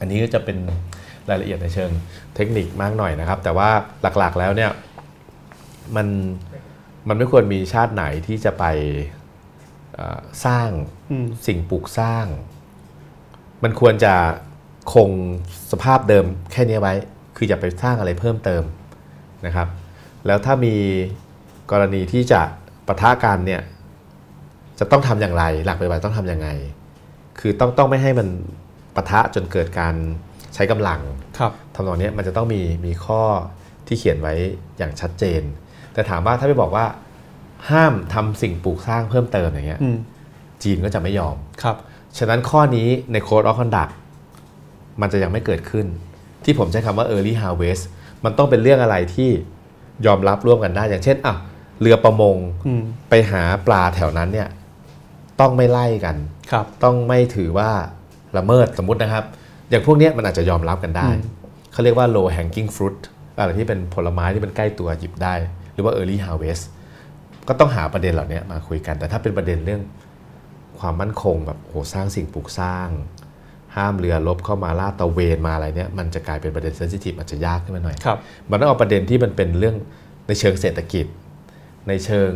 อันนี้ก็จะเป็นรายละเอียดในเชิงเทคนิคมากหน่อยนะครับแต่ว่าหลักๆแล้วเนี่ยมันไม่ควรมีชาติไหนที่จะไปสร้างสิ่งปลูกสร้างมันควรจะคงสภาพเดิมแค่นี้ไว้คืออย่าไปสร้างอะไรเพิ่มเติมนะครับแล้วถ้ามีกรณีที่จะปะทะกันเนี่ยจะต้องทำอย่างไรหลักปฏิบัติต้องทำอย่างไรคือต้องไม่ให้มันปะทะจนเกิดการใช้กำลังทำนองนี้มันจะต้องมีข้อที่เขียนไว้อย่างชัดเจนแต่ถามว่าถ้าไปบอกว่าห้ามทำสิ่งปลูกสร้างเพิ่มเติมอย่างเงี้ยจีนก็จะไม่ยอมฉะนั้นข้อนี้ใน Code of Conduct มันจะยังไม่เกิดขึ้นที่ผมใช้คำว่า Early Harvest มันต้องเป็นเรื่องอะไรที่ยอมรับร่วมกันได้อย่างเช่นเรือประมงไปหาปลาแถวนั้นเนี่ยต้องไม่ไล่กันต้องไม่ถือว่าละเมิดสมมุตินะครับอย่างพวกนี้มันอาจจะยอมรับกันได้เขาเรียกว่า low hanging fruit อะไรที่เป็นผลไม้ที่มันใกล้ตัวหยิบได้หรือว่า early harvest ก็ต้องหาประเด็นเหล่านี้มาคุยกันแต่ถ้าเป็นประเด็นเรื่องความมั่นคงแบบโหสร้างสิ่งปลูกสร้างห้ามเรือรบเข้ามาลาดตระเวนมาอะไรเนี่ยมันจะกลายเป็นประเด็น sensitive อาจจะยากขึ้นมาหน่อยมันต้องเอาประเด็นที่มันเป็นเรื่องในเชิงเศรษฐกิจในเชิง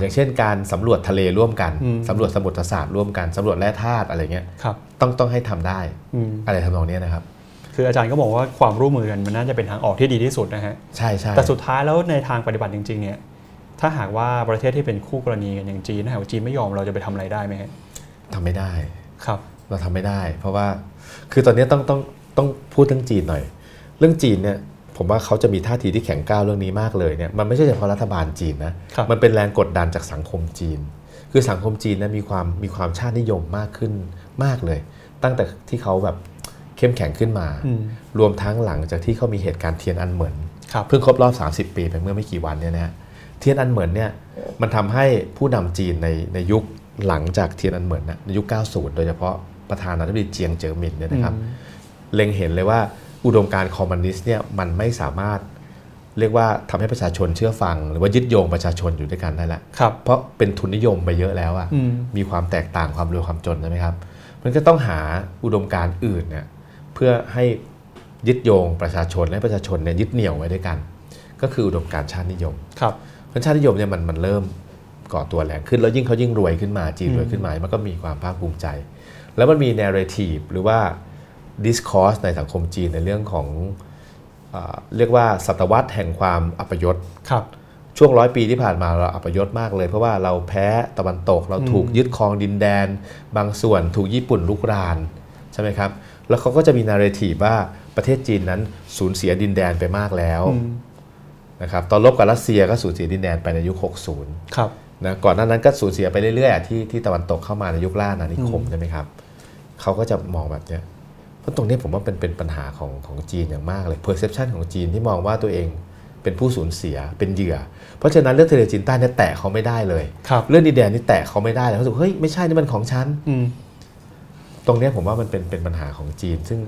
อย่างเช่นการสำรวจทะเลร่วมกันสำรวจสมุทรศาสตร์ร่วมกันสำรวจแร่ธาตุอะไรเงี้ยต้องให้ทำได้อะไรทำนองนี้นะครับคืออาจารย์ก็บอกว่าความร่วมมือกันมันน่าจะเป็นทางออกที่ดีที่สุดนะฮะใช่แต่สุดท้ายแล้วในทางปฏิบัติจริงๆเนี่ยถ้าหากว่าประเทศที่เป็นคู่กรณีกันอย่างจีนถ้าหากจีนไม่ยอมเราจะไปทำอะไรได้ไหมฮะทำไม่ได้ครับเราทำไม่ได้เพราะว่าคือตอนนี้ต้องพูดเรื่องจีนหน่อยเรื่องจีนเนี่ยผมว่าเขาจะมีท่าทีที่แข็งก้าวเรื่องนี้มากเลยเนี่ยมันไม่ใช่เฉพาะรัฐบาลจีนนะมันเป็นแรงกดดันจากสังคมจีนคือสังคมจีนนะมีความชาตินิยมมากขึ้นมากเลยตั้งแต่ที่เขาแบบเข้มแข็งขึ้นมารวมทั้งหลังจากที่เขามีเหตุการณ์เทียนอันเหมินเพิ่งครบรอบ30 ปีไปเมื่อไม่กี่วันเนี่ยนะเทียนอันเหมินเนี่ยมันทำให้ผู้นำจีนในยุคหลังจากเทียนอันเหมินนะในยุค90โดยเฉพาะประธานาธิบดีเจียงเจ๋อหมินเนี่ยนะครับเล็งเห็นเลยว่าอุดมการณ์คอมมิวนิสต์เนี่ยมันไม่สามารถเรียกว่าทำให้ประชาชนเชื่อฟังหรือว่ายึดโยงประชาชนอยู่ด้วยกันได้แล้วเพราะเป็นทุนนิยมไปเยอะแล้วอ่ะมีความแตกต่างความรวยความจนใช่ไหมครับมันก็ต้องหาอุดมการณ์อื่นเนี่ยเพื่อให้ยึดโยงประชาชนและประชาชนเนี่ยยึดเหนี่ยวไว้ด้วยกันก็คืออุดมการณ์ชาตินิยมเพราะชาตินิยมเนี่ยมันเริ่มก่อตัวแรงขึ้นแล้วยิ่งเขายิ่งรวยขึ้นมาจีนรวยขึ้นมามันก็มีความภาคภูมิใจแล้วมันมี narrative หรือว่าdiscourse ในสังคมจีนในเรื่องของเรียกว่าศตวรรษแห่งความอัปยศช่วง100 ปีที่ผ่านมาเราอัปยศมากเลยเพราะว่าเราแพ้ตะวันตกเราถูกยึดครองดินแดนบางส่วนถูกญี่ปุ่นรุกรานใช่ไหมครับแล้วเขาก็จะมี narrative ว่าประเทศจีนนั้นสูญเสียดินแดนไปมากแล้วนะครับตอนรบกับรัสเซียก็สูญเสียดินแดนไปในยุค60นะก่อนหน้านั้นก็สูญเสียไปเรื่อยๆที่ตะวันตกเข้ามาในยุคล่าอาณานิคมใช่ไหมครับเขาก็จะมองแบบนี้ตรงนี้ผมว่าเป็นปัญหาของจีนอย่างมากเลย perception ของจีนที่มองว่าตัวเองเป็นผู้สูญเสียเป็นเหยื่อเพราะฉะนั้นเรื่องทะเลจีนใต้เนี่ยแตะเขาไม่ได้เลยเรื่องดินแดนนี่แตะเขาไม่ได้เลยเขาบอกเฮ้ยไม่ใช่นี่มันของฉันตรงนี้ผมว่ามันเป็นปัญหาของจีนซึ่ง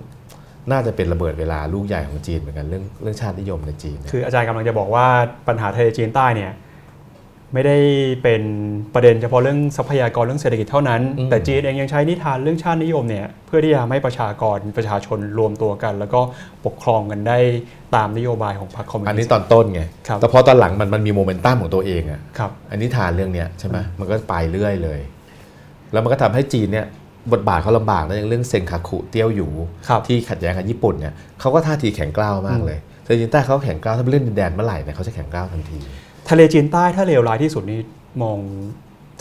น่าจะเป็นระเบิดเวลาลูกใหญ่ของจีนเหมือนกันเรื่องชาตินิยมในจีนคืออาจารย์กำลังจะบอกว่าปัญหาทะเลจีนใต้เนี่ยไม่ได้เป็นประเด็นเฉพาะเรื่องทรัพยากรเรื่องเศรษฐกิจเท่านั้นแต่จีนเองยังใช้นิทานเรื่องชาตินิยมเนี่ยเพื่อที่จะให้ประชาชนรวมตัวกันแล้วก็ปกครองกันได้ตามนโยบายของพรรคคอมมิวนิสต์อันนี้ตอนต้นไงแต่พอตอนหลังมันมีโมเมนตัมของตัวเองอ่ะอันนี้นิทานเรื่องนี้ใช่ไหมมันก็ไปเรื่อยเลยแล้วมันก็ทำให้จีนเนี่ยบทบาทเขาลำบากนะอย่างเรื่องเซ็งคาคุเตี้ยวหยูที่ขัดแย้งกับญี่ปุ่นเนี่ยเขาก็ท่าทีแข็งกร้าวมากเลยแต่จีนใต้เขาแข็งกร้าวถ้าเรื่องดินแดนเมื่อไหร่เนี่ยเขาจะแข็งกร้าวทันทีทะเลจีนใต้ถ้าเลวร้ายที่สุดนี่มอง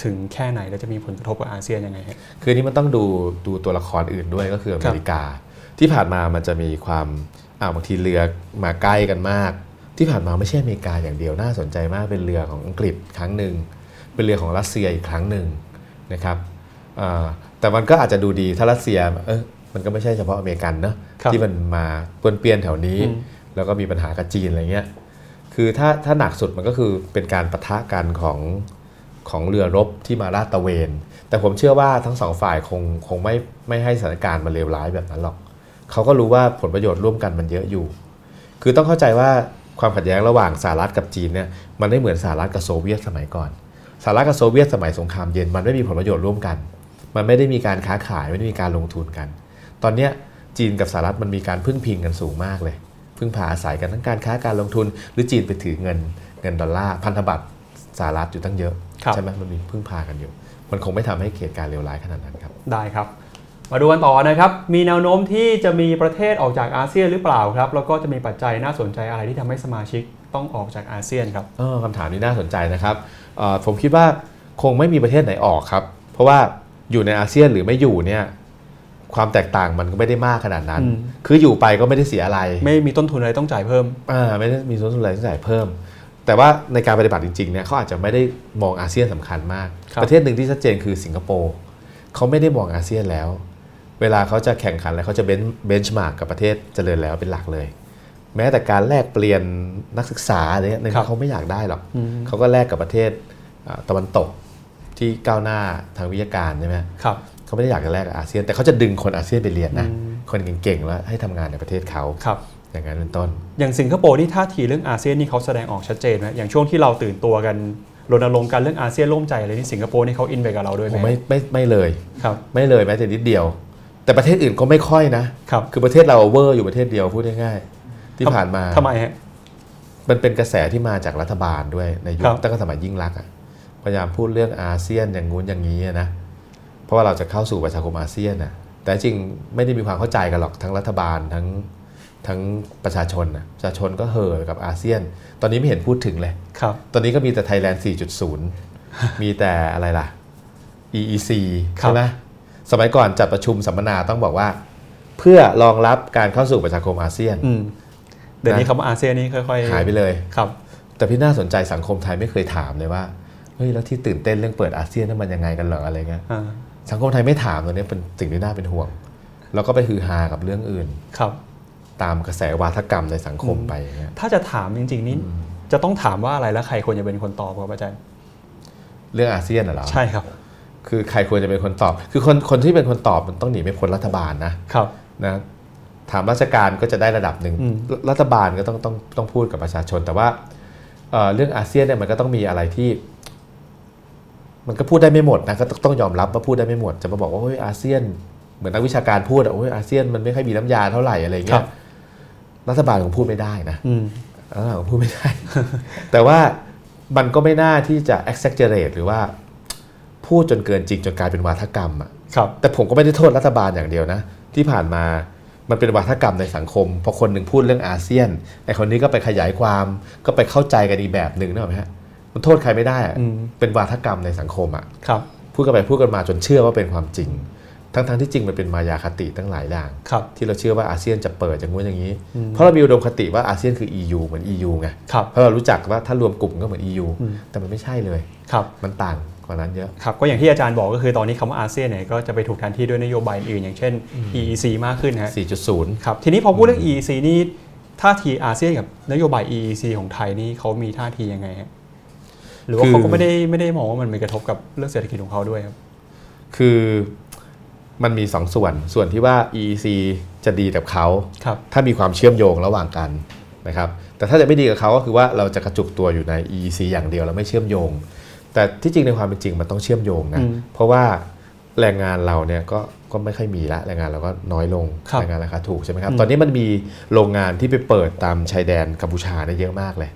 ถึงแค่ไหนแล้วจะมีผลกระทบกับอาเซียนยังไงครับคือนี่มันต้องดูตัวละครอื่นด้วยก็คืออเมริกาที่ผ่านมามันจะมีความบางทีเรือมาใกล้กันมากที่ผ่านมาไม่ใช่อเมริกาอย่างเดียวน่าสนใจมากเป็นเรือของอังกฤษครั้งหนึ่งเป็นเรือของรัสเซียอีกครั้งหนึ่งนะครับแต่มันก็อาจจะดูดีถ้ารัสเซียมันก็ไม่ใช่เฉพาะอเมริกันเนอะที่มันมาปนเปียนแถวนี้แล้วก็มีปัญหากับจีนอะไรเงี้ยคือถ้าหนักสุดมันก็คือเป็นการปะทะกันของเรือรบที่มาลาดตระเวนแต่ผมเชื่อว่าทั้งสองฝ่ายคงไม่ให้สถานการณ์มันเลวร้ายแบบนั้นหรอกเขาก็รู้ว่าผลประโยชน์ร่วมกันมันเยอะอยู่คือต้องเข้าใจว่าความขัดแย้งระหว่างสหรัฐกับจีนเนี่ยมันไม่เหมือนสหรัฐกับโซเวียตสมัยก่อน สหรัฐกับโซเวียตสมัยสงครามเย็นมันไม่มีผลประโยชน์ร่วมกันมันไม่ได้มีการค้าขายไม่ได้มีการลงทุนกันตอนนี้จีนกับสหรัฐมันมีการพึ่งพิงกันสูงมากเลยพึ่งพาอาศัยกันทั้งการค้าการลงทุนหรือจีนไปถือเงินดอลลาร์พันธบัตรสหรัฐอยู่ตั้งเยอะใช่ไหมมันมีพึ่งพากันอยู่มันคงไม่ทำให้เกิดการเลวร้ายขนาดนั้นครับได้ครับมาดูกันต่อนะครับมีแนวโน้มที่จะมีประเทศออกจากอาเซียนหรือเปล่าครับแล้วก็จะมีปัจจัยน่าสนใจอะไรที่ทำให้สมาชิกต้องออกจากอาเซียนครับคำถามนี้น่าสนใจนะครับผมคิดว่าคงไม่มีประเทศไหนออกครับเพราะว่าอยู่ในอาเซียนหรือไม่อยู่เนี่ยความแตกต่างมันก็ไม่ได้มากขนาดนั้นคืออยู่ไปก็ไม่ได้เสียอะไรไม่มีต้นทุนอะไรต้องจ่ายเพิ่มไม่ได้มีต้นทุนอะไรต้องจ่ายเพิ่มแต่ว่าในการปฏิบัติจริงๆเนี่ยเขาอาจจะไม่ได้มองอาเซียนสำคัญมากประเทศหนึ่งที่ชัดเจนคือสิงคโปร์เขาไม่ได้มองอาเซียนแล้วเวลาเขาจะแข่งขันแล้วเขาจะเบนช์มาร์กกับประเทศเจริญแล้วเป็นหลักเลยแม้แต่การแลกเปลี่ยนนักศึกษาอะไรเงี้ยเขาไม่อยากได้หรอกเขาก็แลกกับประเทศตะวันตกที่ก้าวหน้าทางวิทยาการใช่ไหมเขาไม่ได้อยากจะแลกกับอาเซียนแต่เขาจะดึงคนอาเซียนไปเรียนนะคนเก่งๆแล้วให้ทำงานในประเทศเขาอย่างนั้นเป็นต้นอย่างสิงคโปร์ที่ท่าทีเรื่องอาเซียนนี่เขาแสดงออกชัดเจนไหมอย่างช่วงที่เราตื่นตัวกันรณรงค์กันเรื่องอาเซียนร่วมใจอะไรนี่สิงคโปร์นี่เขาอินไปกับเราด้วยไหมไม่เลยไม่เลยแม้แต่นิดเดียวแต่ประเทศอื่นก็ไม่ค่อยนะครับคือประเทศเราเวอร์อยู่ประเทศเดียวพูดง่ายๆที่ผ่านมาทำไมฮะมันเป็นกระแสที่มาจากรัฐบาลด้วยในยุคตั้งแต่สมัยยิ่งรักอ่ะพยายามพูดเรื่องอาเซียนอย่างงู้นอย่างนี้นะเพราะว่าเราจะเข้าสู่ประชาคมอาเซียนนะแต่จริงไม่ได้มีความเข้าใจกันหรอกทั้งรัฐบาลทั้งประชาชนนะประชาชนก็เห่อกับอาเซียนตอนนี้ไม่เห็นพูดถึงเลยครับตอนนี้ก็มีแต่ Thailand 4.0 มีแต่อะไรล่ะ EEC ใช่ไหมสมัยก่อนจัดประชุมสัมมนาต้องบอกว่าเพื่อรองรับการเข้าสู่ประชาคมอาเซียนเดี๋ยวนี้คำว่าอาเซียนนี้ค่อยๆหายไปเลยครับแต่พี่น่าสนใจสังคมไทยไม่เคยถามเลยว่าเฮ้ยแล้วที่ตื่นเต้นเรื่องเปิดอาเซียนนั่นมันยังไงกันเหรออะไรเงี้ยสังคมไทยไม่ถามตัวนี้เป็นสิ่งที่น่าเป็นห่วงแล้วก็ไปฮือฮากับเรื่องอื่นครับตามกระแสวาทกรรมในสังคมไปอย่างเงี้ยถ้าจะถามจริงๆนี้จะต้องถามว่าอะไรแล้วใครควรจะเป็นคนตอบครับอาจารย์เรื่องอาเซียนเหรอใช่ครับคือใครควรจะเป็นคนตอบคือคนที่เป็นคนตอบมันต้องหนีไม่พ้นรัฐบาลนะครับนะถามราชการก็จะได้ระดับหนึ่งรัฐบาลก็ต้องพูดกับประชาชนแต่ว่าเรื่องอาเซียนเนี่ยมันก็ต้องมีอะไรที่มันก็พูดได้ไม่หมดนะก็ต้องยอมรับว่าพูดได้ไม่หมดจะมาบอกว่าโอ้ยอาเซียนเหมือนนักวิชาการพูดโอ้ยอาเซียนมันไม่ค่อยมีน้ำยาเท่าไหร่อะไรเงี้ยรัฐบาลคงพูดไม่ได้นะรัฐบาลคงพูดไม่ได้ แต่ว่ามันก็ไม่น่าที่จะ exaggerate หรือว่าพูดจนเกินจริงจนกลายเป็นวาทกรรมอ่ะแต่ผมก็ไม่ได้โทษรัฐบาลอย่างเดียวนะที่ผ่านมามันเป็นวาทกรรมในสังคมพอคนหนึ่งพูดเรื่องอาเซียนไอ้คนนี้ก็ไปขยายความก็ไปเข้าใจกันอีกแบบหนึ่งนะฮะมันโทษใครไม่ได้เป็นวาทกรรมในสังคมอ่ะพูดกันไปพูดกันมาจนเชื่อว่าเป็นความจริงทั้งที่จริงมันเป็นมายาคติตั้งหลายอย่างที่เราเชื่อว่าอาเซียนจะเปิดอย่างงู้นอย่างนี้เพราะเรามีอุดมคติว่าอาเซียนคือ EU เหมือน EU ไงเพราะเรารู้จักว่าถ้ารวมกลุ่มก็เหมือน EU แต่มันไม่ใช่เลยมันต่างกว่านั้นเยอะครับก็อย่างที่อาจารย์บอกก็คือตอนนี้คำว่าอาเซียนเนี่ยก็จะไปถูกแทนที่ด้วยนโยบายอื่นอย่างเช่น EEC มากขึ้นฮะ 4.0 ครับทีนี้พอพูดเรื่อง EEC นี่ท่าทีอาเซียนกับนโยบาย EEC ของไทยนี่เขามีท่าทียังไงฮะหรือว่าเขาก็ไม่ได้มองว่ามันมีกระทบกับเรื่องเศรษฐกิจของเขาด้วยครับคือมันมี2ส่วนที่ว่า EEC จะดีกับเขาถ้ามีความเชื่อมโยงระหว่างกันนะครับแต่ถ้าจะไม่ดีกับเขาก็คือว่าเราจะกระจุกตัวอยู่ใน EEC อย่างเดียวแล้วไม่เชื่อมโยงแต่ที่จริงในความเป็นจริงมันต้องเชื่อมโยงนะเพราะว่าแรงงานเราเนี่ยก็ไม่ค่อยมีละแรงงานเราก็น้อยลงแรงงานราคาถูกใช่ไหมครับตอนนี้มันมีโรงงานที่ไปเปิดตามชายแดนกัมพูชาเนี่ยเยอะมากเลย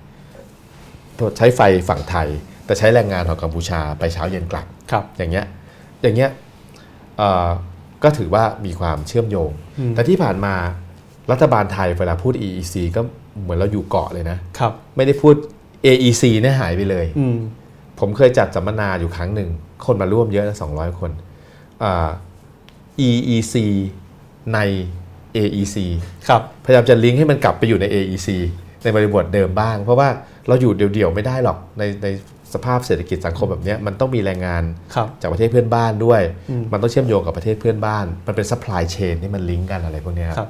ใช้ไฟฝั่งไทยแต่ใช้แรงงานของกัมพูชาไปเช้าเย็นกลับอย่างเงี้ยก็ถือว่ามีความเชื่อมโยงแต่ที่ผ่านมารัฐบาลไทยเวลาพูด EEC ก็เหมือนเราอยู่เกาะเลยนะไม่ได้พูด AEC เนี่ยหายไปเลยผมเคยจัดสัมมนาอยู่ครั้งหนึ่งคนมาร่วมเยอะนะ200 คน EEC ใน AEC พยายามจะลิงก์ให้มันกลับไปอยู่ใน AEC ในบริบทเดิมบ้างเพราะว่าเราอยู่เดี่ยวๆไม่ได้หรอกในสภาพเศรษฐกิจสังคมแบบนี้มันต้องมีแรงงานจากประเทศเพื่อนบ้านด้วยมันต้องเชื่อมโยงกับประเทศเพื่อนบ้านมันเป็นซัพพลายเชนที่มันลิงก์กันอะไรพวกนี้ครับ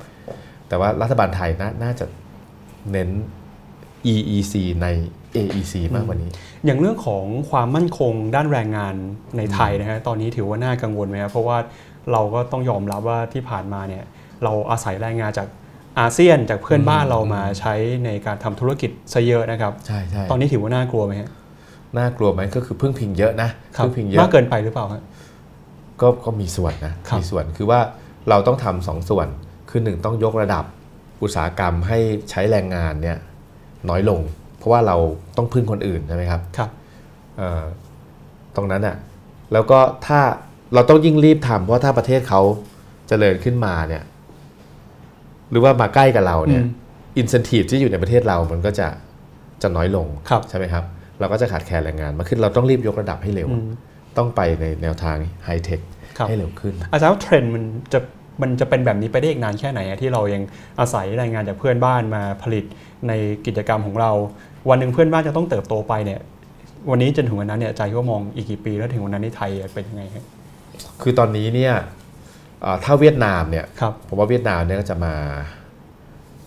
แต่ว่ารัฐบาลไทยน่าจะเน้น EEC ใน AEC มากกว่านี้อย่างเรื่องของความมั่นคงด้านแรงงานในไทยนะฮะตอนนี้ถือว่าน่ากังวลไหมครับเพราะว่าเราก็ต้องยอมรับว่าที่ผ่านมาเนี่ยเราอาศัยแรงงานจากอาเซียนจากเพื่อนบ้านเรามาใช้ในการทำธุรกิจซะเยอะนะครับใช่ตอนนี้ถือว่าน่ากลัวไหมฮะ น่ากลัวไหมก็คือพึ่งพิงเยอะนะพึ่งพิงเยอะมากเกินไปหรือเปล่าฮะก็มีส่วนนะมีส่วนคือว่าเราต้องทำสองส่วนคือหนึ่งต้องยกระดับอุตสาหกรรมให้ใช้แรงงานเนี่ยน้อยลงเพราะว่าเราต้องพึ่งคนอื่นใช่ไหมครับครับตรงนั้นอ่ะแล้วก็ถ้าเราต้องยิ่งรีบทำเพราะถ้าประเทศเขาเจริญขึ้นมาเนี่ยหรือว่ามาใกล้กับเราเนี่ยอินเซนทีฟที่อยู่ในประเทศเรามันก็จะน้อยลงใช่ไหมครับเราก็จะขาดแคลนแรงงานมากขึ้นเราต้องรีบยกระดับให้เร็วต้องไปในแนวทางไฮเทคให้เร็วขึ้นอาจารย์ว่าเทรนด์มันจะเป็นแบบนี้ไปได้อีกนานแค่ไหนที่เรายังอาศัยแรงงานจากเพื่อนบ้านมาผลิตในกิจกรรมของเราวันหนึ่งเพื่อนบ้านจะต้องเติบโตไปเนี่ยวันนี้จนถึงวันนั้นเนี่ยใจก็มองอีกกี่ปีแล้วถึงวันนั้นในไทยเป็นยังไงครับคือตอนนี้เนี่ยถ้าเวียดนามเนี่ยผมว่าเวียดนามเนี่ยก็จะมา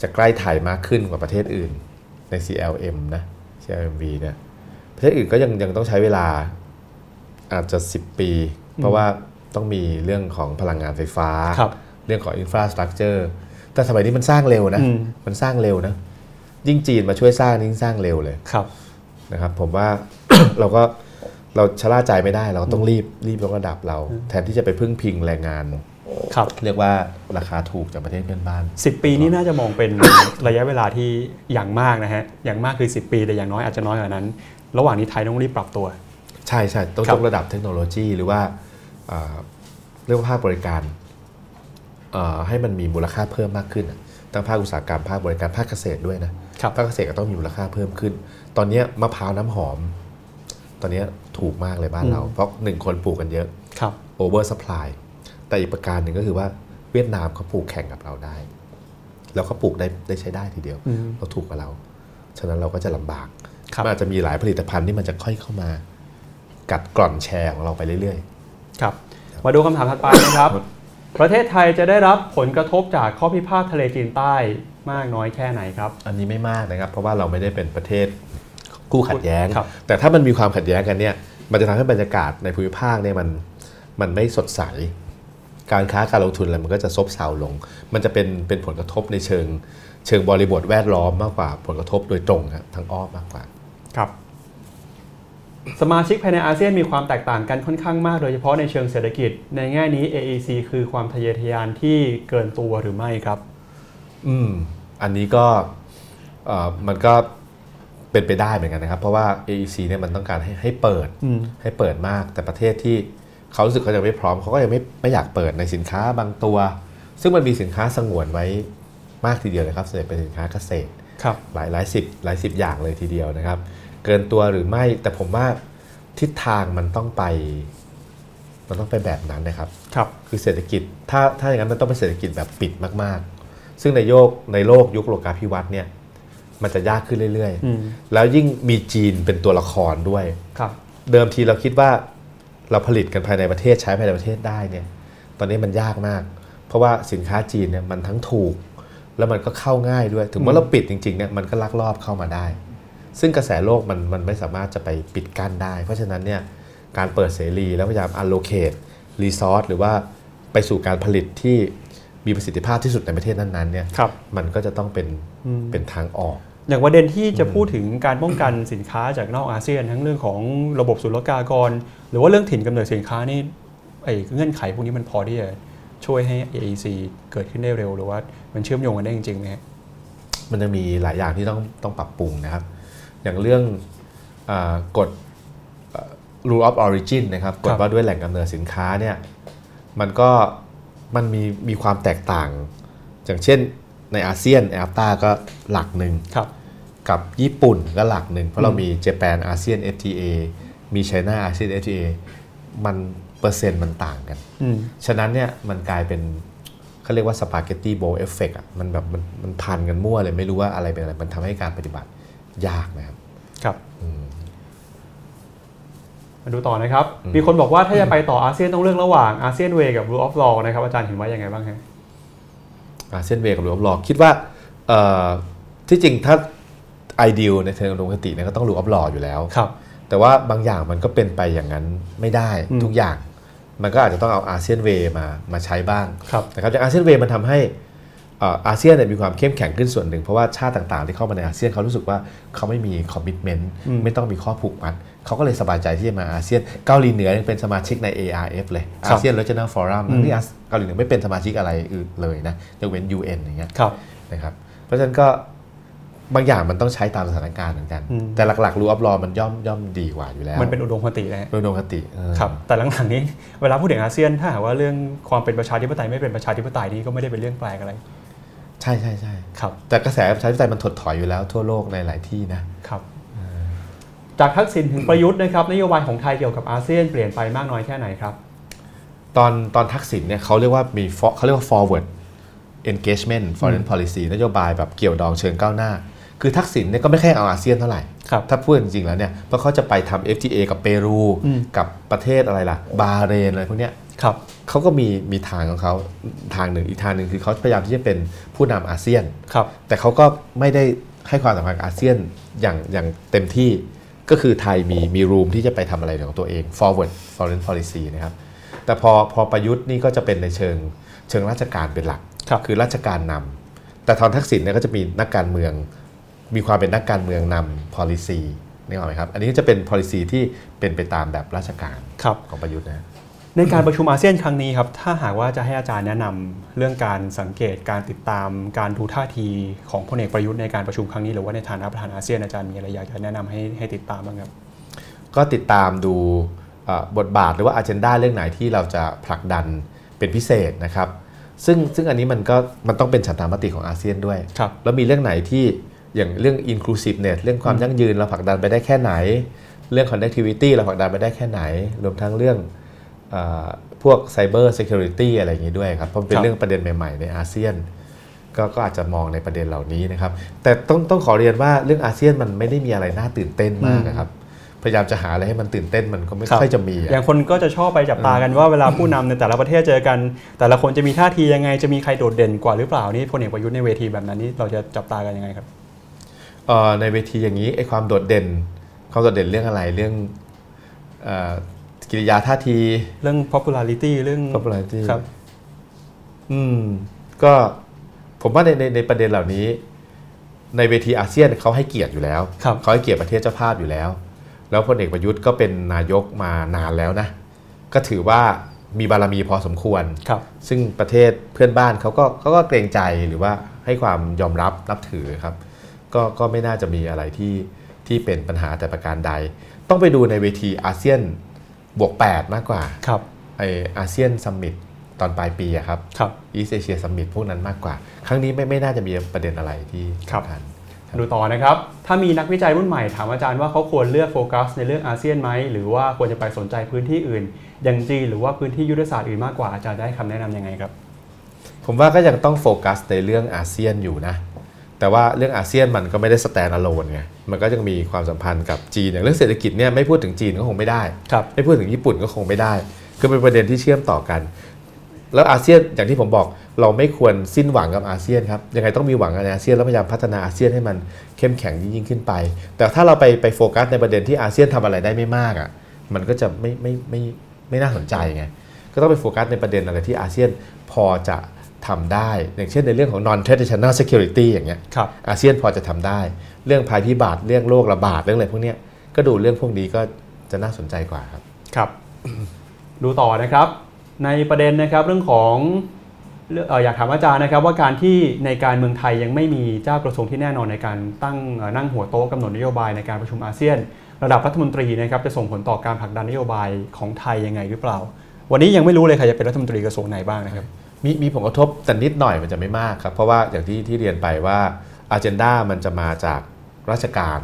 จะใกล้ไทยมากขึ้นกว่าประเทศอื่นใน CLM นะ CLMV เนี่ยประเทศอื่นก็ยังต้องใช้เวลาอาจจะ10ปีเพราะว่าต้องมีเรื่องของพลังงานไฟฟ้าเรื่องของอินฟราสตรัคเจอร์แต่สมัยนี้มันสร้างเร็วนะมันสร้างเร็วนะยิ่งจีนมาช่วยสร้างยิ่งสร้างเร็วเลยนะครับผมว่า เราชะล่าใจไม่ได้เราต้องรีบยกระดับเราแทนที่จะไปพึ่งพิงแรงงานเรียกว่าราคาถูกจากประเทศเพื่อนบ้าน10ปีนี้น่าจะมองเป็น ระยะเวลาที่อย่างมากนะฮะอย่างมากคือ10ปีแต่อย่างน้อยอาจจะน้อยกว่านั้นระหว่างนี้ไทยต้องรีบปรับตัวใช่ใช่ต้องยกระดับเทคโนโลยีหรือว่าเรื่องภาคบริการให้มันมีมูลค่าเพิ่มมากขึ้นทั้งภาคอุตสาหกรรมภาคบริการภาคเกษตรด้วยนะภาคเกษตรก็ต้องมีมูลค่าเพิ่มขึ้นตอนนี้มะพร้าวน้ำหอมตอนนี้ถูกมากเลยบ้านเราเพราะ1คนปลูกกันเยอะโอเวอร์ซัพพลายแต่อีกประการหนึ่งก็คือว่าเวียดนามเขาปลูกแข่งกับเราได้แล้วเขาปลูกได้ใช้ได้ทีเดียวเราถูกกว่าเราฉะนั้นเราก็จะลำบากมันอาจจะมีหลายผลิตภัณฑ์ที่มันจะค่อยเข้ามากัดกร่อนแชร์ของเราไปเรื่อยครับมาดูคำถามถัดไปนะครับ ประเทศไทยจะได้รับผลกระทบจากข้อพิพาททะเลจีนใต้มากน้อยแค่ไหนครับอันนี้ไม่มากนะครับเพราะว่าเราไม่ได้เป็นประเทศคู่ขัดแย้งแต่ถ้ามันมีความขัดแย้งกันเนี่ยมันจะทำให้บรรยากาศในภูมิภาคเนี่ยมันไม่สดใสการค้าการลงทุนอะไรมันก็จะซบเซาลงมันจะเป็นผลกระทบในเชิงบริบทแวดล้อมมากกว่าผลกระทบโดยตรงครับทางอ้อมมากกว่าครับสมาชิกภายในอาเซียนมีความแตกต่างกันค่อนข้างมากโดยเฉพาะในเชิงเศรษฐกิจในแง่นี้ AEC คือความทะเยอทะยานที่เกินตัวหรือไม่ครับอันนี้ก็มันก็เป็นไปได้เหมือนกันนะครับเพราะว่า AEC เนี่ยมันต้องการให้เปิดมากแต่ประเทศที่เขารู้สึกเขายังไม่พร้อมเขาก็ยังไม่อยากเปิดในสินค้าบางตัวซึ่งมันมีสินค้าสงวนไว้มากทีเดียวนะครับส่วนใหญ่เป็นสินค้าเกษตรหลายสิบอย่างเลยทีเดียวนะครับเกินตัวหรือไม่แต่ผมว่าทิศทางมันต้องไปแบบนั้นนะครับคือเศรษฐกิจถ้าอย่างนั้นมันต้องเป็นเศรษฐกิจแบบปิดมากๆซึ่งในโลกยุคโลกาภิวัตน์เนี่ยมันจะยากขึ้นเรื่อยๆแล้วยิ่งมีจีนเป็นตัวละครด้วยเดิมทีเราคิดว่าเราผลิตกันภายในประเทศใช้ภายในประเทศได้เนี่ยตอนนี้มันยากมากเพราะว่าสินค้าจีนเนี่ยมันทั้งถูกแล้วมันก็เข้าง่ายด้วยถึงเมื่อเราปิดจริงๆเนี่ยมันก็ลักลอบเข้ามาได้ซึ่งกระแสโลกมันไม่สามารถจะไปปิดกั้นได้เพราะฉะนั้นเนี่ยการเปิดเสรีแล้วพยายาม allocate resource หรือว่าไปสู่การผลิตที่มีประสิทธิภาพที่สุดในประเทศนั้นๆเนี่ยมันก็จะต้องเป็นทางออกอย่างประเด็นที่จะพูดถึงการป้องกันสินค้าจากนอกอาเซียนทั้งเรื่องของระบบศุลกากรหรือว่าเรื่องถิ่นกำเนิดสินค้านี่เงื่อนไขพวกนี้มันพอที่จะช่วยให้ AEC เกิดขึ้นได้เร็วหรือว่ามันเชื่อมโยงกันได้จริงๆไหมมันจะมีหลายอย่างที่ต้องปรับปรุงนะครับอย่างเรื่องกฎ rule of origin นะครับกฎว่าด้วยแหล่งกำเนิดสินค้าเนี่ยมันก็มันมีความแตกต่างอย่างเช่นในอาเซียน AFTA ก็หลักหนึ่งกับญี่ปุ่นก็หลักหนึ่งเพราะเรามี Japan ASEAN FTA มี China ASEAN FTA มันเปอร์เซ็นต์มันต่างกันฉะนั้นเนี่ยมันกลายเป็นเขาเรียกว่าสปาเกตตี้โบว์เอฟเฟกต์อ่ะมันแบบมันพันกันมั่วเลยไม่รู้ว่าอะไรเป็นอะไรมันทำให้การปฏิบัติยากนะครับครับมาดูต่อนะครับมีคนบอกว่าถ้าจะไปต่ออาเซียนต้องเลือกระหว่างอาเซียนเวกับ Rule of Law นะครับอาจารย์เห็นว่ายังไงบ้างฮะอาเซียนเวกับ Rule of Law คิดว่าที่จริงถ้า ideal ในเชิงอุดมคติเนี่ยก็ต้อง Rule of Law อยู่แล้วครับแต่ว่าบางอย่างมันก็เป็นไปอย่างนั้นไม่ได้ทุกอย่างมันก็อาจจะต้องเอาอาเซียนเวมาใช้บ้างนะครับจากอาเซียนเวมันทำให้ อาเซียนมีความเข้มแข็งขึ้นส่วนหนึ่งเพราะว่าชาติต่างๆที่เข้ามาในอาเซียนเขารู้สึกว่าเขาไม่มีคอมมิตเมนต์ไม่ต้องมีข้อผูกมัดเขาก็เลยสบายใจที่จะมาอาเซียนเกาหลีเหนือยังเป็นสมาชิกใน ARF เลย ASEAN Regional Forum ที่เกาหลีเหนือไม่เป็นสมาชิกอะไรอื่นเลยนะยกเว้น UN อย่างเงี้ยนะครับเพราะฉะนั้นก็บางอย่างมันต้องใช้ตามสถานการณ์เหมือนกันแต่หลักๆรูลออฟลอมันย่อมดีกว่าอยู่แล้วมันเป็นอุดมคตินะอุดมคติครับแต่หลังๆนี้เวลาพูดถึงอาเซียนถ้าหากว่าเรื่องความเป็นประชาธิปไตยไม่เป็นประชาธิปไตยนี่ก็ไม่ได้เป็นเรื่องแปลกอะไรใช่ๆๆครับแต่กระแสประชาธิปไตยมันถดถอยอยู่แล้วทั่วโลกในหลายที่นะครับจากทักษิณถึงประยุทธ์นะครับนโยบายของไทยเกี่ยวกับอาเซียนเปลี่ยนไปมากน้อยแค่ไหนครับตอนทักษิณเนี่ยเขาเรียกว่า forward engagement foreign policy นโยบายแบบเกี่ยวดองเชิงก้าวหน้าคือทักษิณเนี่ยก็ไม่แค่เอาอาเซียนเท่าไหร่ถ้าพูดจริงๆแล้วเนี่ยเพราะเขาจะไปทำ FTA กับเปรูกับประเทศอะไรล่ะบาห์เรนอะไรพวกเนี้ยเขาก็มีทางของเขาทางหนึ่งอีกทางหนึ่งคือเขาพยายามที่จะเป็นผู้นำอาเซียนแต่เขาก็ไม่ได้ให้ความสำคัญกับอาเซียนอย่างเต็มที่ก็คือไทยมีรูมที่จะไปทำอะไรของตัวเอง forward foreign policy นะครับแต่พอประยุทธ์นี่ก็จะเป็นในเชิงราชการเป็นหลัก คือราชการนำแต่ตอนทักษิณเนี่ยก็จะมีนักการเมืองมีความเป็นนักการเมืองนำ policy นี่หรอไหมครับอันนี้จะเป็น policy ที่เป็นไปตามแบบราชการของประยุทธ์นะในการประชุมอาเซียนครั้งนี้ครับถ้าหากว่าจะให้อาจารย์แนะนำเรื่องการสังเกตการติดตามการดูท่าทีของพลเอกประยุทธ์ในการประชุมครั้งนี้หรือว่าในฐานะประธานอาเซียนอาจารย์มีอะไรอยากจะแนะนำให้ติดตามบ้างครับก็ติดตามดูบทบาทหรือว่า agenda เรื่องไหนที่เราจะผลักดันเป็นพิเศษนะครับซึ่งอันนี้มันต้องเป็นฉันทามติของอาเซียนด้วยแล้วมีเรื่องไหนที่อย่างเรื่อง inclusiveness เรื่องความยั่งยืนเราผลักดันไปได้แค่ไหนเรื่อง connectivity เราผลักดันไปได้แค่ไหนรวมทั้งเรื่องพวก cyber security อะไรอย่างนี้ด้วยครับเพราะเป็นเรื่องประเด็นใหม่ๆในอาเซียนก็อาจจะมองในประเด็นเหล่านี้นะครับแต่ต้องขอเรียนว่าเรื่องอาเซียนมันไม่ได้มีอะไรน่าตื่นเต้นมากนะครับพยายามจะหาอะไรให้มันตื่นเต้นมันก็ไม่ค่อยจะมีอย่างคนก็จะชอบไปจับตากันว่าเวลาผู้นำในแต่ละประเทศเจอกันแต่ละคนจะมีท่าทียังไงจะมีใครโดดเด่นกว่าหรือเปล่านี่พลเอกประยุทธ์ในเวทีแบบนั้นนี่เราจะจับตากันยังไงครับในเวทีอย่างนี้ไอ้ความโดดเด่นเรื่องอะไรเรื่องกิริยาท่าทีเรื่อง popularity เรื่อง popularity ครับก็ผมว่าในประเด็นเหล่านี้ในเวทีอาเซียนเขาให้เกียรติอยู่แล้วเขาให้เกียรติประเทศเจ้าภาพอยู่แล้วแล้วพลเอกประยุทธ์ก็เป็นนายกมานานแล้วนะก็ถือว่ามีบารมีพอสมควรซึ่งประเทศเพื่อนบ้านเขาก็เกรงใจหรือว่าให้ความยอมรับนับถือครับก็ไม่น่าจะมีอะไรที่เป็นปัญหาแต่ประการใดต้องไปดูในเวทีอาเซียนบวก8มากกว่าไออาเซียนซัมมิตตอนปลายปีครับ East Asia Summit พวกนั้นมากกว่าครั้งนี้ไม่น่าจะมีประเด็นอะไรที่สำคัญดูต่อนะครับถ้ามีนักวิจัยรุ่นใหม่ถามอาจารย์ว่าเขาควรเลือกโฟกัสในเรื่องอาเซียนไหมหรือว่าควรจะไปสนใจพื้นที่อื่นอย่างจีนหรือว่าพื้นที่ยุทธศาสตร์อื่นมากกว่าอาจารย์ได้คำแนะนำยังไงครับผมว่าก็ยังต้องโฟกัสในเรื่องอาเซียนอยู่นะแต่ว่าเรื่องอาเซียนมันก็ไม่ได้ stand alone ไงมันก็ยังมีความสัมพันธ์กับจีนอย่างเรื่องเศรษฐกิจเนี่ยไม่พูดถึงจีนก็คงไม่ได้ไม่พูดถึงญี่ปุ่นก็คงไม่ได้คือเป็นประเด็นที่เชื่อมต่อกันแล้วอาเซียนอย่างที่ผมบอกเราไม่ควรสิ้นหวังกับอาเซียนครับยังไงต้องมีหวังในอาเซียนแล้วพยายามพัฒนาอาเซียนให้มันเข้มแข็งยิ่งขึ้นไปแต่ถ้าเราไปโฟกัสในประเด็นที่อาเซียนทำอะไรได้ไม่มากอ่ะมันก็จะไม่น่าสนใจไงก็ต้องไปโฟกัสในประเด็นอะไรที่อาเซียนพอจะทำได้อย่างเช่นในเรื่องของ non traditional security อย่างเงี้ยอาเซียนพอจะทำได้เรื่องภัยพิบัติเรื่องโรคระบาดเรื่องอะไรพวกเนี้ยก็ดูเรื่องพวกนี้ก็จะน่าสนใจกว่าครับครับ ดูต่อนะครับในประเด็นนะครับเรื่องของอยากถามอาจารย์นะครับว่าการที่ในการเมืองไทยยังไม่มีเจ้ากระทรวงที่แน่นอนในการนั่งหัวโต๊ะกำหนดนโยบายในการประชุมอาเซียนระดับรัฐมนตรีนะครับจะส่งผลต่อการผลักดันนโยบายของไทยยังไงหรือเปล่าวันนี้ยังไม่รู้เลยใครจะเป็นรัฐมนตรีกระทรวงไหนบ้างนะครับมีผลกระทบแต่นิดหน่อยมันจะไม่มากครับเพราะว่าอย่างที่เรียนไปว่า agenda มันจะมาจากราชการ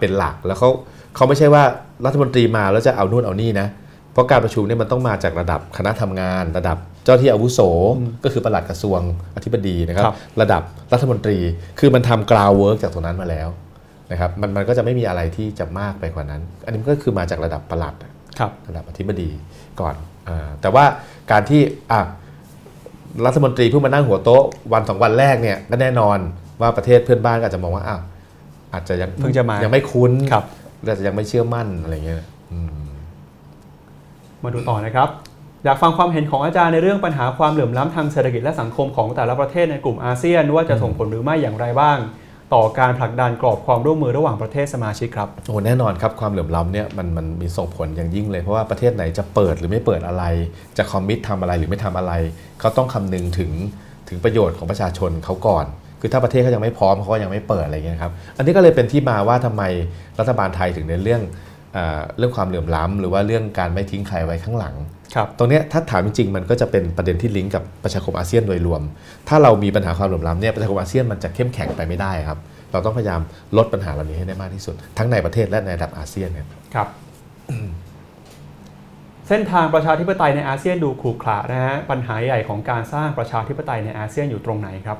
เป็นหลักแล้วเขาไม่ใช่ว่ารัฐมนตรีมาแล้วจะเอานู่นเอานี่นะเพราะการประชุมเนี่ยมันต้องมาจากระดับคณะทำงานระดับเจ้าที่อาวุโสก็คือปลัดกระทรวงอธิบดีนะครับระดับรัฐมนตรีคือมันทำกราวเวิร์กจากตรงนั้นมาแล้วนะครับมันก็จะไม่มีอะไรที่จะมากไปกว่านั้นอันนี้ก็คือมาจากระดับปลัดระดับอธิบดีก่อนแต่ว่าการที่รัฐมนตรีเพิ่งมานั่งหัวโต๊ะวัน2วันแรกเนี่ยก็แน่นอนว่าประเทศเพื่อนบ้านอาจจะมองว่าอาจจะยังเพิ่งจะมายังไม่คุ้นอาจจะยังไม่เชื่อมั่นอะไรเงี้ยมาดูต่อนะครับ อยากฟังความเห็นของอาจารย์ในเรื่องปัญหาความเหลื่อมล้ำทางเศรษฐกิจและสังคมของแต่ละประเทศในกลุ่มอาเซียนว่าจะส่งผลหรือไม่อย่างไรบ้างต่อการผลักดันกรอบความร่วมมือระหว่างประเทศสมาชิกครับโอ้แน่นอนครับความเหลื่อมล้ำเนี่ยมันมีส่งผลอย่างยิ่งเลยเพราะว่าประเทศไหนจะเปิดหรือไม่เปิดอะไรจะคอมมิตทำอะไรหรือไม่ทำอะไรเขาต้องคำนึงถึงประโยชน์ของประชาชนเขาก่อนคือถ้าประเทศเขายังไม่พร้อมเขาก็ยังไม่เปิดอะไรเงี้ยครับอันนี้ก็เลยเป็นที่มาว่าทำไมรัฐบาลไทยถึงในเรื่องความเหลื่อมล้ำหรือว่าเรื่องการไม่ทิ้งใครไว้ข้างหลังตรงนี้ถ้าถามจริงๆมันก็จะเป็นประเด็นที่ลิงก์กับประชาคมอาเซียนโดยรวมถ้าเรามีปัญหาความเหลื่อมล้ำเนี่ยประชาคมอาเซียนมันจะเข้มแข็งไปไม่ได้ครับเราต้องพยายามลดปัญหาเหล่านี้ให้ได้มากที่สุดทั้งในประเทศและในระดับอาเซียนครับ เส้นทางประชาธิปไตยในอาเซียนดูขรุขระนะฮะปัญหาใหญ่ของการสร้างประชาธิปไตยในอาเซียนอยู่ตรงไหนครับ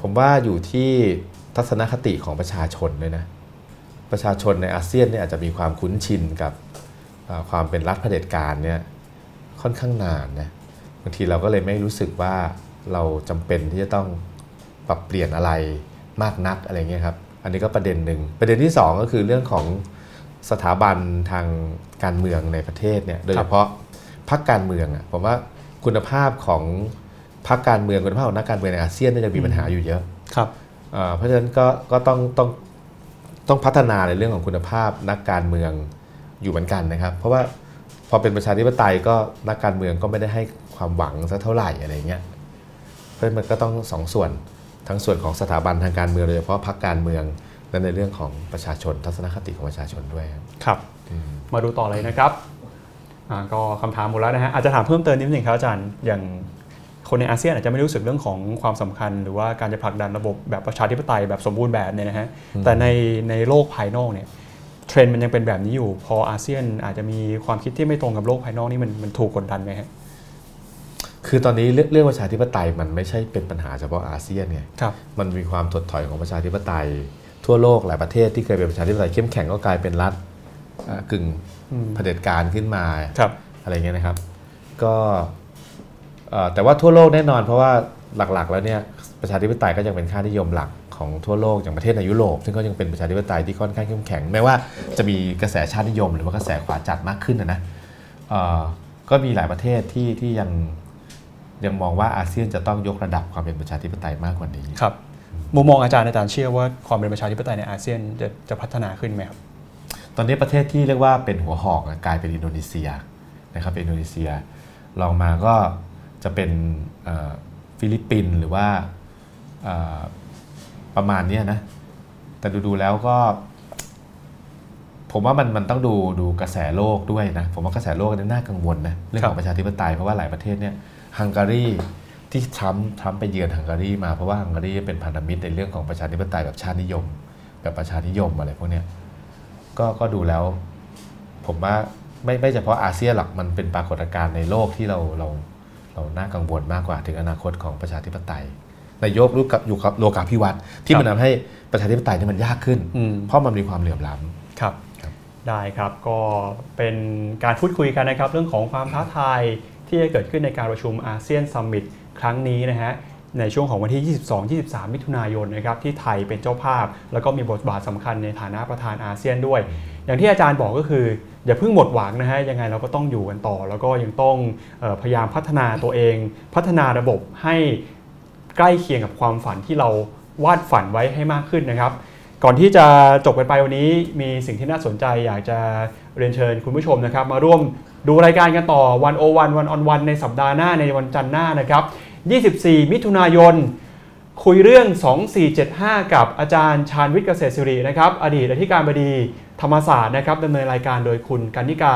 ผมว่าอยู่ที่ทัศนคติของประชาชนด้วยนะประชาชนในอาเซียนเนี่ยอาจจะมีความคุ้นชินกับความเป็นรัฐเผด็จการเนี่ยค่อนข้างนานนะบางทีเราก็เลยไม่รู้สึกว่าเราจำเป็นที่จะต้องปรับเปลี่ยนอะไรมากนักอะไรเงี้ยครับอันนี้ก็ประเด็นหนึ่งประเด็นที่สองก็คือเรื่องของสถาบันทางการเมืองในประเทศเนี่ยโดยเฉพาะพรรคการเมืองอ่ะผมว่าคุณภาพของพรรคการเมืองคุณภาพของนักการเมืองในอาเซียนน่าจะมีปัญหาอยู่เยอะครับเพราะฉะนั้นก็ต้องพัฒนาในเรื่องของคุณภาพนักการเมืองอยู่เหมือนกันนะครับเพราะว่าพอเป็นประชาธิปไตยก็นักการเมืองก็ไม่ได้ให้ความหวังสักเท่าไหร่อะไรเงี้ยเพราะมันก็ต้องสองส่วนทั้งส่วนของสถาบันทางการเมืองโดยเฉพาะพรรคการเมืองและในเรื่องของประชาชนทัศนคติของประชาชนด้วยครับมาดูต่อเลยนะครับก็คำถามหมดแล้วนะฮะอาจจะถามเพิ่มเติมนิดนึงครับอาจารย์อย่างคนในอาเซียนอาจจะไม่รู้สึกเรื่องของความสำคัญหรือว่าการจะผลักดันระบบแบบประชาธิปไตยแบบสมบูรณ์แบบเนี่ยนะฮะแต่ในโลกภายนอกเนี่ยเทรนด์มันยังเป็นแบบนี้อยู่พออาเซียนอาจจะมีความคิดที่ไม่ตรงกับโลกภายนอกนี่มันถูกกดดันไหมฮะคือตอนนี้เรื่องประชาธิปไตยมันไม่ใช่เป็นปัญหาเฉพาะอาเซียนไงมันมีความถดถอยของประชาธิปไตยทั่วโลกหลายประเทศที่เคยเป็นประชาธิปไตยเข้มแข็งก็กลายเป็นรัฐกึ่งเผด็จการขึ้นมาอะไรเงี้ยนะครับก็แต่ว่าทั่วโลกแน่นอนเพราะว่าหลักๆแล้วเนี่ยประชาธิปไตยก็ยังเป็นค่านิยมหลักของทั่วโลกอย่างประเทศในยุโรปซึ่งก็ยังเป็นประชาธิปไตยที่ค่อนข้างเข้มแข็งแม้ว่าจะมีกระแสชาตินิยมหรือว่ากระแสขวาจัดมากขึ้นนะก็มีหลายประเทศที่ยังมองว่าอาเซียนจะต้องยกระดับความเป็นประชาธิปไตยมากกว่านี้ครับมุมมองอาจารย์เชื่อว่าความเป็นประชาธิปไตยในอาเซียนจะพัฒนาขึ้นไหมครับตอนนี้ประเทศที่เรียกว่าเป็นหัวหอกกลายเป็นอินโดนีเซียนะครับอินโดนีเซียลองมาก็จะเป็นฟิลิปปินส์หรือว่าประมาณนี้นะแต่ดูแล้วก็ผมว่ามันต้องดูกระแสโลกด้วยนะผมว่ากระแสโลกนี่น่ากังวลนะเรื่องของประชาธิปไตยเพราะว่าหลายประเทศเนี่ยฮังการีที่ทรัมป์ไปเยือนฮังการีมาเพราะว่าฮังการีเป็นพันธมิตรในเรื่องของประชาธิปไตยแบบชาตินิยมแบบประชานิยมอะไรพวกเนี้ยก็ดูแล้วผมว่าไม่เฉพาะอาเซียนหรอกมันเป็นปรากฏการณ์ในโลกที่เราน่ากังวลมากกว่าถึงอนาคตของประชาธิปไตยนายกรู้กับอยู่กับโลกาภิวัตน์ที่มันทำให้ประชาธิปไตยนี่มันยากขึ้นเพราะมันมีความเหลื่อมล้ำครับได้ครับก็เป็นการพูดคุยกันนะครับเรื่องของความท้าทายที่จะเกิดขึ้นในการประชุมอาเซียนซัมมิตครั้งนี้นะฮะในช่วงของวันที่ 22-23 มิถุนายนนะครับที่ไทยเป็นเจ้าภาพแล้วก็มีบทบาทสำคัญในฐานะประธานอาเซียนด้วยอย่างที่อาจารย์บอกก็คืออย่าเพิ่งหมดหวังนะฮะยังไงเราก็ต้องอยู่กันต่อแล้วก็ยังต้องพยายามพัฒนาตัวเองพัฒนาระบบให้ใกล้เคียงกับความฝันที่เราวาดฝันไว้ให้มากขึ้นนะครับก่อนที่จะจบกันไปวันนี้มีสิ่งที่น่าสนใจอยากจะเรียนเชิญคุณผู้ชมนะครับมาร่วมดูรายการกันต่อ 101 1 on 1 ในสัปดาห์หน้าในวันจันทร์หน้านะครับ24 มิถุนายนคุยเรื่อง 2475 กับอาจารย์ชาญวิทย์เกษตรศิรินะครับอดีตอธิการบดีธรรมศาสตร์นะครับดำเนินรายการโดยคุณกนิกา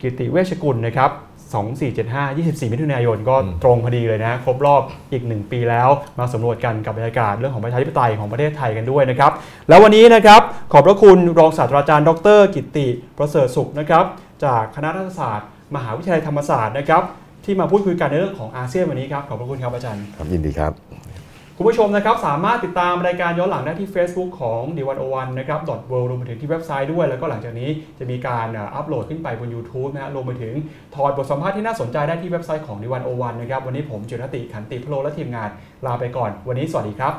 กิติเวชกุลนะครับ2475 24 มิถุนายนก็ตรงพอดีเลยนะครบรอบอีก1ปีแล้วมาสำรวจกันกับบรรยากาศเรื่องของประชาธิปไตยของประเทศไทยกันด้วยนะครับแล้ววันนี้นะครับขอบพระคุณรองศาสตราจารย์ดร.กิติประเสริฐสุขนะครับจากคณะรัฐศาสตร์มหาวิทยาลัยธรรมศาสตร์นะครับที่มาพูดคุยกันในเรื่องของอาเซียนวันนี้ครับขอบพระคุณครับอาจารย์ครับยินดีครับคุณผู้ชมนะครับสามารถติดตามรายการย้อนหลังได้ที่ Facebook ของ D101 นะครับ .world รวมไปถึงที่เว็บไซต์ด้วยแล้วก็หลังจากนี้จะมีการอัปโหลดขึ้นไปบน YouTube นะฮะรวมไปถึงถอดบทสัมภาษณ์ที่น่าสนใจได้ที่เว็บไซต์ของ D101 นะครับวันนี้ผมจิรติขันติพโลและทีมงานลาไปก่อนวันนี้สวัสดีครับ